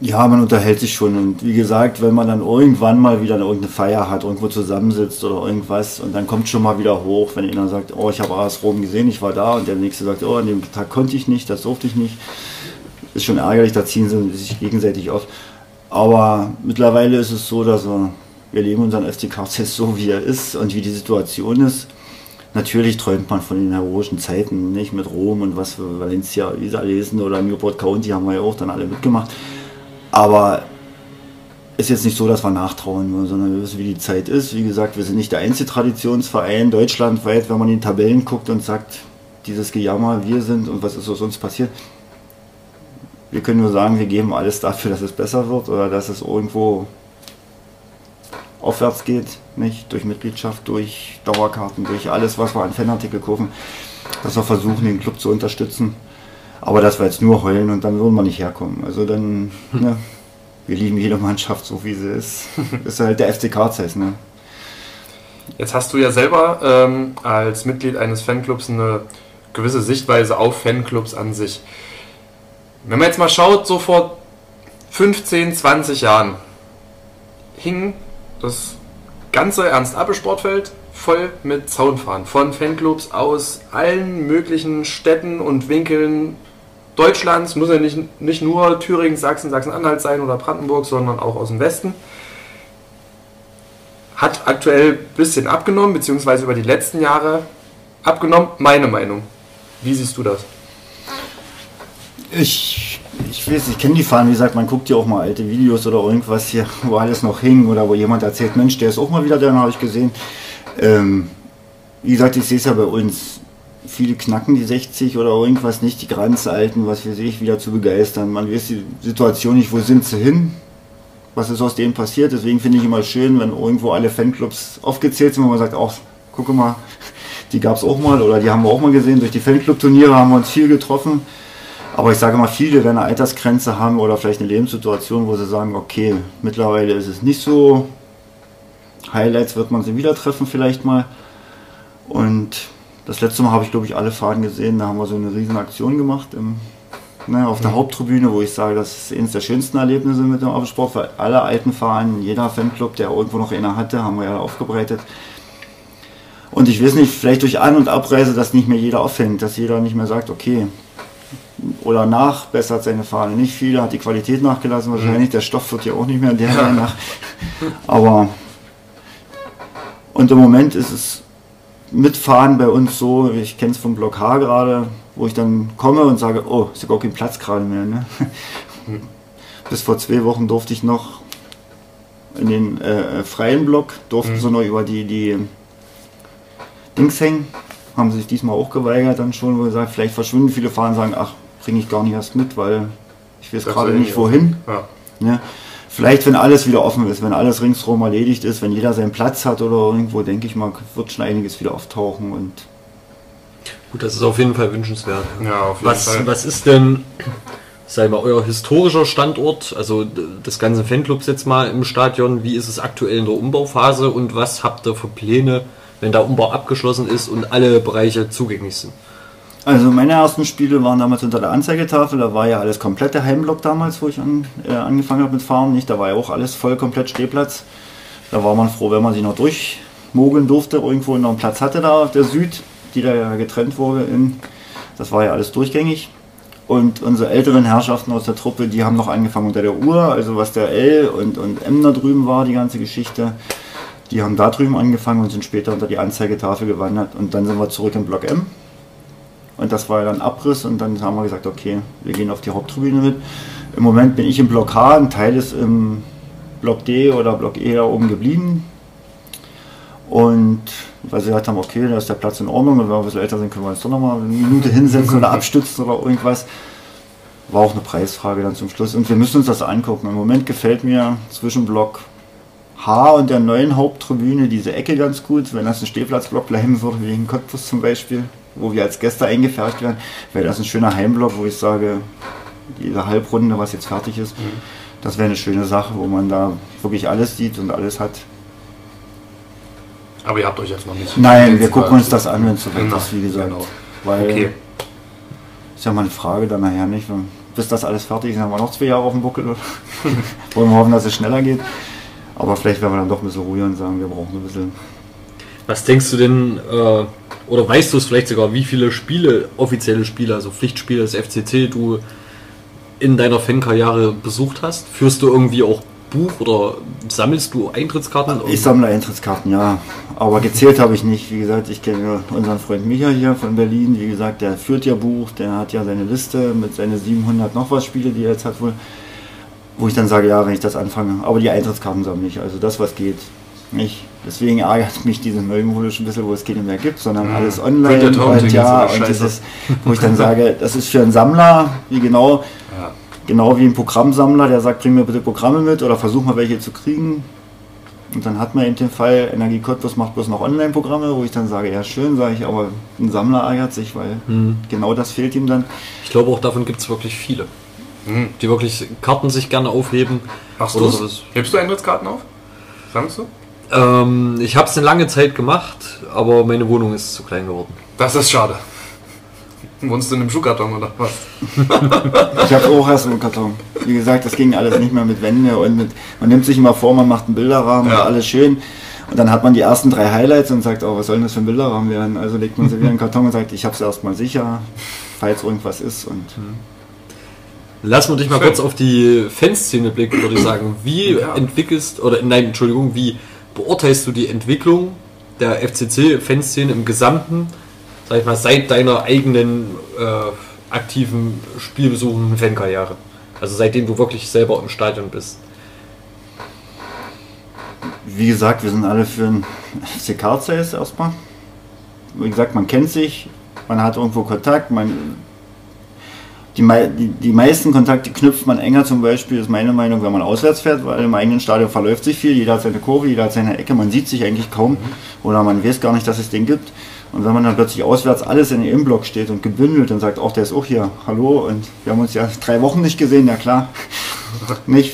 Ja, man unterhält sich schon und wie gesagt, wenn man dann irgendwann mal wieder irgendeine Feier hat, irgendwo zusammensitzt oder irgendwas und dann kommt schon mal wieder hoch, wenn einer sagt, oh, ich habe A S Rom gesehen, ich war da und der nächste sagt, oh, an dem Tag konnte ich nicht, das durfte ich nicht. Ist schon ärgerlich, da ziehen sie sich gegenseitig auf. Aber mittlerweile ist es so, dass wir, wir leben unseren F C Carl Zeiss so, wie er ist und wie die Situation ist. Natürlich träumt man von den heroischen Zeiten, nicht mit Rom und was für Valencia, Isalesen oder Newport County haben wir ja auch dann alle mitgemacht. Aber ist jetzt nicht so, dass wir nachtrauen wollen, sondern wir wissen, wie die Zeit ist. Wie gesagt, wir sind nicht der einzige Traditionsverein deutschlandweit, wenn man in den Tabellen guckt und sagt, dieses Gejammer, wir sind und was ist aus uns passiert. Wir können nur sagen, wir geben alles dafür, dass es besser wird oder dass es irgendwo aufwärts geht, nicht? Durch Mitgliedschaft, durch Dauerkarten, durch alles, was wir an Fanartikel kaufen, dass wir versuchen, den Club zu unterstützen. Aber dass wir jetzt nur heulen und dann würden wir nicht herkommen. Also dann, ne? Wir lieben jede Mannschaft so, wie sie ist. Das ist halt der F C Carl Zeiss, ne? Jetzt hast du ja selber ähm, als Mitglied eines Fanclubs eine gewisse Sichtweise auf Fanclubs an sich. Wenn man jetzt mal schaut, so vor fünfzehn, zwanzig Jahren hing das ganze Ernst-Abbe-Sportfeld voll mit Zaunfahnen von Fanclubs aus allen möglichen Städten und Winkeln Deutschlands. Muss ja nicht, nicht nur Thüringen, Sachsen, Sachsen-Anhalt sein oder Brandenburg, sondern auch aus dem Westen. Hat aktuell ein bisschen abgenommen, beziehungsweise über die letzten Jahre abgenommen, meine Meinung. Wie siehst du das? Ich, ich weiß, ich kenne die Fahnen, wie gesagt, man guckt ja auch mal alte Videos oder irgendwas hier, wo alles noch hing oder wo jemand erzählt, Mensch, der ist auch mal wieder da, habe ich gesehen. Ähm, wie gesagt, ich sehe es ja bei uns, viele knacken die sechzig oder irgendwas nicht, die ganzen Alten, was weiß ich, wieder zu begeistern. Man weiß die Situation nicht, wo sind sie hin, was ist aus denen passiert, deswegen finde ich immer schön, wenn irgendwo alle Fanclubs aufgezählt sind, wo man sagt, ach, gucke mal, die gab es auch mal oder die haben wir auch mal gesehen, durch die Fanclub-Turniere haben wir uns viel getroffen. Aber ich sage mal, viele werden eine Altersgrenze haben oder vielleicht eine Lebenssituation, wo sie sagen, okay, mittlerweile ist es nicht so. Highlights wird man sie wieder treffen vielleicht mal. Und das letzte Mal habe ich, glaube ich, alle Fahnen gesehen. Da haben wir so eine riesen Aktion gemacht im, ne, auf der Haupttribüne, wo ich sage, das ist eines der schönsten Erlebnisse mit dem Abendsport, weil alle alten Fahnen, jeder Fanclub, der irgendwo noch einer hatte, haben wir ja aufgebreitet. Und ich weiß nicht, vielleicht durch An- und Abreise, dass nicht mehr jeder aufhängt, dass jeder nicht mehr sagt, okay, oder nachbessert seine Fahne. Nicht viele, hat die Qualität nachgelassen wahrscheinlich, der Stoff wird ja auch nicht mehr der Reihe nach. Aber und im Moment ist es mit Fahnen bei uns so, ich kenne es vom Block H gerade, wo ich dann komme und sage, oh, ist ja gar kein Platz gerade mehr. Ne? Bis vor zwei Wochen durfte ich noch in den äh, freien Block, durften mhm. so noch über die, die Dings hängen. Haben sich diesmal auch geweigert dann schon, wo wir sagen, vielleicht verschwinden viele Fahnen, sagen, ach, bringe ich gar nicht erst mit, weil ich weiß gerade nicht wohin. Ja. Ja. Vielleicht, wenn alles wieder offen ist, wenn alles ringsherum erledigt ist, wenn jeder seinen Platz hat oder irgendwo, denke ich mal, wird schon einiges wieder auftauchen. Und gut, das ist auf jeden Fall wünschenswert. Ja, auf jeden was, Fall. Was ist denn, sei mal, euer historischer Standort, also des ganzen Fanclubs jetzt mal im Stadion, wie ist es aktuell in der Umbauphase und was habt ihr für Pläne, wenn der Umbau abgeschlossen ist und alle Bereiche zugänglich sind? Also meine ersten Spiele waren damals unter der Anzeigetafel, da war ja alles komplett der Heimblock damals, wo ich an, äh, angefangen habe mit Fahren, nicht? Da war ja auch alles voll komplett Stehplatz. Da war man froh, wenn man sich noch durchmogeln durfte, irgendwo noch einen Platz hatte da auf der Süd, die da ja getrennt wurde. In, das war ja alles durchgängig. Und unsere älteren Herrschaften aus der Truppe, die haben noch angefangen unter der Uhr, also was der L und, und M da drüben war, die ganze Geschichte. Die haben da drüben angefangen und sind später unter die Anzeigetafel gewandert und dann sind wir zurück im Block M. Und das war ja dann Abriss und dann haben wir gesagt, okay, wir gehen auf die Haupttribüne mit. Im Moment bin ich im Block H, ein Teil ist im Block D oder Block E da oben geblieben. Und weil sie gesagt haben, okay, da ist der Platz in Ordnung und wenn wir ein bisschen älter sind, können wir uns doch nochmal eine Minute hinsetzen oder abstützen oder irgendwas. War auch eine Preisfrage dann zum Schluss und wir müssen uns das angucken. Im Moment gefällt mir zwischen Block H und der neuen Haupttribüne diese Ecke ganz gut. Wenn das ein Stehplatzblock bleiben würde, wie in Cottbus zum Beispiel, wo wir als Gäste eingefärbt werden, wäre das ein schöner Heimblock, wo ich sage, diese Halbrunde, was jetzt fertig ist, mhm. das wäre eine schöne Sache, wo man da wirklich alles sieht und alles hat. Aber ihr habt euch jetzt noch nicht... Nein, wir gucken uns das an, wenn es so weit ist, wie gesagt. Genau. Weil, okay. Ist ja mal eine Frage dann nachher, nicht? Bis das alles fertig ist, haben wir noch zwei Jahre auf dem Buckel. Wollen wir hoffen, dass es schneller geht. Aber vielleicht werden wir dann doch ein bisschen ruhiger und sagen, wir brauchen so ein bisschen... Was denkst du denn, äh, oder weißt du es vielleicht sogar, wie viele Spiele, offizielle Spiele, also Pflichtspiele des F C C, du in deiner Fankarriere besucht hast? Führst du irgendwie auch Buch oder sammelst du Eintrittskarten? Ich sammle Eintrittskarten, ja. Aber gezählt habe ich nicht. Wie gesagt, ich kenne unseren Freund Micha hier von Berlin. Wie gesagt, der führt ja Buch, der hat ja seine Liste mit seinen siebenhundert noch was Spiele, die er jetzt hat wohl. Wo ich dann sage, ja, wenn ich das anfange. Aber die Eintrittskarten sammle ich, also das, was geht. nicht. Deswegen ärgert mich diese Müllmode schon ein bisschen, wo es keinen mehr gibt, sondern alles online. Ja, und ja, und das ist, wo ich dann sage, das ist für einen Sammler, wie genau, ja. genau wie ein Programmsammler, der sagt, bring mir bitte Programme mit oder versuch mal welche zu kriegen. Und dann hat man eben den Fall, Energie Cottbus macht bloß noch Online-Programme, wo ich dann sage, ja schön, sage ich, aber ein Sammler ärgert sich, weil mhm. genau das fehlt ihm dann. Ich glaube auch, davon gibt es wirklich viele, mhm. die wirklich Karten sich gerne aufheben. Machst du das? Hebst du Eintrittskarten auf? Sammelst du? Ähm, ich habe es eine lange Zeit gemacht, aber meine Wohnung ist zu klein geworden. Das ist schade. Wohnst du in einem Schuhkarton oder was? Ich habe auch erst einen Karton. Wie gesagt, das ging alles nicht mehr mit Wände und mit. Man nimmt sich immer vor, man macht einen Bilderrahmen, ja. alles schön. Und dann hat man die ersten drei Highlights und sagt, oh, was soll denn das für ein Bilderrahmen werden? Also legt man sie wieder in den Karton und sagt, ich habe es erstmal sicher, falls irgendwas ist. Und lass man dich mal schön. Kurz auf die Fanszene blicken, würde ich sagen. Wie ja. entwickelst oder nein, Entschuldigung, wie beurteilst du die Entwicklung der F C C-Fanszene im Gesamten? Sag ich mal, seit deiner eigenen äh, aktiven spielbesuchenden Fankarriere. Also seitdem du wirklich selber im Stadion bist. Wie gesagt, wir sind alle für ein F C Carl Zeiss erstmal. Wie gesagt, man kennt sich, man hat irgendwo Kontakt. Man, die, die, die meisten Kontakte knüpft man enger, zum Beispiel, ist meine Meinung, wenn man auswärts fährt, weil im eigenen Stadion verläuft sich viel. Jeder hat seine Kurve, jeder hat seine Ecke, man sieht sich eigentlich kaum. Mhm. Oder man weiß gar nicht, dass es den gibt. Und wenn man dann plötzlich auswärts alles in den Innenblock steht und gebündelt und sagt, auch der ist auch hier, hallo, und wir haben uns ja drei Wochen nicht gesehen, ja klar, nicht.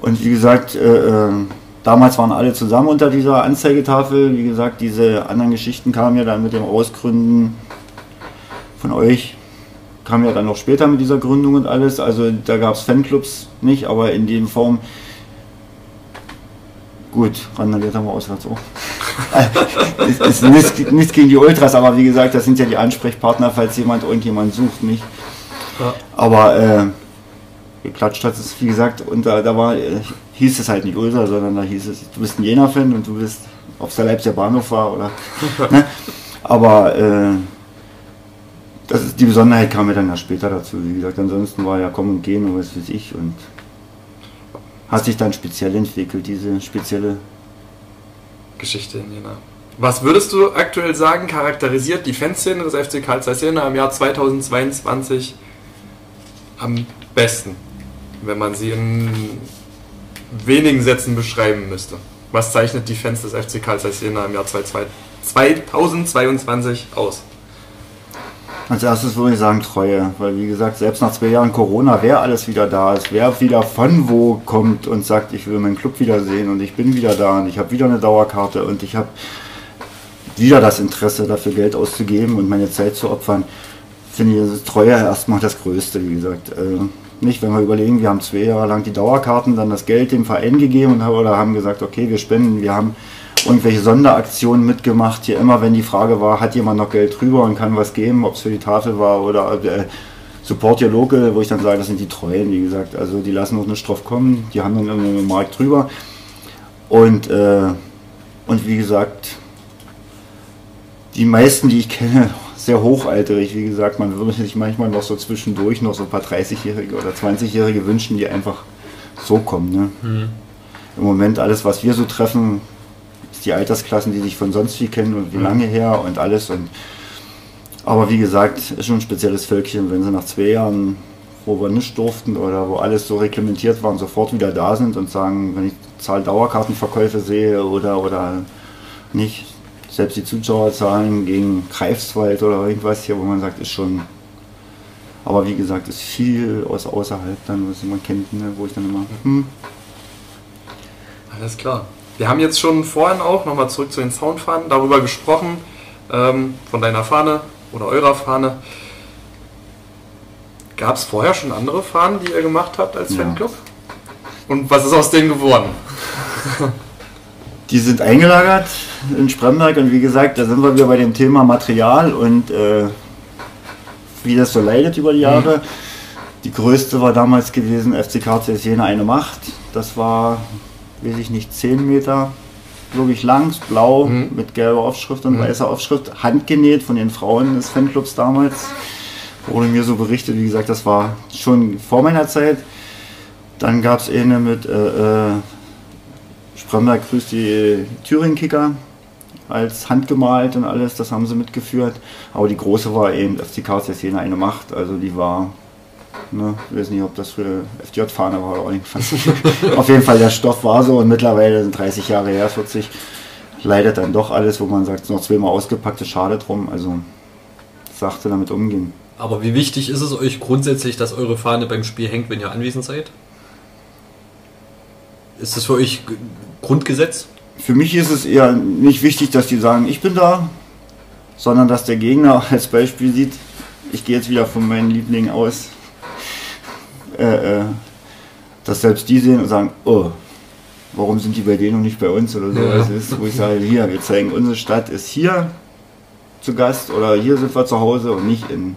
Und wie gesagt, äh, damals waren alle zusammen unter dieser Anzeigetafel, wie gesagt, diese anderen Geschichten kamen ja dann mit dem Ausgründen von euch, kamen ja dann noch später mit dieser Gründung und alles, also da gab es Fanclubs nicht, aber in dem Form, gut, randaliert haben wir auswärts auch. Es ist nichts, nichts gegen die Ultras, aber wie gesagt, das sind ja die Ansprechpartner, falls jemand irgendjemand sucht, nicht? Ja. Aber äh, geklatscht hat es, wie gesagt, und da, da war, äh, hieß es halt nicht Ultra, sondern da hieß es, du bist ein Jena-Fan und du bist, ob es der Leipziger Bahnhof war oder. Ne? Aber äh, das ist, die Besonderheit kam mir dann ja später dazu, wie gesagt, ansonsten war ja kommen und gehen und was weiß ich, und hat sich dann speziell entwickelt, diese spezielle Geschichte in Jena. Was würdest du aktuell sagen, charakterisiert die Fanszene des F C Carl Zeiss Jena im Jahr zweitausendzweiundzwanzig am besten, wenn man sie in wenigen Sätzen beschreiben müsste? Was zeichnet die Fans des F C Carl Zeiss Jena im Jahr zweitausendzweiundzwanzig aus? Als erstes würde ich sagen Treue, weil wie gesagt, selbst nach zwei Jahren Corona, wer alles wieder da ist, wer wieder von wo kommt und sagt, ich will meinen Club wiedersehen und ich bin wieder da und ich habe wieder eine Dauerkarte und ich habe wieder das Interesse dafür Geld auszugeben und meine Zeit zu opfern, finde ich Treue erstmal das Größte, wie gesagt. Also nicht, wenn wir überlegen, wir haben zwei Jahre lang die Dauerkarten, dann das Geld dem Verein gegeben und haben, oder haben gesagt, okay, wir spenden, wir haben irgendwelche Sonderaktionen mitgemacht, hier immer, wenn die Frage war, hat jemand noch Geld drüber und kann was geben, ob es für die Tafel war oder äh, Support Your Local, wo ich dann sage, das sind die Treuen, wie gesagt, also die lassen uns nicht drauf kommen, die haben dann irgendwie im Markt drüber und, äh, und wie gesagt, die meisten, die ich kenne, sehr hochalterig, wie gesagt, man würde sich manchmal noch so zwischendurch noch so ein paar dreißigjährige oder zwanzigjährige wünschen, die einfach so kommen, ne? Mhm. Im Moment alles, was wir so treffen, die Altersklassen, die sich von sonst wie kennen und wie mhm. lange her und alles. Und aber wie gesagt, ist schon ein spezielles Völkchen, wenn sie nach zwei Jahren, wo wir nicht durften oder wo alles so reglementiert war, und sofort wieder da sind und sagen, wenn ich Zahl Dauerkartenverkäufe sehe oder, oder nicht, selbst die Zuschauerzahlen gegen Greifswald oder irgendwas hier, wo man sagt, ist schon. Aber wie gesagt, ist viel aus außerhalb dann, was man kennt, ne, wo ich dann immer. Hm. Alles klar. Wir haben jetzt schon vorhin auch, nochmal zurück zu den Soundfahnen, darüber gesprochen, ähm, von deiner Fahne oder eurer Fahne. Gab es vorher schon andere Fahnen, die ihr gemacht habt als ja. Fanclub? Und was ist aus denen geworden? Die sind eingelagert in Spremberg und wie gesagt, da sind wir wieder bei dem Thema Material und äh, wie das so leidet über die Jahre. Mhm. Die größte war damals gewesen, F C Carl Zeiss Jena eine Macht. Das war, weiß ich nicht, zehn Meter, wirklich lang, blau, mhm. mit gelber Aufschrift und mhm. weißer Aufschrift, handgenäht von den Frauen des Fanclubs damals. Wurde mir so berichtet, wie gesagt, das war schon vor meiner Zeit. Dann gab es eine mit äh, äh, Spremberg grüßt die Thüringen-Kicker als handgemalt und alles, das haben sie mitgeführt. Aber die große war eben F C Carl Zeiss Jena eine Macht, also die war, ne, ich weiß nicht, ob das für F D J-Fahne war oder irgendwas. Auf jeden Fall, der Stoff war so und mittlerweile sind dreißig Jahre her, vierzig, leidet dann doch alles, wo man sagt, noch zweimal ausgepackt, ist schade drum, also sachte damit umgehen. Aber wie wichtig ist es euch grundsätzlich, dass eure Fahne beim Spiel hängt, wenn ihr anwesend seid? Ist das für euch Grundgesetz? Für mich ist es eher nicht wichtig, dass die sagen, ich bin da, sondern dass der Gegner als Beispiel sieht, ich gehe jetzt wieder von meinen Lieblingen aus, äh, äh, dass selbst die sehen und sagen, oh, warum sind die bei denen und nicht bei uns oder so. Ja. Das ist, wo ich sage, hier, wir zeigen, unsere Stadt ist hier zu Gast oder hier sind wir zu Hause und nicht in,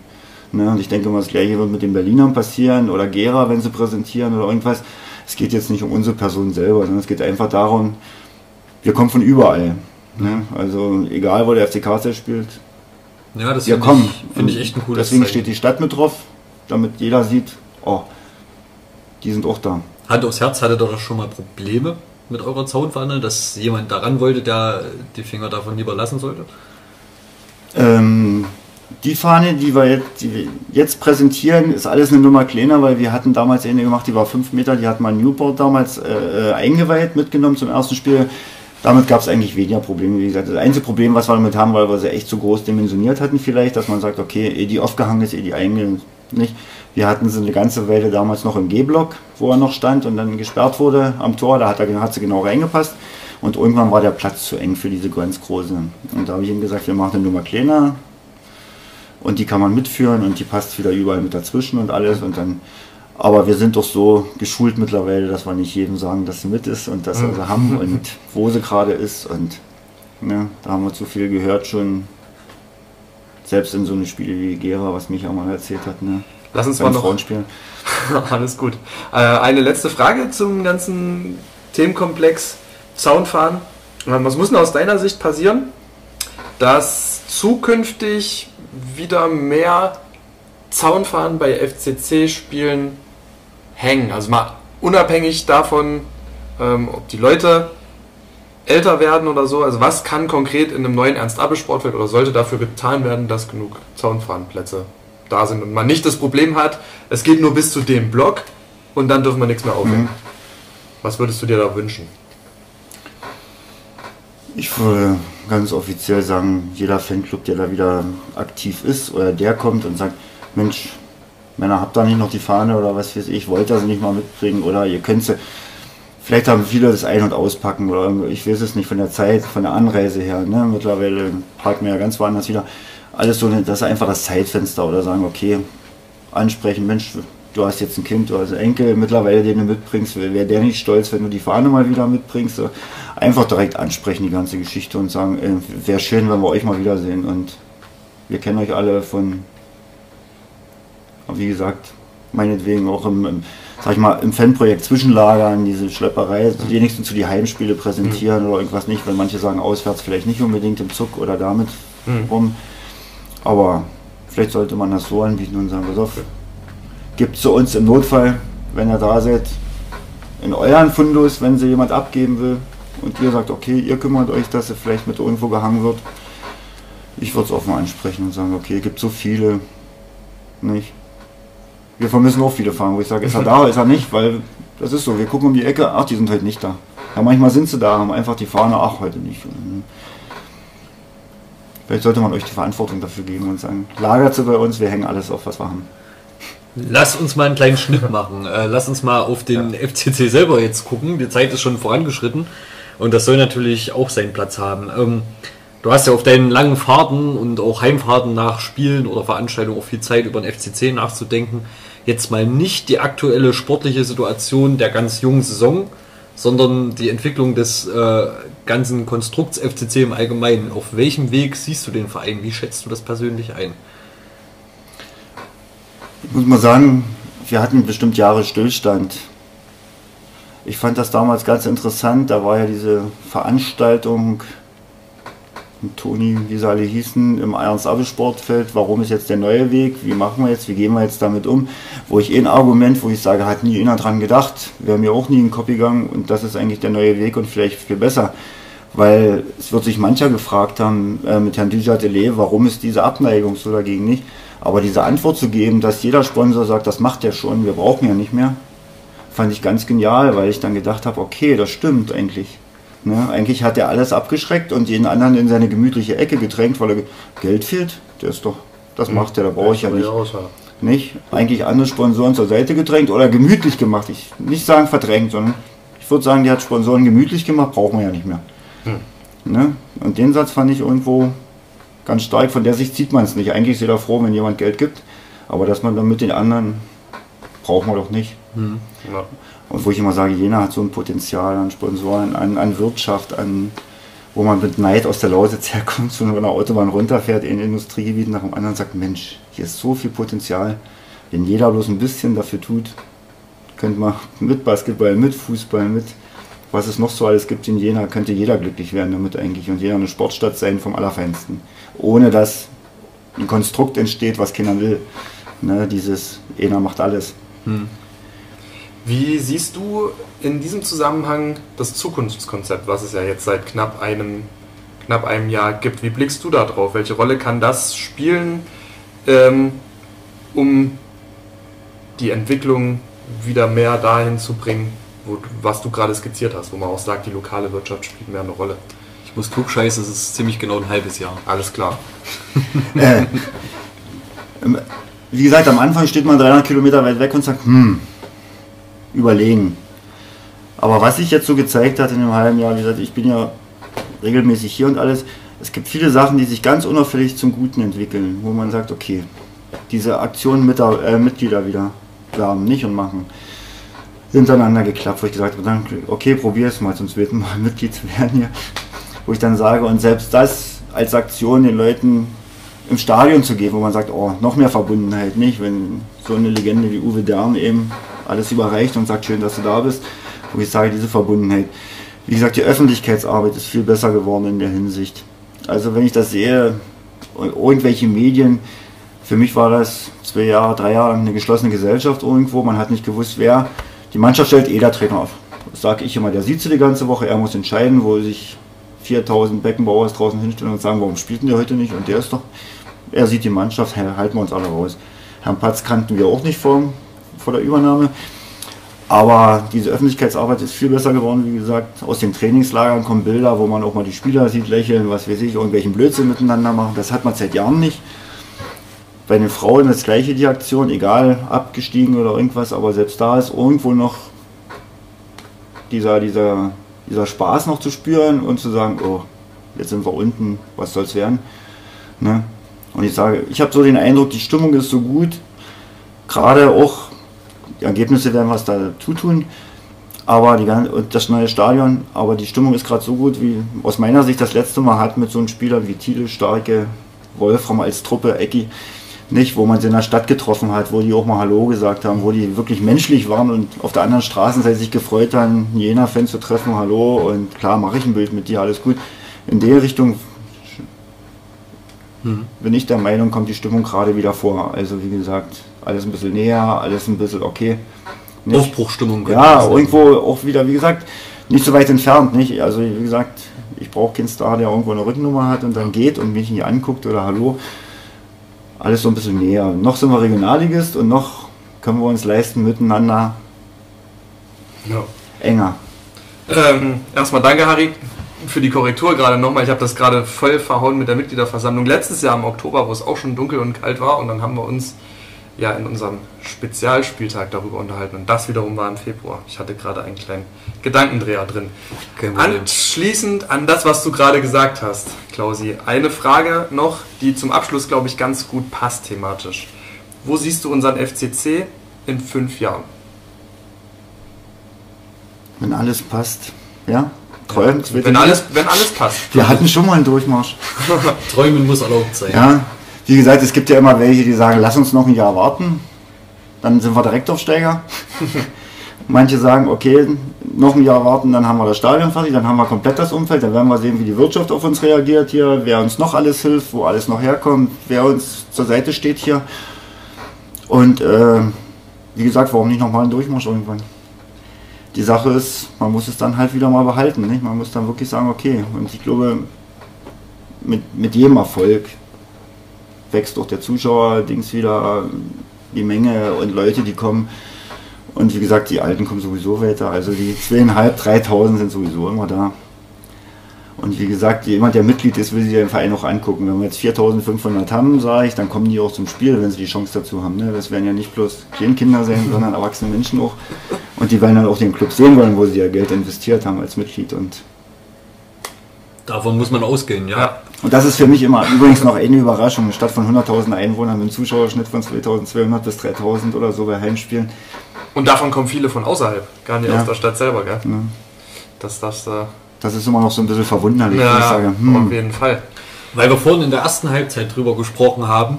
ne? Und ich denke mal, das Gleiche wird mit den Berlinern passieren oder Gera, wenn sie präsentieren oder irgendwas. Es geht jetzt nicht um unsere Person selber, sondern es geht einfach darum, wir kommen von überall. Ne? Also egal, wo der F C Carl Zeiss spielt. Ja, das finde ich, find ich echt ein cooles Zeichen. Deswegen steht die Stadt mit drauf, damit jeder sieht, oh, die sind auch da. Hand aufs Herz, hattet ihr doch schon mal Probleme mit eurer Zaunfahne, dass jemand daran wollte, der die Finger davon lieber lassen sollte? Ähm, die Fahne, die wir, jetzt, die wir jetzt präsentieren, ist alles eine Nummer kleiner, weil wir hatten damals eine gemacht, die war fünf Meter, die hat man Newport damals äh, eingeweiht, mitgenommen zum ersten Spiel. Damit gab es eigentlich weniger Probleme, wie gesagt. Das einzige Problem, was wir damit haben, weil wir sie echt zu groß dimensioniert hatten vielleicht, dass man sagt, okay, eh die aufgehangen ist, eh die eingehangen nicht. Wir hatten sie eine ganze Weile damals noch im G-Block, wo er noch stand und dann gesperrt wurde am Tor, da hat, er, hat sie genau reingepasst. Und irgendwann war der Platz zu eng für diese ganz große. Und da habe ich ihm gesagt, wir machen eine Nummer kleiner und die kann man mitführen und die passt wieder überall mit dazwischen und alles. Und dann, aber wir sind doch so geschult mittlerweile, dass wir nicht jedem sagen, dass sie mit ist und dass wir sie haben und wo sie gerade ist. Und ne, da haben wir zu viel gehört schon, selbst in so eine Spiele wie Gera, was mich auch mal erzählt hat. Ne? Lass uns mal noch Frauen spielen. Alles gut. Äh, eine letzte Frage zum ganzen Themenkomplex. Zaunfahren. Was muss denn aus deiner Sicht passieren, dass zukünftig wieder mehr Zaunfahren bei F C C-Spielen hängen? Also mal unabhängig davon, ähm, ob die Leute älter werden oder so. Also was kann konkret in einem neuen Ernst-Abbe-Sportfeld oder sollte dafür getan werden, dass genug Zaunfahrenplätze da sind und man nicht das Problem hat, es geht nur bis zu dem Block und dann dürfen wir nichts mehr aufhängen. Mhm. Was würdest du dir da wünschen? Ich würde ganz offiziell sagen, jeder Fanclub, der da wieder aktiv ist oder der kommt und sagt, Mensch, Männer, habt da nicht noch die Fahne oder was weiß ich, wollt ihr sie nicht mal mitbringen oder ihr könnt sie, vielleicht haben viele das Ein- und Auspacken oder ich weiß es nicht, von der Zeit, von der Anreise her, ne? Mittlerweile parken wir ja ganz woanders wieder, alles so, das ist einfach das Zeitfenster oder sagen, okay, ansprechen, Mensch, du hast jetzt ein Kind, du hast einen Enkel, mittlerweile den du mitbringst, wäre der nicht stolz, wenn du die Fahne mal wieder mitbringst. Einfach direkt ansprechen die ganze Geschichte und sagen, äh, wäre schön, wenn wir euch mal wiedersehen und wir kennen euch alle von, wie gesagt, meinetwegen auch im, im, sag ich mal, im Fanprojekt Zwischenlagern, diese Schlepperei, wenigstens zu die Heimspiele präsentieren mhm. oder irgendwas nicht, weil manche sagen auswärts vielleicht nicht unbedingt im Zug oder damit mhm. rum, aber vielleicht sollte man das so anbieten und sagen, pass auf, gibt zu uns im Notfall, wenn ihr da seid, in euren Fundus, wenn sie jemand abgeben will und ihr sagt, okay, ihr kümmert euch, dass sie vielleicht mit irgendwo gehangen wird. Ich würde es offen ansprechen und sagen, okay, gibt so viele, nicht? Wir vermissen auch viele Fahnen, wo ich sage, ist er da oder ist er nicht, weil das ist so, wir gucken um die Ecke, ach, die sind heute nicht da. Ja, manchmal sind sie da, haben einfach die Fahne, ach, heute nicht. Vielleicht sollte man euch die Verantwortung dafür geben und sagen, lagert sie bei uns, wir hängen alles auf, was wir haben. Lass uns mal einen kleinen Schnitt machen. Äh, lass uns mal auf den ja. F C C selber jetzt gucken. Die Zeit ist schon vorangeschritten und das soll natürlich auch seinen Platz haben. Ähm, du hast ja auf deinen langen Fahrten und auch Heimfahrten nach Spielen oder Veranstaltungen auch viel Zeit, über den F C C nachzudenken. Jetzt mal nicht die aktuelle sportliche Situation der ganz jungen Saison, sondern die Entwicklung des äh, ganzen Konstrukts F C C im Allgemeinen. Auf welchem Weg siehst du den Verein? Wie schätzt du das persönlich ein? Ich muss mal sagen, wir hatten bestimmt Jahre Stillstand. Ich fand das damals ganz interessant, da war ja diese Veranstaltung mit Toni, wie sie alle hießen, im Ernst-Abbe-Sportfeld, warum ist jetzt der neue Weg, wie machen wir jetzt, wie gehen wir jetzt damit um, wo ich eh ein Argument, wo ich sage, hat nie einer dran gedacht, wäre mir auch nie in den Kopf gegangen und das ist eigentlich der neue Weg und vielleicht viel besser. Weil es wird sich mancher gefragt haben, äh, mit Herrn Dujardele, warum ist diese Abneigung so dagegen nicht? Aber diese Antwort zu geben, dass jeder Sponsor sagt, das macht der schon, wir brauchen ja nicht mehr, fand ich ganz genial, weil ich dann gedacht habe, okay, das stimmt eigentlich. Ne? Eigentlich hat er alles abgeschreckt und jeden anderen in seine gemütliche Ecke gedrängt, weil er ge Geld fehlt, der ist doch, das mhm. macht der, da brauche ich ja nicht. Raus, ja. Nicht? Eigentlich andere Sponsoren zur Seite gedrängt oder gemütlich gemacht. Ich nicht sagen verdrängt, sondern ich würde sagen, der hat Sponsoren gemütlich gemacht, brauchen wir ja nicht mehr. Hm. Ne? Und den Satz fand ich irgendwo ganz stark, von der Sicht sieht man es nicht. Eigentlich ist jeder froh, wenn jemand Geld gibt, aber dass man dann mit den anderen, brauchen wir doch nicht. Hm. Ja. Und wo ich immer sage, Jena hat so ein Potenzial an Sponsoren, an, an Wirtschaft, an, wo man mit Neid aus der Lausitz herkommt, so einer Autobahn runterfährt in Industriegebieten nach dem anderen und sagt, Mensch, hier ist so viel Potenzial, wenn jeder bloß ein bisschen dafür tut, könnte man mit Basketball, mit Fußball, mit was es noch so alles gibt in Jena, könnte jeder glücklich werden damit eigentlich und Jena eine Sportstadt sein vom Allerfeinsten. Ohne dass ein Konstrukt entsteht, was keiner will. Ne, dieses, Jena macht alles. Hm. Wie siehst du in diesem Zusammenhang das Zukunftskonzept, was es ja jetzt seit knapp einem, knapp einem Jahr gibt? Wie blickst du da drauf? Welche Rolle kann das spielen, ähm, um die Entwicklung wieder mehr dahin zu bringen, wo, was du gerade skizziert hast, wo man auch sagt, die lokale Wirtschaft spielt mehr eine Rolle. Ich muss klug scheißen, es ist ziemlich genau ein halbes Jahr. Alles klar. äh, wie gesagt, am Anfang steht man dreihundert Kilometer weit weg und sagt, hm, überlegen. Aber was sich jetzt so gezeigt hat in einem halben Jahr, wie gesagt, ich bin ja regelmäßig hier und alles, es gibt viele Sachen, die sich ganz unauffällig zum Guten entwickeln, wo man sagt, okay, diese Aktionen mit, äh, Mitglieder wieder werben, nicht und machen. Hintereinander geklappt, wo ich gesagt habe, okay, probier es mal, sonst wird mal Mitglied zu werden hier. Wo ich dann sage, und selbst das als Aktion den Leuten im Stadion zu geben, wo man sagt, oh, noch mehr Verbundenheit, nicht? Wenn so eine Legende wie Uwe Dern eben alles überreicht und sagt, schön, dass du da bist, wo ich sage, diese Verbundenheit. Wie gesagt, die Öffentlichkeitsarbeit ist viel besser geworden in der Hinsicht. Also wenn ich das sehe, irgendwelche Medien, für mich war das zwei Jahre, drei Jahre eine geschlossene Gesellschaft irgendwo, man hat nicht gewusst, wer. Die Mannschaft stellt eh der Trainer auf. Das sage ich immer, der sieht sie die ganze Woche, er muss entscheiden, wo sich viertausend Beckenbauer draußen hinstellen und sagen, warum spielt denn der heute nicht? Und der ist doch, er sieht die Mannschaft, halten wir uns alle raus. Herrn Patz kannten wir auch nicht vor, vor der Übernahme. Aber diese Öffentlichkeitsarbeit ist viel besser geworden, wie gesagt. Aus den Trainingslagern kommen Bilder, wo man auch mal die Spieler sieht, lächeln, was weiß ich, irgendwelchen Blödsinn miteinander machen. Das hat man seit Jahren nicht. Bei den Frauen das gleiche, die Aktion, egal, abgestiegen oder irgendwas, aber selbst da ist irgendwo noch dieser, dieser, dieser Spaß noch zu spüren und zu sagen, oh, jetzt sind wir unten, was soll's werden. Ne? Und ich sage, ich habe so den Eindruck, die Stimmung ist so gut, gerade auch, die Ergebnisse werden was dazu tun, aber die, das neue Stadion, aber die Stimmung ist gerade so gut, wie aus meiner Sicht das letzte Mal hat mit so einem Spieler wie Thiele, Starke, Wolfram als Truppe, Ecki, nicht, wo man sie in der Stadt getroffen hat, wo die auch mal Hallo gesagt haben, wo die wirklich menschlich waren und auf der anderen Straßenseite sich gefreut haben, Jena-Fans zu treffen, hallo und klar, mache ich ein Bild mit dir, alles gut. In der Richtung mhm. bin ich der Meinung, kommt die Stimmung gerade wieder vor. Also wie gesagt, alles ein bisschen näher, alles ein bisschen okay. Nicht? Aufbruchstimmung. Ja, irgendwo auch wieder, wie gesagt, nicht so weit entfernt, nicht? Also wie gesagt, ich brauche keinen Star, der irgendwo eine Rückennummer hat und dann geht und mich hier anguckt oder hallo. Alles so ein bisschen näher. Noch sind wir Regionalligist und noch können wir uns leisten, miteinander ja. enger. Ähm, erstmal danke, Harry, für die Korrektur gerade nochmal. Ich habe das gerade voll verhauen mit der Mitgliederversammlung. Letztes Jahr im Oktober, wo es auch schon dunkel und kalt war und dann haben wir uns ja in unserem Spezialspieltag darüber unterhalten und das wiederum war im Februar. Ich hatte gerade einen kleinen Gedankendreher drin. Anschließend an das, was du gerade gesagt hast, Klausi, eine Frage noch, die zum Abschluss, glaube ich, ganz gut passt thematisch. Wo siehst du unseren F C C in fünf Jahren? Wenn alles passt, ja? Träumen. Ja, wenn, alles, wenn alles passt. Wir hatten schon mal einen Durchmarsch. Träumen muss erlaubt sein. Ja. Wie gesagt, es gibt ja immer welche, die sagen, lass uns noch ein Jahr warten, dann sind wir Direktaufsteiger. Manche sagen, okay, noch ein Jahr warten, dann haben wir das Stadion fertig, dann haben wir komplett das Umfeld, dann werden wir sehen, wie die Wirtschaft auf uns reagiert hier, wer uns noch alles hilft, wo alles noch herkommt, wer uns zur Seite steht hier. Und äh, wie gesagt, warum nicht nochmal einen Durchmarsch irgendwann? Die Sache ist, man muss es dann halt wieder mal behalten, nicht? Man muss dann wirklich sagen, okay, und ich glaube, mit, mit jedem Erfolg wächst auch der Zuschauer, Dings wieder, die Menge und Leute, die kommen. Und wie gesagt, die Alten kommen sowieso weiter, also die zweitausendfünfhundert, dreitausend sind sowieso immer da. Und wie gesagt, jemand, der Mitglied ist, will sich den Verein auch angucken. Wenn wir jetzt viertausendfünfhundert haben, sage ich, dann kommen die auch zum Spiel, wenn sie die Chance dazu haben. Ne? Das werden ja nicht bloß Kleinkinder sein, sondern erwachsene Menschen auch. Und die werden dann auch den Club sehen wollen, wo sie ja Geld investiert haben als Mitglied. Und davon muss man ausgehen, ja. Und das ist für mich immer übrigens noch eine Überraschung. Eine Stadt von hunderttausend Einwohnern mit einem Zuschauerschnitt von zweitausendzweihundert bis dreitausend oder so bei Heimspielen. Und davon kommen viele von außerhalb, gar nicht ja. aus der Stadt selber, gell? Ja. Das darfst du... Das ist immer noch so ein bisschen verwunderlich, ja, ich sage. Hm. Auf jeden Fall. Weil wir vorhin in der ersten Halbzeit drüber gesprochen haben,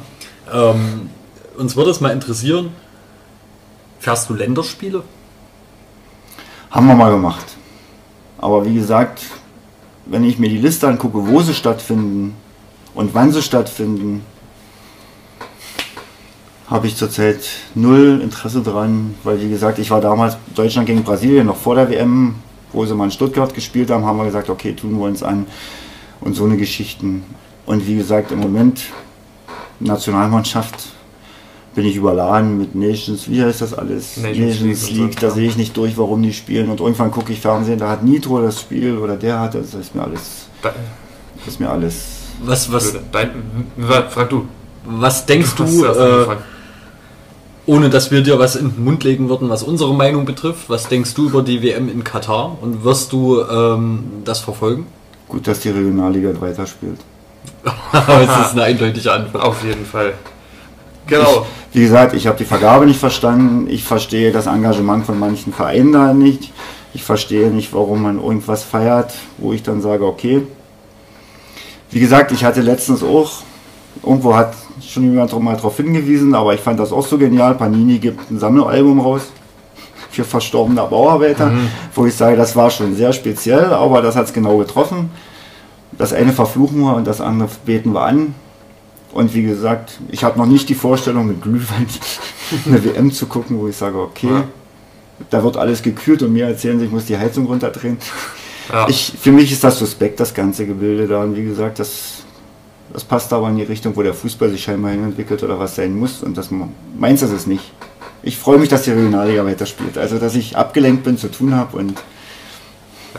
ähm, uns würde es mal interessieren, fährst du Länderspiele? Haben wir mal gemacht. Aber wie gesagt, wenn ich mir die Liste angucke, wo sie stattfinden und wann sie stattfinden, habe ich zurzeit null Interesse dran, weil wie gesagt, ich war damals Deutschland gegen Brasilien noch vor der W M, wo sie mal in Stuttgart gespielt haben, haben wir gesagt, okay, tun wir uns an und so eine Geschichten. Und wie gesagt, im Moment, Nationalmannschaft, bin ich überladen mit Nations, wie heißt das alles? Nations, Nations League, League da sehe ich nicht durch, warum die spielen. Und irgendwann gucke ich Fernsehen, da hat Nitro das Spiel oder der hat, das ist mir alles... Das ist mir alles... Was, was... Dein, frag du. Was denkst du... du äh, ohne dass wir dir was in den Mund legen würden, was unsere Meinung betrifft. Was denkst du über die W M in Katar und wirst du ähm, das verfolgen? Gut, dass die Regionalliga weiterspielt. Das ist eine eindeutige Antwort. Auf jeden Fall. Genau. Ich, wie gesagt, ich habe die Vergabe nicht verstanden. Ich verstehe das Engagement von manchen Vereinen da nicht. Ich verstehe nicht, warum man irgendwas feiert, wo ich dann sage, okay. Wie gesagt, ich hatte letztens auch... Irgendwo hat schon jemand mal darauf hingewiesen, aber ich fand das auch so genial. Panini gibt ein Sammelalbum raus für verstorbene Bauarbeiter, mhm. wo ich sage, das war schon sehr speziell, aber das hat es genau getroffen. Das eine verfluchen wir und das andere beten wir an. Und wie gesagt, ich habe noch nicht die Vorstellung, mit Glühwein eine W M zu gucken, wo ich sage, okay, ja. da wird alles gekühlt und mir erzählen sie, ich muss die Heizung runterdrehen. Ja. Ich, für mich ist das suspekt, das ganze Gebilde da. Und wie gesagt, das... Das passt aber in die Richtung, wo der Fußball sich scheinbar hinentwickelt oder was sein muss. Und das meins ist es nicht. Ich freue mich, dass die Regionalliga weiterspielt. Also, dass ich abgelenkt bin, zu tun habe. Und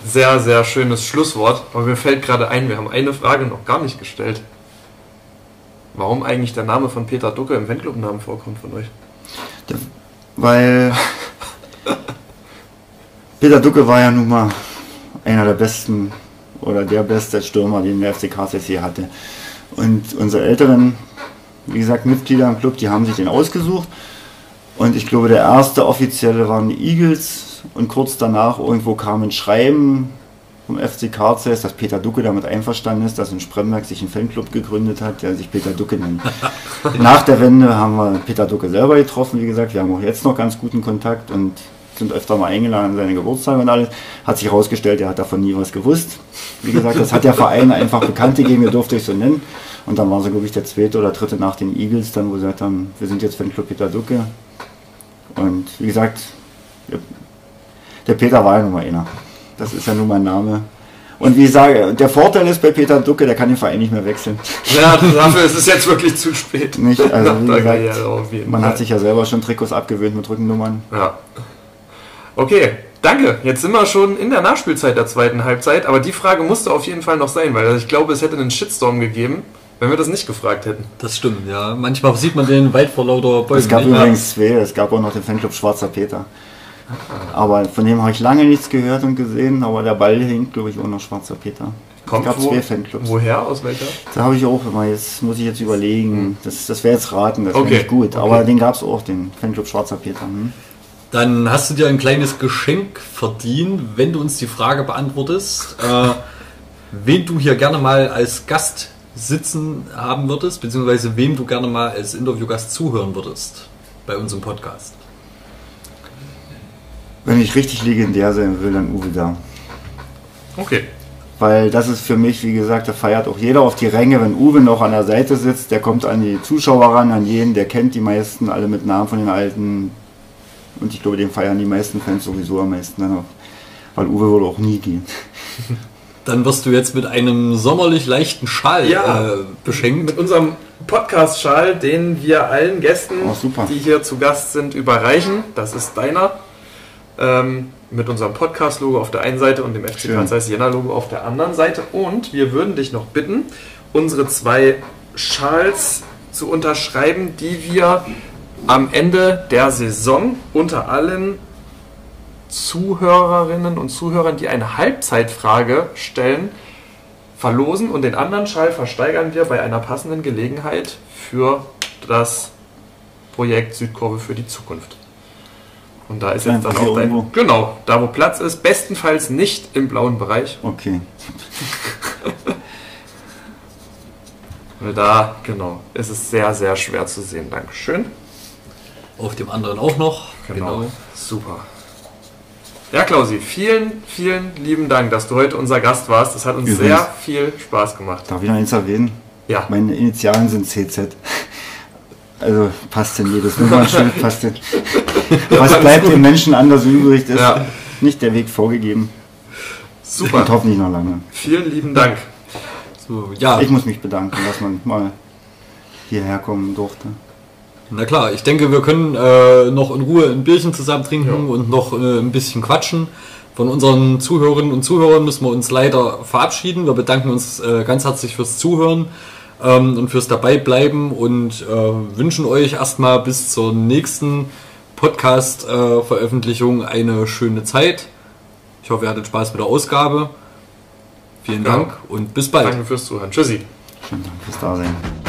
sehr, sehr schönes Schlusswort. Aber mir fällt gerade ein, wir haben eine Frage noch gar nicht gestellt. Warum eigentlich der Name von Peter Ducke im Fanclub-Namen vorkommt von euch? Der, weil Peter Ducke war ja nun mal einer der besten oder der beste Stürmer, den der F C Carl Zeiss Jena hatte. Und unsere älteren, wie gesagt, Mitglieder im Club, die haben sich den ausgesucht. Und ich glaube, der erste offizielle waren die Eagles. Und kurz danach irgendwo kam ein Schreiben vom F C Carl Zeiss, dass Peter Ducke damit einverstanden ist, dass in Spremberg sich ein Fanclub gegründet hat, der sich Peter Ducke nennt. Nach der Wende haben wir Peter Ducke selber getroffen, wie gesagt. Wir haben auch jetzt noch ganz guten Kontakt und sind öfter mal eingeladen an seine Geburtstage und alles. Hat sich herausgestellt, er hat davon nie was gewusst. Wie gesagt, das hat der Verein einfach Bekannte gegeben, wir durfte ich so nennen. Und dann war so, glaube ich, der zweite oder dritte nach den Eagles, dann wo sie gesagt haben, wir sind jetzt Fanclub Peter Ducke. Und wie gesagt, der Peter war ja nun mal einer. Das ist ja nun mein Name. Und wie ich sage, der Vorteil ist bei Peter Ducke, der kann den Verein nicht mehr wechseln. Ja, dafür ist es jetzt wirklich zu spät. Nicht, also wie gesagt, man hat sich ja selber schon Trikots abgewöhnt mit Rückennummern. Ja. Okay, danke. Jetzt sind wir schon in der Nachspielzeit der zweiten Halbzeit, aber die Frage musste auf jeden Fall noch sein, weil ich glaube, es hätte einen Shitstorm gegeben, wenn wir das nicht gefragt hätten. Das stimmt, ja. Manchmal sieht man den Wald vor lauter Bäumen. Es gab übrigens zwei, es gab auch noch den Fanclub Schwarzer Peter. Aber von dem habe ich lange nichts gehört und gesehen, aber der Ball hängt, glaube ich, auch noch Schwarzer Peter. Kommt es gab wo, zwei Fanclubs. Woher? Aus welcher? Da habe ich auch immer, jetzt muss ich jetzt überlegen, das, das wäre jetzt raten, das okay. wäre nicht gut. Aber okay. den gab es auch, den Fanclub Schwarzer Peter. Hm? Dann hast du dir ein kleines Geschenk verdient, wenn du uns die Frage beantwortest, äh, wen du hier gerne mal als Gast sitzen haben würdest, beziehungsweise wem du gerne mal als Interviewgast zuhören würdest bei unserem Podcast. Wenn ich richtig legendär sein will, dann Uwe Dern. Okay. Weil das ist für mich, wie gesagt, da feiert auch jeder auf die Ränge, wenn Uwe noch an der Seite sitzt, der kommt an die Zuschauer ran, an jeden, der kennt die meisten, alle mit Namen von den Alten. Und ich glaube, den feiern die meisten Fans sowieso am meisten dann auch. Weil Uwe würde auch nie gehen. Dann wirst du jetzt mit einem sommerlich leichten Schal ja, äh, beschenkt. Mit unserem Podcast-Schal, den wir allen Gästen, oh, die hier zu Gast sind, überreichen. Das ist deiner. Ähm, mit unserem Podcast-Logo auf der einen Seite und dem F C Carl Zeiss Jena-Logo auf der anderen Seite. Und wir würden dich noch bitten, unsere zwei Schals zu unterschreiben, die wir am Ende der Saison unter allen Zuhörerinnen und Zuhörern, die eine Halbzeitfrage stellen, verlosen, und den anderen Schal versteigern wir bei einer passenden Gelegenheit für das Projekt Südkurve für die Zukunft. Und da ist jetzt dann auch dein... Genau, da wo Platz ist, bestenfalls nicht im blauen Bereich. Okay. Weil da, genau, ist es sehr, sehr schwer zu sehen. Dankeschön. Auf dem anderen auch noch. Genau, genau. Super. Ja, Klausi, vielen, vielen lieben Dank, dass du heute unser Gast warst. Das hat uns übrigens sehr viel Spaß gemacht. Darf ich noch eins erwähnen? Ja. Meine Initialen sind C Z. Also passt denn jedes Nummernschild, passt denn. Was bleibt dem Menschen anders übrig, ist ja nicht der Weg vorgegeben. Super. Und hoffentlich noch lange. Vielen lieben Dank. So, ja. Ich muss mich bedanken, dass man mal hierher kommen durfte. Na klar, ich denke, wir können äh, noch in Ruhe ein Bierchen zusammen trinken, ja, und noch äh, ein bisschen quatschen. Von unseren Zuhörerinnen und Zuhörern müssen wir uns leider verabschieden. Wir bedanken uns äh, ganz herzlich fürs Zuhören ähm, und fürs Dabeibleiben und äh, wünschen euch erstmal bis zur nächsten Podcast-Veröffentlichung äh, eine schöne Zeit. Ich hoffe, ihr hattet Spaß mit der Ausgabe. Vielen ja. Dank und bis bald. Danke fürs Zuhören. Tschüssi. Schönen Dank fürs Dasein.